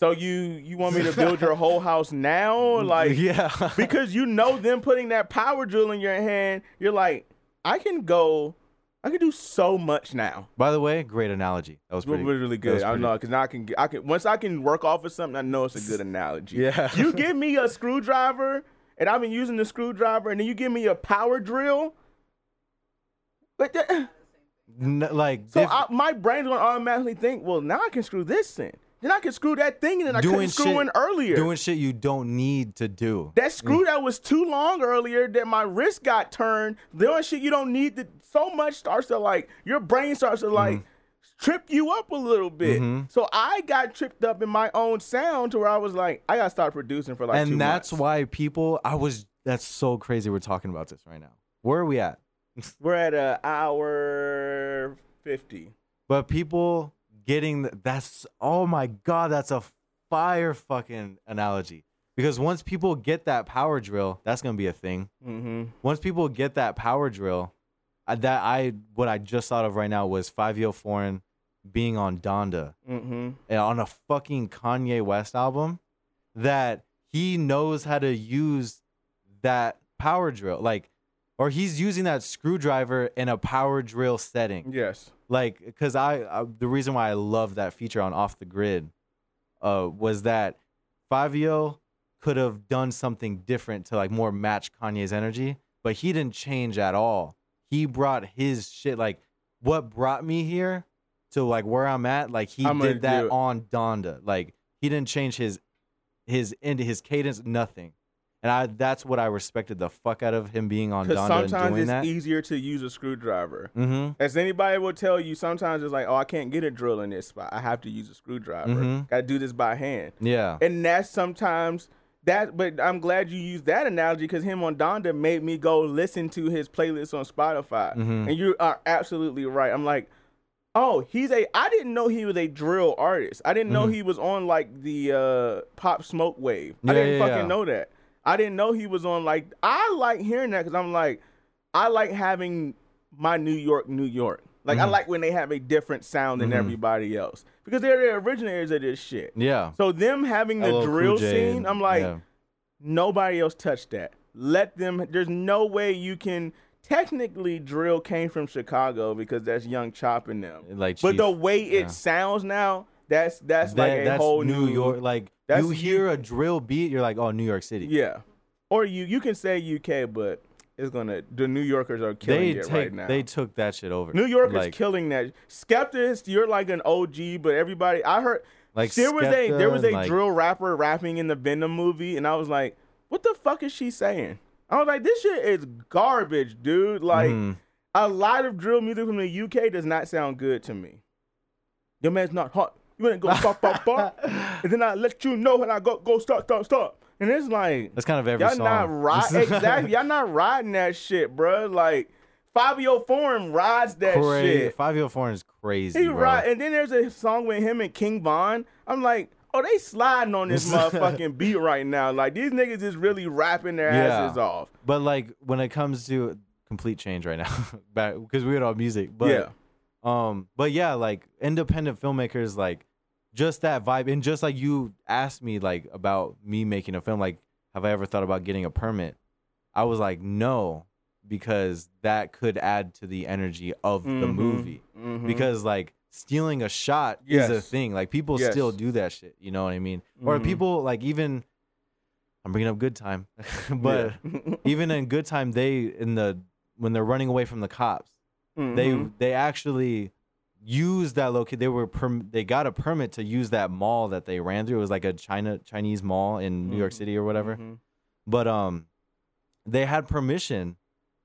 so you you want me to build your whole house now? Like, yeah, because you know them putting that power drill in your hand, you're like, I can go, I can do so much now. By the way, great analogy. That was pretty, really good. Was pretty, I know because now I can I can once I can work off of something, I know it's a good analogy. Yeah, you give me a screwdriver, and I've been using the screwdriver, and then you give me a power drill, like that. No, like so I, my brain's gonna automatically think, well, now I can screw this in, then I can screw that thing, and then I couldn't screw in earlier. Doing shit you don't need to do. That screw mm. that was too long earlier, that my wrist got turned. Doing shit you don't need to. So much starts to like your brain starts to like mm. trip you up a little bit. Mm-hmm. So I got tripped up in my own sound to where I was like, I gotta start producing for like. And two that's months. Why people. I was. That's so crazy. We're talking about this right now. Where are we at? We're at an hour fifty. But people getting the, that's, oh my God, that's a fire fucking analogy. Because once people get that power drill, that's going to be a thing. Mm-hmm. Once people get that power drill, I, that I what I just thought of right now was Five-Yo Foreign being on Donda, mm-hmm. and on a fucking Kanye West album, that he knows how to use that power drill. Like, or he's using that screwdriver in a power drill setting. Yes. Like, because I, I the reason why I love that feature on Off the Grid uh, was that Five-Yo could have done something different to like more match Kanye's energy, but he didn't change at all. He brought his shit, like what brought me here to like where I'm at. Like he I'm did that on Donda. Like he didn't change his his end, his cadence, nothing. And I that's what I respected the fuck out of him being on Donda. Sometimes and doing it's that. easier to use a screwdriver. Mm-hmm. As anybody will tell you, sometimes it's like, oh, I can't get a drill in this spot. I have to use a screwdriver. Mm-hmm. Got to do this by hand. Yeah, and that's sometimes. That, but I'm glad you used that analogy because him on Donda made me go listen to his playlist on Spotify. Mm-hmm. And you are absolutely right. I'm like, oh, he's a, I didn't know he was a drill artist. I didn't mm-hmm. know he was on like the uh, Pop Smoke wave. Yeah, I didn't yeah, fucking yeah. know that. I didn't know he was on like, I like hearing that because I'm like, I like having my New York, New York. Like, mm-hmm. I like when they have a different sound than mm-hmm. everybody else because they're the originaries of this shit. Yeah. So them having the drill scene, I'm like, yeah. nobody else touched that. Let them. There's no way you can. Technically, drill came from Chicago because that's Young Chop and them. Like, Chief, but the way it yeah. sounds now, that's that's that, like a that's whole New, New York. Like you hear a drill beat, you're like, oh, New York City. Yeah. Or you you can say U K, but. Is gonna the New Yorkers are killing they it take, right now. They took that shit over. New Yorkers like, killing that. Skepta, you're like an O G, but everybody I heard like there Skepta was a there was a like, drill rapper rapping in the Venom movie, and I was like, what the fuck is she saying? I was like, this shit is garbage, dude. Like mm. a lot of drill music from the U K does not sound good to me. Your man's not hot. You ain't go pop pop pop, and then I let you know when I go go stop stop stop. And it's like that's kind of every y'all song. Not ri- exactly, y'all not riding that shit, bro. Like Five-Yo Foreign rides that crazy. shit. Five-Yo Foreign is crazy. He ride, and then there's a song with him and King Von. I'm like, oh, they sliding on this motherfucking beat right now. Like these niggas is really rapping their yeah. asses off. But like when it comes to complete change right now, because we had all music. But yeah. um, but yeah, like independent filmmakers, like. Just that vibe, and just like you asked me, like about me making a film, like have I ever thought about getting a permit? I was like, no, because that could add to the energy of mm-hmm. the movie. Mm-hmm. Because like stealing a shot yes. is a thing. Like people yes. still do that shit. You know what I mean? Mm-hmm. Or people like even I'm bringing up Good Time, but even in Good Time, they in the when they're running away from the cops, mm-hmm. they they actually. Use that location. They were per- they got a permit to use that mall that they ran through. It was like a China Chinese mall in New mm-hmm. York City or whatever. Mm-hmm. But um, they had permission,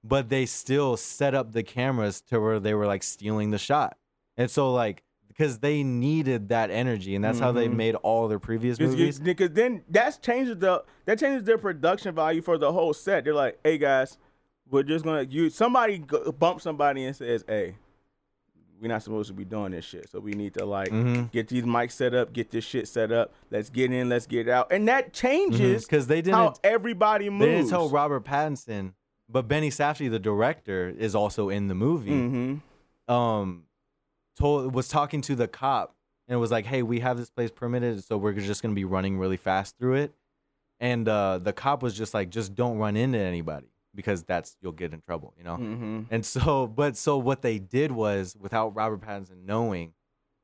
but they still set up the cameras to where they were like stealing the shot. And so like because they needed that energy, and that's mm-hmm. how they made all their previous movies. Because then that changes the that changes their production value for the whole set. They're like, hey guys, we're just gonna use somebody go, bump somebody and says, hey. We're not supposed to be doing this shit. So we need to, like, mm-hmm. get these mics set up, get this shit set up. Let's get in, let's get out. And that changes mm-hmm. they didn't, how everybody moves. They didn't tell Robert Pattinson, but Benny Safdie, the director, is also in the movie, mm-hmm. um, told was talking to the cop and was like, hey, we have this place permitted, so we're just going to be running really fast through it. And uh, the cop was just like, just don't run into anybody. Because that's you'll get in trouble, you know. Mm-hmm. And so, but so what they did was, without Robert Pattinson knowing,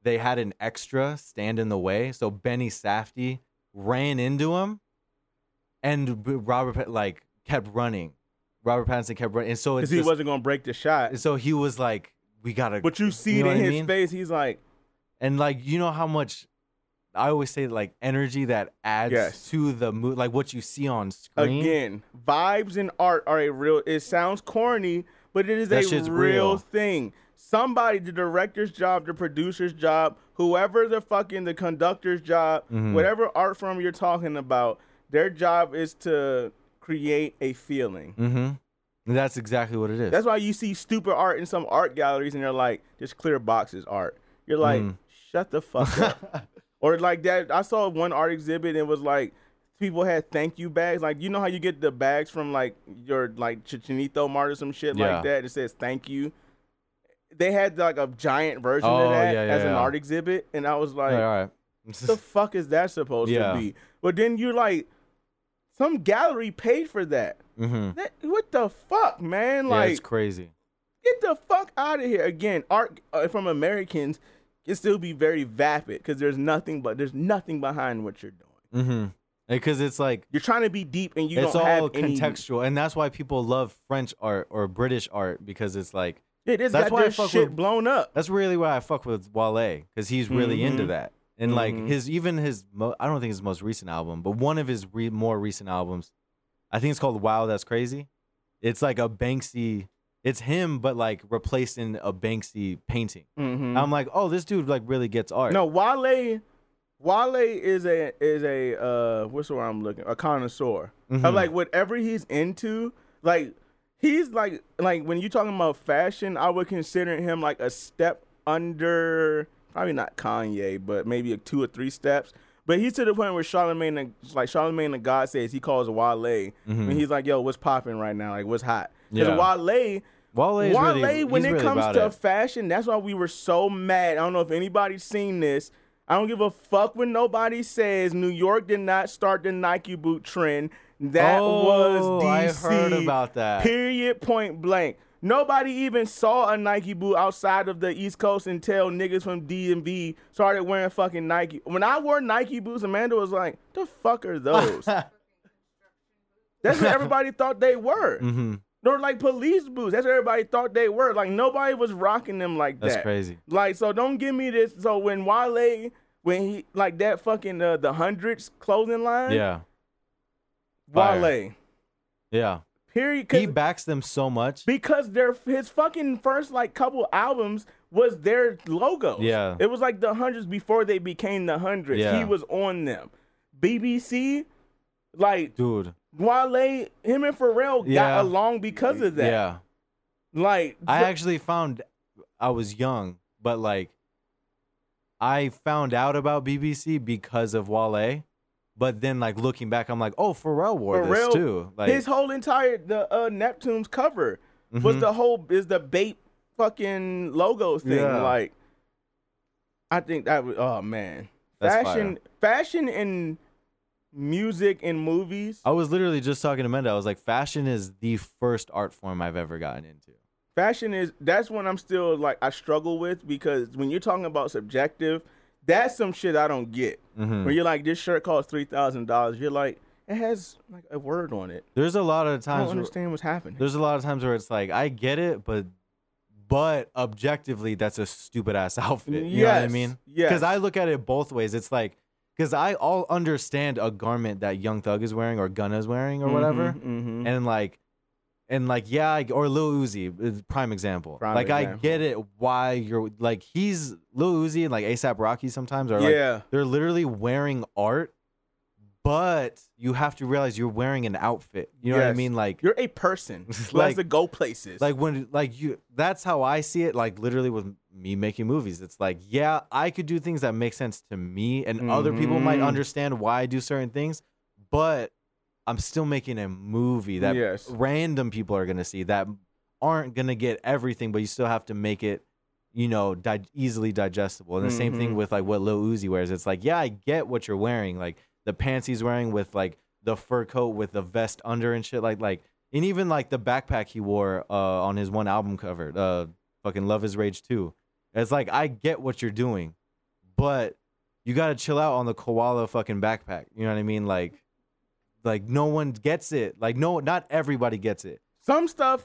they had an extra stand in the way. So Benny Safdie ran into him, and Robert like kept running. Robert Pattinson kept running, and so because he wasn't gonna break the shot, and so he was like, "We gotta." But you see you know it in his mean? face. He's like, and like you know how much. I always say like energy that adds yes. to the mood, like what you see on screen. Again, vibes and art are a real, it sounds corny, but it is that a real, real thing. Somebody, the director's job, the producer's job, whoever the fucking, the conductor's job, mm-hmm. whatever art form you're talking about, their job is to create a feeling. Mm-hmm. That's exactly what it is. That's why you see stupid art in some art galleries and they're like, this clear box is art. You're like, mm. Shut the fuck up. Or like that, I saw one art exhibit and it was like, people had thank you bags. Like, you know how you get the bags from like your like Chichinito Mart or some shit yeah. like that? It says thank you. They had like a giant version oh, of that yeah, yeah, as yeah. an art exhibit. And I was like, yeah, all right. What the fuck is that supposed yeah. to be? But then you're like, some gallery paid for that. Mm-hmm. That what the fuck, man? Like, yeah, it's crazy. Get the fuck out of here. Again, art uh, from Americans can still be very vapid because there's nothing but there's nothing behind what you're doing. Mm-hmm. Because it's like you're trying to be deep and you don't have any. It's all contextual, and that's why people love French art or British art because it's like it is. That's why I fuck shit with, blown up. That's really why I fuck with Wale because he's really mm-hmm. into that. And like mm-hmm. his even his mo- I don't think his most recent album, but one of his re- more recent albums, I think it's called Wow That's Crazy. It's like a Banksy. It's him, but like replaced in a Banksy painting. Mm-hmm. I'm like, oh, this dude like really gets art. No, Wale. Wale is a is a uh what's the word I'm looking a connoisseur mm-hmm. of like whatever he's into. Like he's like like when you're talking about fashion, I would consider him like a step under, probably not Kanye, but maybe a two or three steps. But he's to the point where Charlemagne like Charlemagne the God says he calls Wale mm-hmm. and he's like, yo, what's popping right now? Like what's hot? Because yeah. Wale. Wale's Wale really, when it really comes to it. Fashion, that's why we were so mad. I don't know if anybody's seen this. I don't give a fuck when nobody says New York did not start the Nike boot trend. That oh, was D C. I heard about that. Period, point blank. Nobody even saw a Nike boot outside of the East Coast until niggas from D M V started wearing fucking Nike. When I wore Nike boots, Amanda was like, the fuck are those? That's what everybody thought they were. Mm-hmm. They're like police boots. That's what everybody thought they were. Like, nobody was rocking them like that. That's crazy. Like, so don't give me this. So when Wale... When he, like that fucking, uh, the hundreds clothing line. Yeah. Fire. Wale. Yeah. Period. He backs them so much. Because their his fucking first, like, couple albums was their logos. Yeah. It was like the hundreds before they became the hundreds. Yeah. He was on them. B B C, like. Dude. Wale, him and Pharrell yeah. got along because of that. Yeah. Like. I th- actually found, I was young, but like. I found out about B B C because of Wale, but then like looking back, I'm like, oh, Pharrell wore Pharrell, this too. Like his whole entire the uh, Neptune's cover mm-hmm. was the whole is the Bape fucking logo thing. Yeah. Like, I think that was oh man, That's fashion, fire. Fashion and music and movies. I was literally just talking to Amanda. I was like, fashion is the first art form I've ever gotten into. Fashion is, that's one I'm still, like, I struggle with because when you're talking about subjective, that's some shit I don't get. Mm-hmm. When you're like, this shirt costs three thousand dollars, you're like, it has, like, a word on it. There's a lot of times I don't understand where, what's happening. There's a lot of times where it's like, I get it, but but objectively, that's a stupid-ass outfit. You yes. know what I mean? Yeah. Because I look at it both ways. It's like, because I all understand a garment that Young Thug is wearing or Gunna's wearing or mm-hmm, whatever, mm-hmm. and, like, And like, yeah, or Lil Uzi is prime example. Prime like, example. I get it why you're like, he's Lil Uzi and like ASAP Rocky sometimes are like, yeah. they're literally wearing art, but you have to realize you're wearing an outfit. You know yes. what I mean? Like, you're a person who like, has to go places. Like, when, like, you, that's how I see it. Like, literally, with me making movies, it's like, yeah, I could do things that make sense to me and mm-hmm. other people might understand why I do certain things, but. I'm still making a movie that yes. random people are going to see that aren't going to get everything, but you still have to make it, you know, di- easily digestible. And the mm-hmm. same thing with like what Lil Uzi wears. It's like, yeah, I get what you're wearing. Like the pants he's wearing with like the fur coat with the vest under and shit like, like, and even like the backpack he wore uh, on his one album cover, uh, fucking Love Is Rage two. It's like, I get what you're doing, but you got to chill out on the koala fucking backpack. You know what I mean? Like, Like, no one gets it. Like, no, not everybody gets it. Some stuff,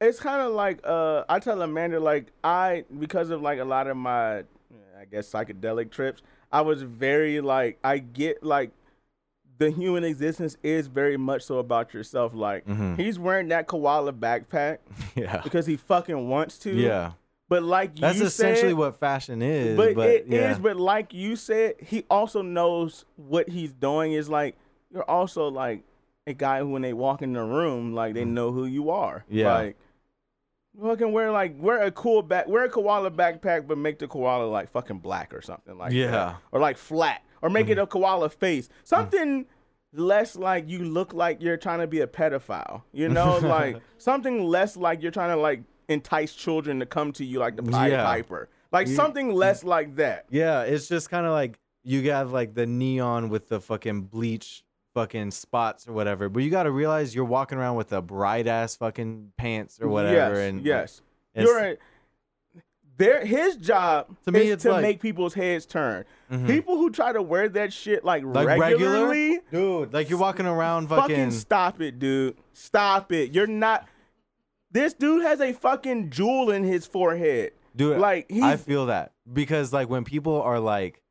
it's kind of like, uh, I tell Amanda, like, I, because of, like, a lot of my, I guess, psychedelic trips, I was very, like, I get, like, the human existence is very much so about yourself. Like, mm-hmm. he's wearing that koala backpack yeah. because he fucking wants to. Yeah. But like That's you said, essentially what fashion is. But, but it yeah. is, but like you said, he also knows what he's doing is, like, you're also like a guy who, when they walk in the room, like they know who you are. Yeah. Like Fucking wear like wear a cool back wear a koala backpack, but make the koala like fucking black or something like yeah. that. Or like flat. Or make mm-hmm. it a koala face. Something mm-hmm. less like you look like you're trying to be a pedophile. You know, like something less like you're trying to like entice children to come to you like the Pied yeah. Piper. Like you, something less like that. Yeah, it's just kinda like you got like the neon with the fucking bleach fucking spots or whatever, but you got to realize you're walking around with a bright ass fucking pants or whatever. Yes, and yes, you're a, there. His job to me is to like, make people's heads turn. Mm-hmm. People who try to wear that shit like, like regularly, regular? dude, like you're walking around fucking, fucking. Stop it, dude. Stop it. You're not. This dude has a fucking jewel in his forehead, dude. Like he's, I feel that because like when people are like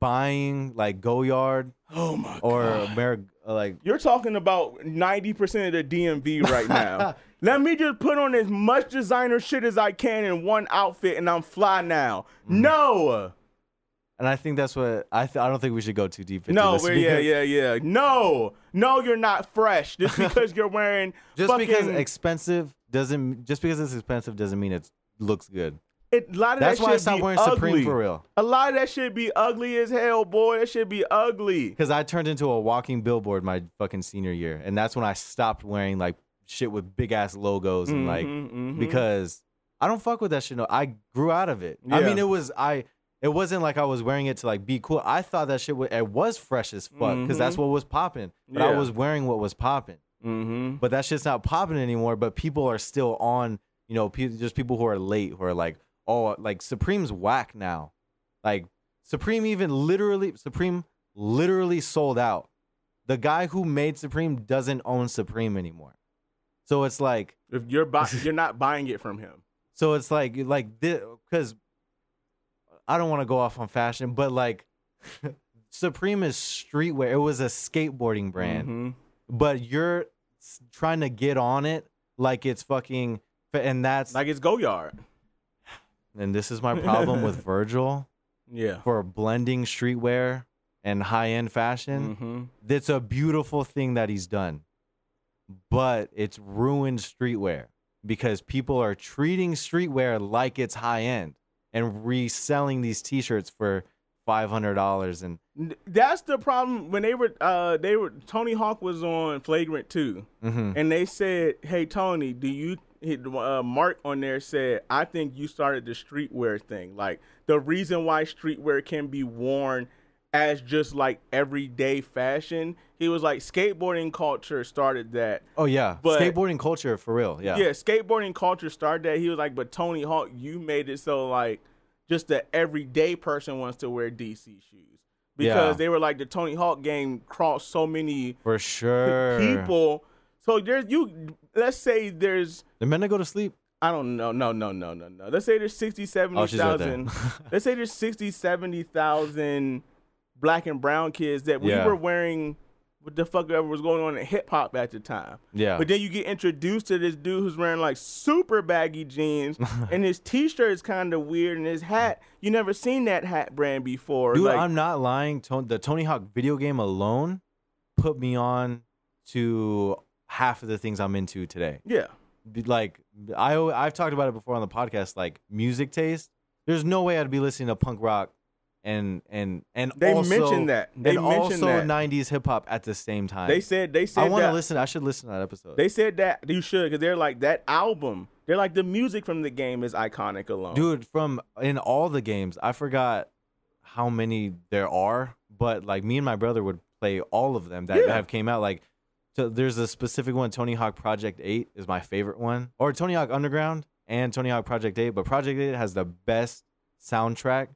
buying like Goyard. Oh my God. Or America, like you're talking about ninety percent of the D M V right now. Let me just put on as much designer shit as I can in one outfit and I'm fly now. Mm. No. And I think that's what I th- I don't think we should go too deep into no, this. No, yeah, yeah, yeah. No. No, you're not fresh just because you're wearing just fucking... because expensive doesn't just because it's expensive doesn't mean it looks good. It, a lot of That's that why I stopped wearing ugly. Supreme for real. A lot of that shit be ugly as hell, boy. That shit be ugly. Because I turned into a walking billboard my fucking senior year. And that's when I stopped wearing like shit with big ass logos. And mm-hmm, like, mm-hmm. because I don't fuck with that shit. No, I grew out of it. Yeah. I mean, it was, I, it wasn't like I was wearing it to like be cool. I thought that shit was, it was fresh as fuck because mm-hmm. that's what was popping. But yeah. I was wearing what was popping. Mm-hmm. But that shit's not popping anymore. But people are still on, you know, pe- just people who are late who are like, oh, like Supreme's whack now. Like Supreme even literally, Supreme literally sold out. The guy who made Supreme doesn't own Supreme anymore. So it's like if you're bu- you're not buying it from him. So it's like like this because I don't want to go off on fashion, but like Supreme is streetwear. It was a skateboarding brand, mm-hmm. but you're trying to get on it like it's fucking and that's like it's Goyard. And this is my problem with Virgil yeah. for blending streetwear and high-end fashion. Mm-hmm. It's a beautiful thing that he's done, but it's ruined streetwear because people are treating streetwear like it's high-end and reselling these T-shirts for five hundred dollars. And that's the problem. When they were, uh, they were Tony Hawk was on Flagrant two, mm-hmm. and they said, hey, Tony, do you Uh, Mark on there said, I think you started the streetwear thing. Like the reason why streetwear can be worn as just like everyday fashion. He was like, skateboarding culture started that. Oh yeah. But, skateboarding culture for real. Yeah. Yeah. Skateboarding culture started that. He was like, but Tony Hawk, you made it so like just the everyday person wants to wear D C shoes because yeah. they were like the Tony Hawk game crossed so many for sure people. So there's you. Let's say there's. The men that go to sleep. I don't know. No, no, no, no, no. Let's say there's sixty, seventy thousand. Oh, she's right there. Let's say there's sixty, seventy thousand black and brown kids that we yeah. were wearing what the fuck ever was going on in hip hop at the time. Yeah. But then you get introduced to this dude who's wearing like super baggy jeans and his T-shirt is kind of weird and his hat. You never seen that hat brand before. Dude, like, I'm not lying. The Tony Hawk video game alone put me on to half of the things I'm into today. Yeah. Like, I, I've talked about it before on the podcast, like, music taste. There's no way I'd be listening to punk rock and and and they also, mentioned that. They and mentioned also that. nineties hip-hop at the same time. They said, they said I want to listen. I should listen to that episode. They said that. You should, because they're like, that album. They're like, the music from the game is iconic alone. Dude, from in all the games, I forgot how many there are, but, like, me and my brother would play all of them that yeah. have came out, like, so there's a specific one, Tony Hawk Project eight is my favorite one. Or Tony Hawk Underground and Tony Hawk Project eight. But Project eight has the best soundtrack.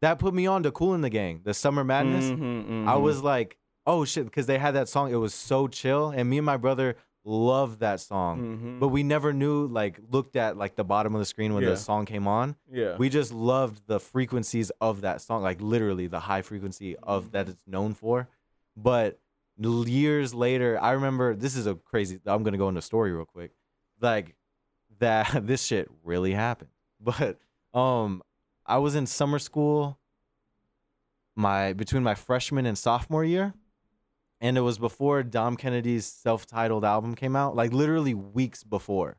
That put me on to Kool and the Gang, the Summer Madness. Mm-hmm, mm-hmm. I was like, oh, shit, because they had that song. It was so chill. And me and my brother loved that song. Mm-hmm. But we never knew, like, looked at, like, the bottom of the screen when yeah. the song came on. Yeah. We just loved the frequencies of that song, like, literally the high frequency of that it's known for. But years later, I remember this is a crazy. I'm gonna go into a story real quick, like that. This shit really happened. But um, I was in summer school, my between my freshman and sophomore year, and it was before Dom Kennedy's self-titled album came out. Like literally weeks before,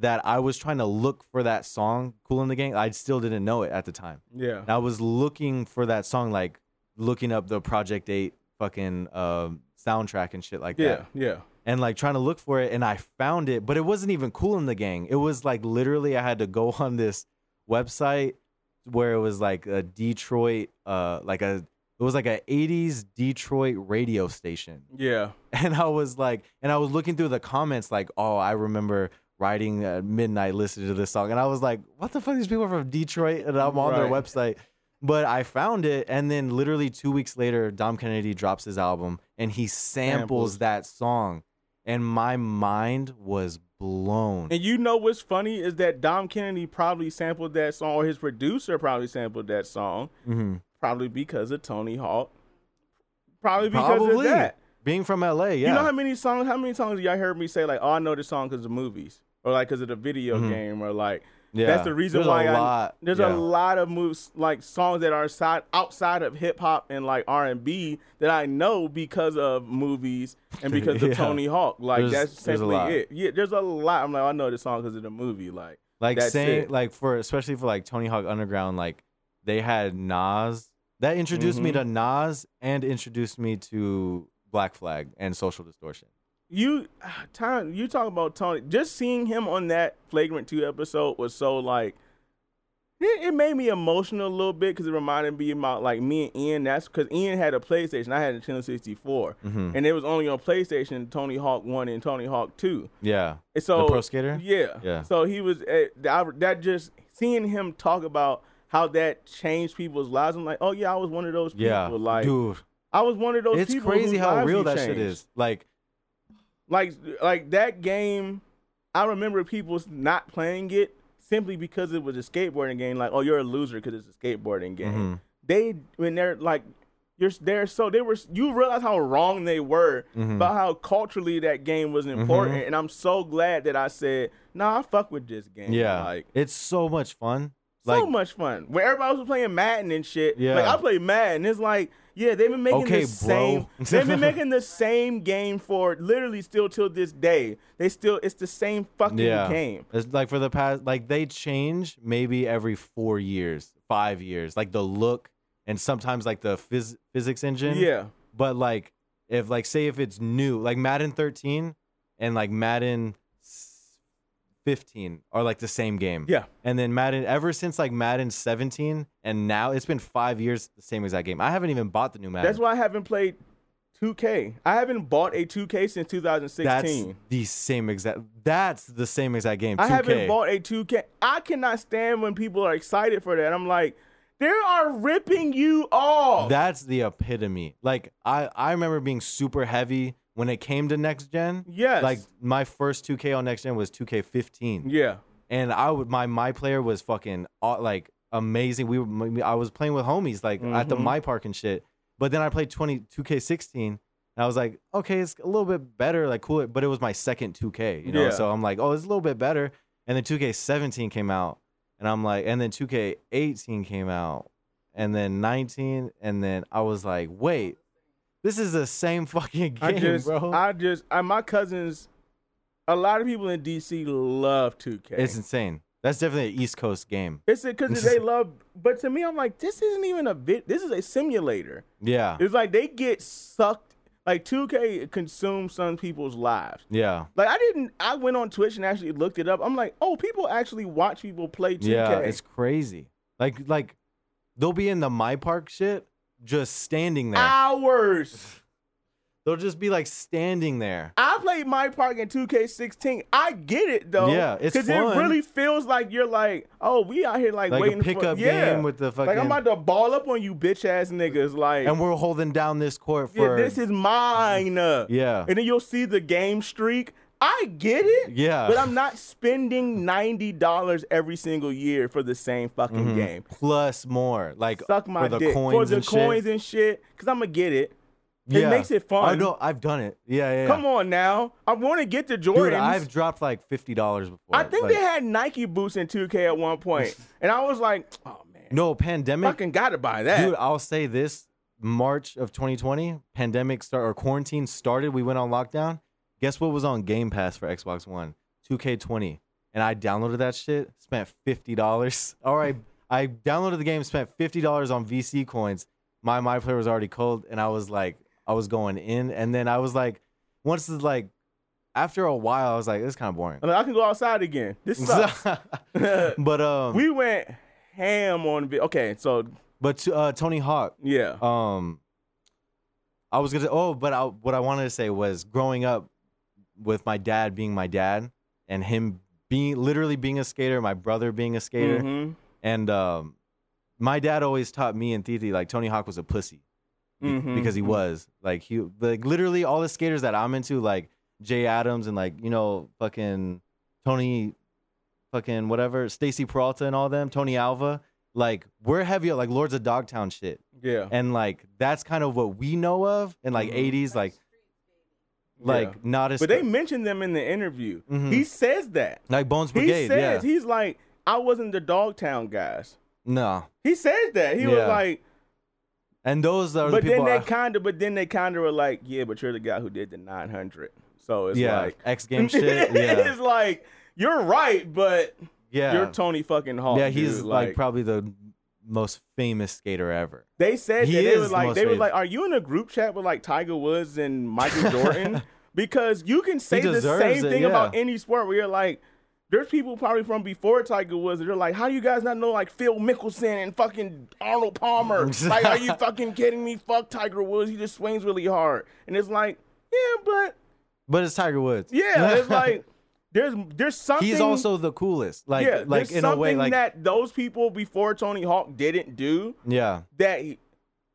that I was trying to look for that song, Kool and the Gang. I still didn't know it at the time. Yeah. And I was looking for that song, like looking up the Project eight fucking uh, soundtrack and shit like that. Yeah, yeah. And like trying to look for it, and I found it, but it wasn't even Kool and the Gang. It was like literally I had to go on this website where it was like a Detroit, uh, like a, it was like an eighties Detroit radio station. Yeah. And I was like, and I was looking through the comments like, oh, I remember riding at midnight listening to this song. And I was like, what the fuck? These people are from Detroit and I'm on right. their website. But I found it. And then literally two weeks later, Dom Kennedy drops his album and he samples, samples. that song. And my mind was blown. And you know what's funny is that Dom Kennedy probably sampled that song, or his producer probably sampled that song. Mm-hmm. Probably because of Tony Hawk. Probably because Probably. of that. Being from L A, yeah. You know how many songs, how many songs y'all heard me say, like, oh, I know this song because of movies. Or, like, because of the video mm-hmm. game. Or, like, yeah. that's the reason there's why a I, lot. There's yeah. a lot of moves, like, songs that are side, outside of hip-hop and, like, R and B that I know because of movies and because yeah. of Tony Hawk. Like, there's, that's simply it. Yeah, there's a lot. I'm like, I know this song because of the movie. Like, like saying, it. like, for, especially for, like, Tony Hawk Underground, like, they had Nas. That introduced mm-hmm. me to Nas and introduced me to Black Flag and Social Distortion. You time you talk about Tony. Just seeing him on that Flagrant two episode was so like it, it made me emotional a little bit because it reminded me about like me and Ian. That's because Ian had a PlayStation. I had a Nintendo sixty-four, mm-hmm. and it was only on PlayStation Tony Hawk one and Tony Hawk two. Yeah. And so the Pro Skater. Yeah. Yeah. So he was at, I, that just seeing him talk about how that changed people's lives. I'm like, oh yeah, I was one of those people. Yeah, like, dude, I was one of those it's people. It's crazy how real that changed. shit is. Like, like, like that game. I remember people not playing it simply because it was a skateboarding game. Like, oh, you're a loser because it's a skateboarding game. Mm-hmm. They when they're like, you're they're so they were. You realize how wrong they were mm-hmm. about how culturally that game was important. Mm-hmm. And I'm so glad that I said, nah, I fuck with this game. Yeah, like it's so much fun. So like, much fun. Where everybody was playing Madden and shit. Yeah. Like, I play Madden. It's like, yeah, they've been making okay, the same. They've been making the same game for literally still till this day. They still, it's the same fucking yeah. game. It's like for the past, like they change maybe every four years, five years. Like the look and sometimes like the phys- physics engine. Yeah. But like, if like, say if it's new, like Madden thirteen and like Madden fifteen are like the same game. Yeah. And then Madden, ever since like Madden seventeen, and now it's been five years, the same exact game. I haven't even bought the new Madden. That's why I haven't played two K. I haven't bought a two K since two thousand sixteen. That's the same exact, that's the same exact game, two K. I haven't bought a two K. I cannot stand when people are excited for that. I'm like, they are ripping you off. That's the epitome. Like, I, I remember being super heavy when it came to next gen, yes. Like my first two K on next gen was two K fifteen. Yeah, and I would my my player was fucking like amazing. We were, I was playing with homies like mm-hmm. at the my park and shit. But then I played twenty two K sixteen, and I was like, okay, it's a little bit better, like cooler. But it was my second two K, you know. Yeah. So I'm like, oh, it's a little bit better. And then two K seventeen came out, and I'm like, and then two K eighteen came out, and then nineteen, and then I was like, wait. This is the same fucking game, I just, bro. I just, I, my cousins, a lot of people in D C love two K. It's insane. That's definitely an East Coast game. It's because they love, but to me, I'm like, this isn't even a bit. This is a simulator. Yeah. It's like they get sucked. Like two K consumes some people's lives. Yeah. Like I didn't, I went on Twitch and actually looked it up. I'm like, oh, people actually watch people play two K. Yeah, it's crazy. Like, like they'll be in the My Park shit. Just standing there. Hours. They'll just be like standing there. I played My Park in two K sixteen. I get it though. Yeah, it's fun. Because it really feels like you're like, oh, we out here like, like waiting a pick for. Pickup yeah. game with the fucking. Like I'm about to ball up on you, bitch ass niggas. Like, and we're holding down this court for. Yeah, this is mine. Yeah. And then you'll see the game streak. I get it. Yeah. But I'm not spending ninety dollars every single year for the same fucking mm-hmm. game. Plus more. Like Suck my for the dick. coins for the and coins shit. and shit. Because I'm going to get it. It yeah. makes it fun. I know. I've done it. Yeah, yeah, yeah. Come on now. I want to get the Jordans. Dude, I've dropped like fifty dollars before. I think like, they had Nike boots in two K at one point. And I was like, oh, man. No, pandemic. Fucking got to buy that. Dude, I'll say this. March of twenty twenty, pandemic start or quarantine started. We went on lockdown. Guess what was on Game Pass for Xbox One? two K twenty. and I downloaded that shit, spent fifty dollars. All right, I downloaded the game, spent fifty dollars on V C coins. My my player was already cold, and I was like, I was going in, and then I was like, once the, like, after a while, I was like, it's kind of boring. I mean, I can go outside again. This sucks. But um, we went ham on it. Okay, so but uh, Tony Hawk. Yeah. Um, I was gonna. Oh, but I, what I wanted to say was growing up with my dad being my dad, and him being literally being a skater, my brother being a skater, mm-hmm. and um, my dad always taught me and Titi like Tony Hawk was a pussy. Mm-hmm. Because he was like he like literally all the skaters that I'm into, like Jay Adams and like, you know, fucking Tony fucking whatever, Stacy Peralta and all them, Tony Alva, like we're heavy like Lords of Dogtown shit. Yeah. And like that's kind of what we know of in like mm-hmm. eighties, like like yeah. not as but they mentioned them in the interview. Mm-hmm. He says that. Like Bones Brigade. He says yeah. he's like, I wasn't the Dogtown guys. No. He says that. He yeah. was like And those are but the people. Then they kind of, but then they kind of were like, yeah, but you're the guy who did the nine hundred. So it's yeah, like X game shit. Yeah. It's like you're right, but yeah, you're Tony fucking Hawk. Yeah, he's dude. Like, like probably the most famous skater ever. They said he that they were like, the they famous. Were like, are you in a group chat with like Tiger Woods and Michael Jordan? Because you can say the same it, thing yeah. about any sport where you're like. There's people probably from before Tiger Woods that are like, how do you guys not know, like, Phil Mickelson and fucking Arnold Palmer? Like, are you fucking kidding me? Fuck Tiger Woods. He just swings really hard. And it's like, yeah, but. But it's Tiger Woods. Yeah, it's like, there's there's something. He's also the coolest. Like, yeah, like in a way. Like that those people before Tony Hawk didn't do. Yeah. That he,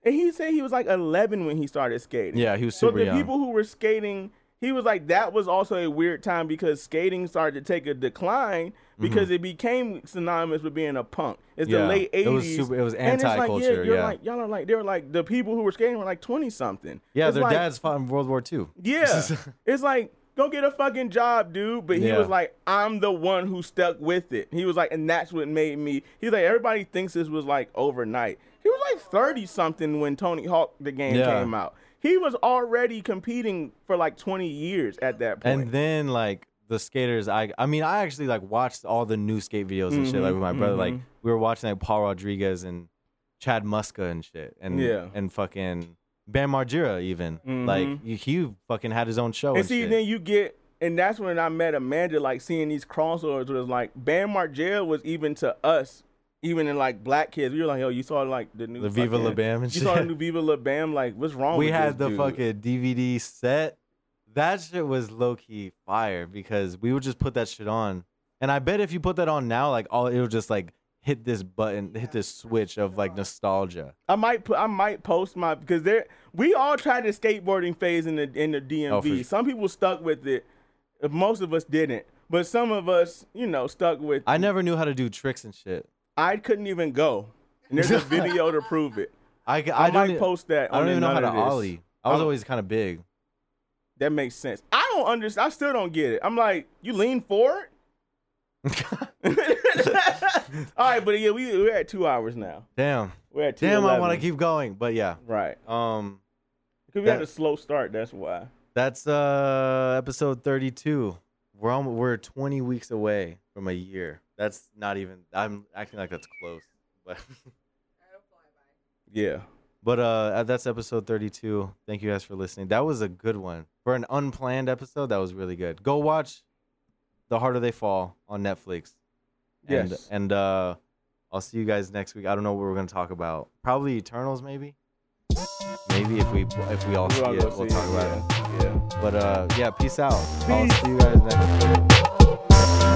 and he said he was like eleven when he started skating. Yeah, he was super young. So the people who were skating. He was like, that was also a weird time because skating started to take a decline because mm-hmm. it became synonymous with being a punk. It's yeah. the late eighties. It was, super, it was anti-culture, like, yeah. yeah. Like, y'all are like, they were like, the people who were skating were like twenty-something. Yeah, it's their like, dads fought in World War Two. Yeah. It's like, go get a fucking job, dude. But he yeah. was like, I'm the one who stuck with it. He was like, and that's what made me. He's like, everybody thinks this was like overnight. He was like thirty-something when Tony Hawk, the game, yeah. came out. He was already competing for like twenty years at that point. And then like the skaters, I I mean, I actually like watched all the new skate videos and mm-hmm, shit like with my mm-hmm. brother. Like we were watching like Paul Rodriguez and Chad Muska and shit. And yeah. and fucking Bam Margera even. Mm-hmm. Like he fucking had his own show. And, and see, shit. Then you get, and that's when I met Amanda, like seeing these crossovers was like Bam Margera was even to us. Even in like black kids, we were like, "Yo, you saw like the new the Viva La Bam and shit." You saw the new Viva La Bam. Like, what's wrong? We with had this the dude? Fucking D V D set. That shit was low key fire because we would just put that shit on. And I bet if you put that on now, like all it'll just like hit this button, hit this switch of like nostalgia. I might put, I might post my because there we all tried the skateboarding phase in the in the D M V. Oh, for sure. Some people stuck with it, most of us didn't. But some of us, you know, stuck with. I never knew how to do tricks and shit. I couldn't even go, and there's a video to prove it. I, I, I might post that. I don't even know how to ollie. I was um, always kind of big. That makes sense. I don't understand. I still don't get it. I'm like, you lean forward? All right, but yeah, we we're at two hours now. Damn. We're at two. Damn, I want to keep going, but yeah. Right. Um, because we that, had a slow start. That's why. That's uh episode thirty-two. We're almost, we're twenty weeks away from a year. That's not even. I'm acting like that's close, but yeah. But uh, that's episode thirty-two. Thank you guys for listening. That was a good one for an unplanned episode. That was really good. Go watch The Harder They Fall on Netflix. Yes. And, and uh, I'll see you guys next week. I don't know what we're gonna talk about. Probably Eternals, maybe. Maybe if we if we all see it, we'll talk about it. Yeah. But uh, yeah. Peace out. I'll see you guys next week.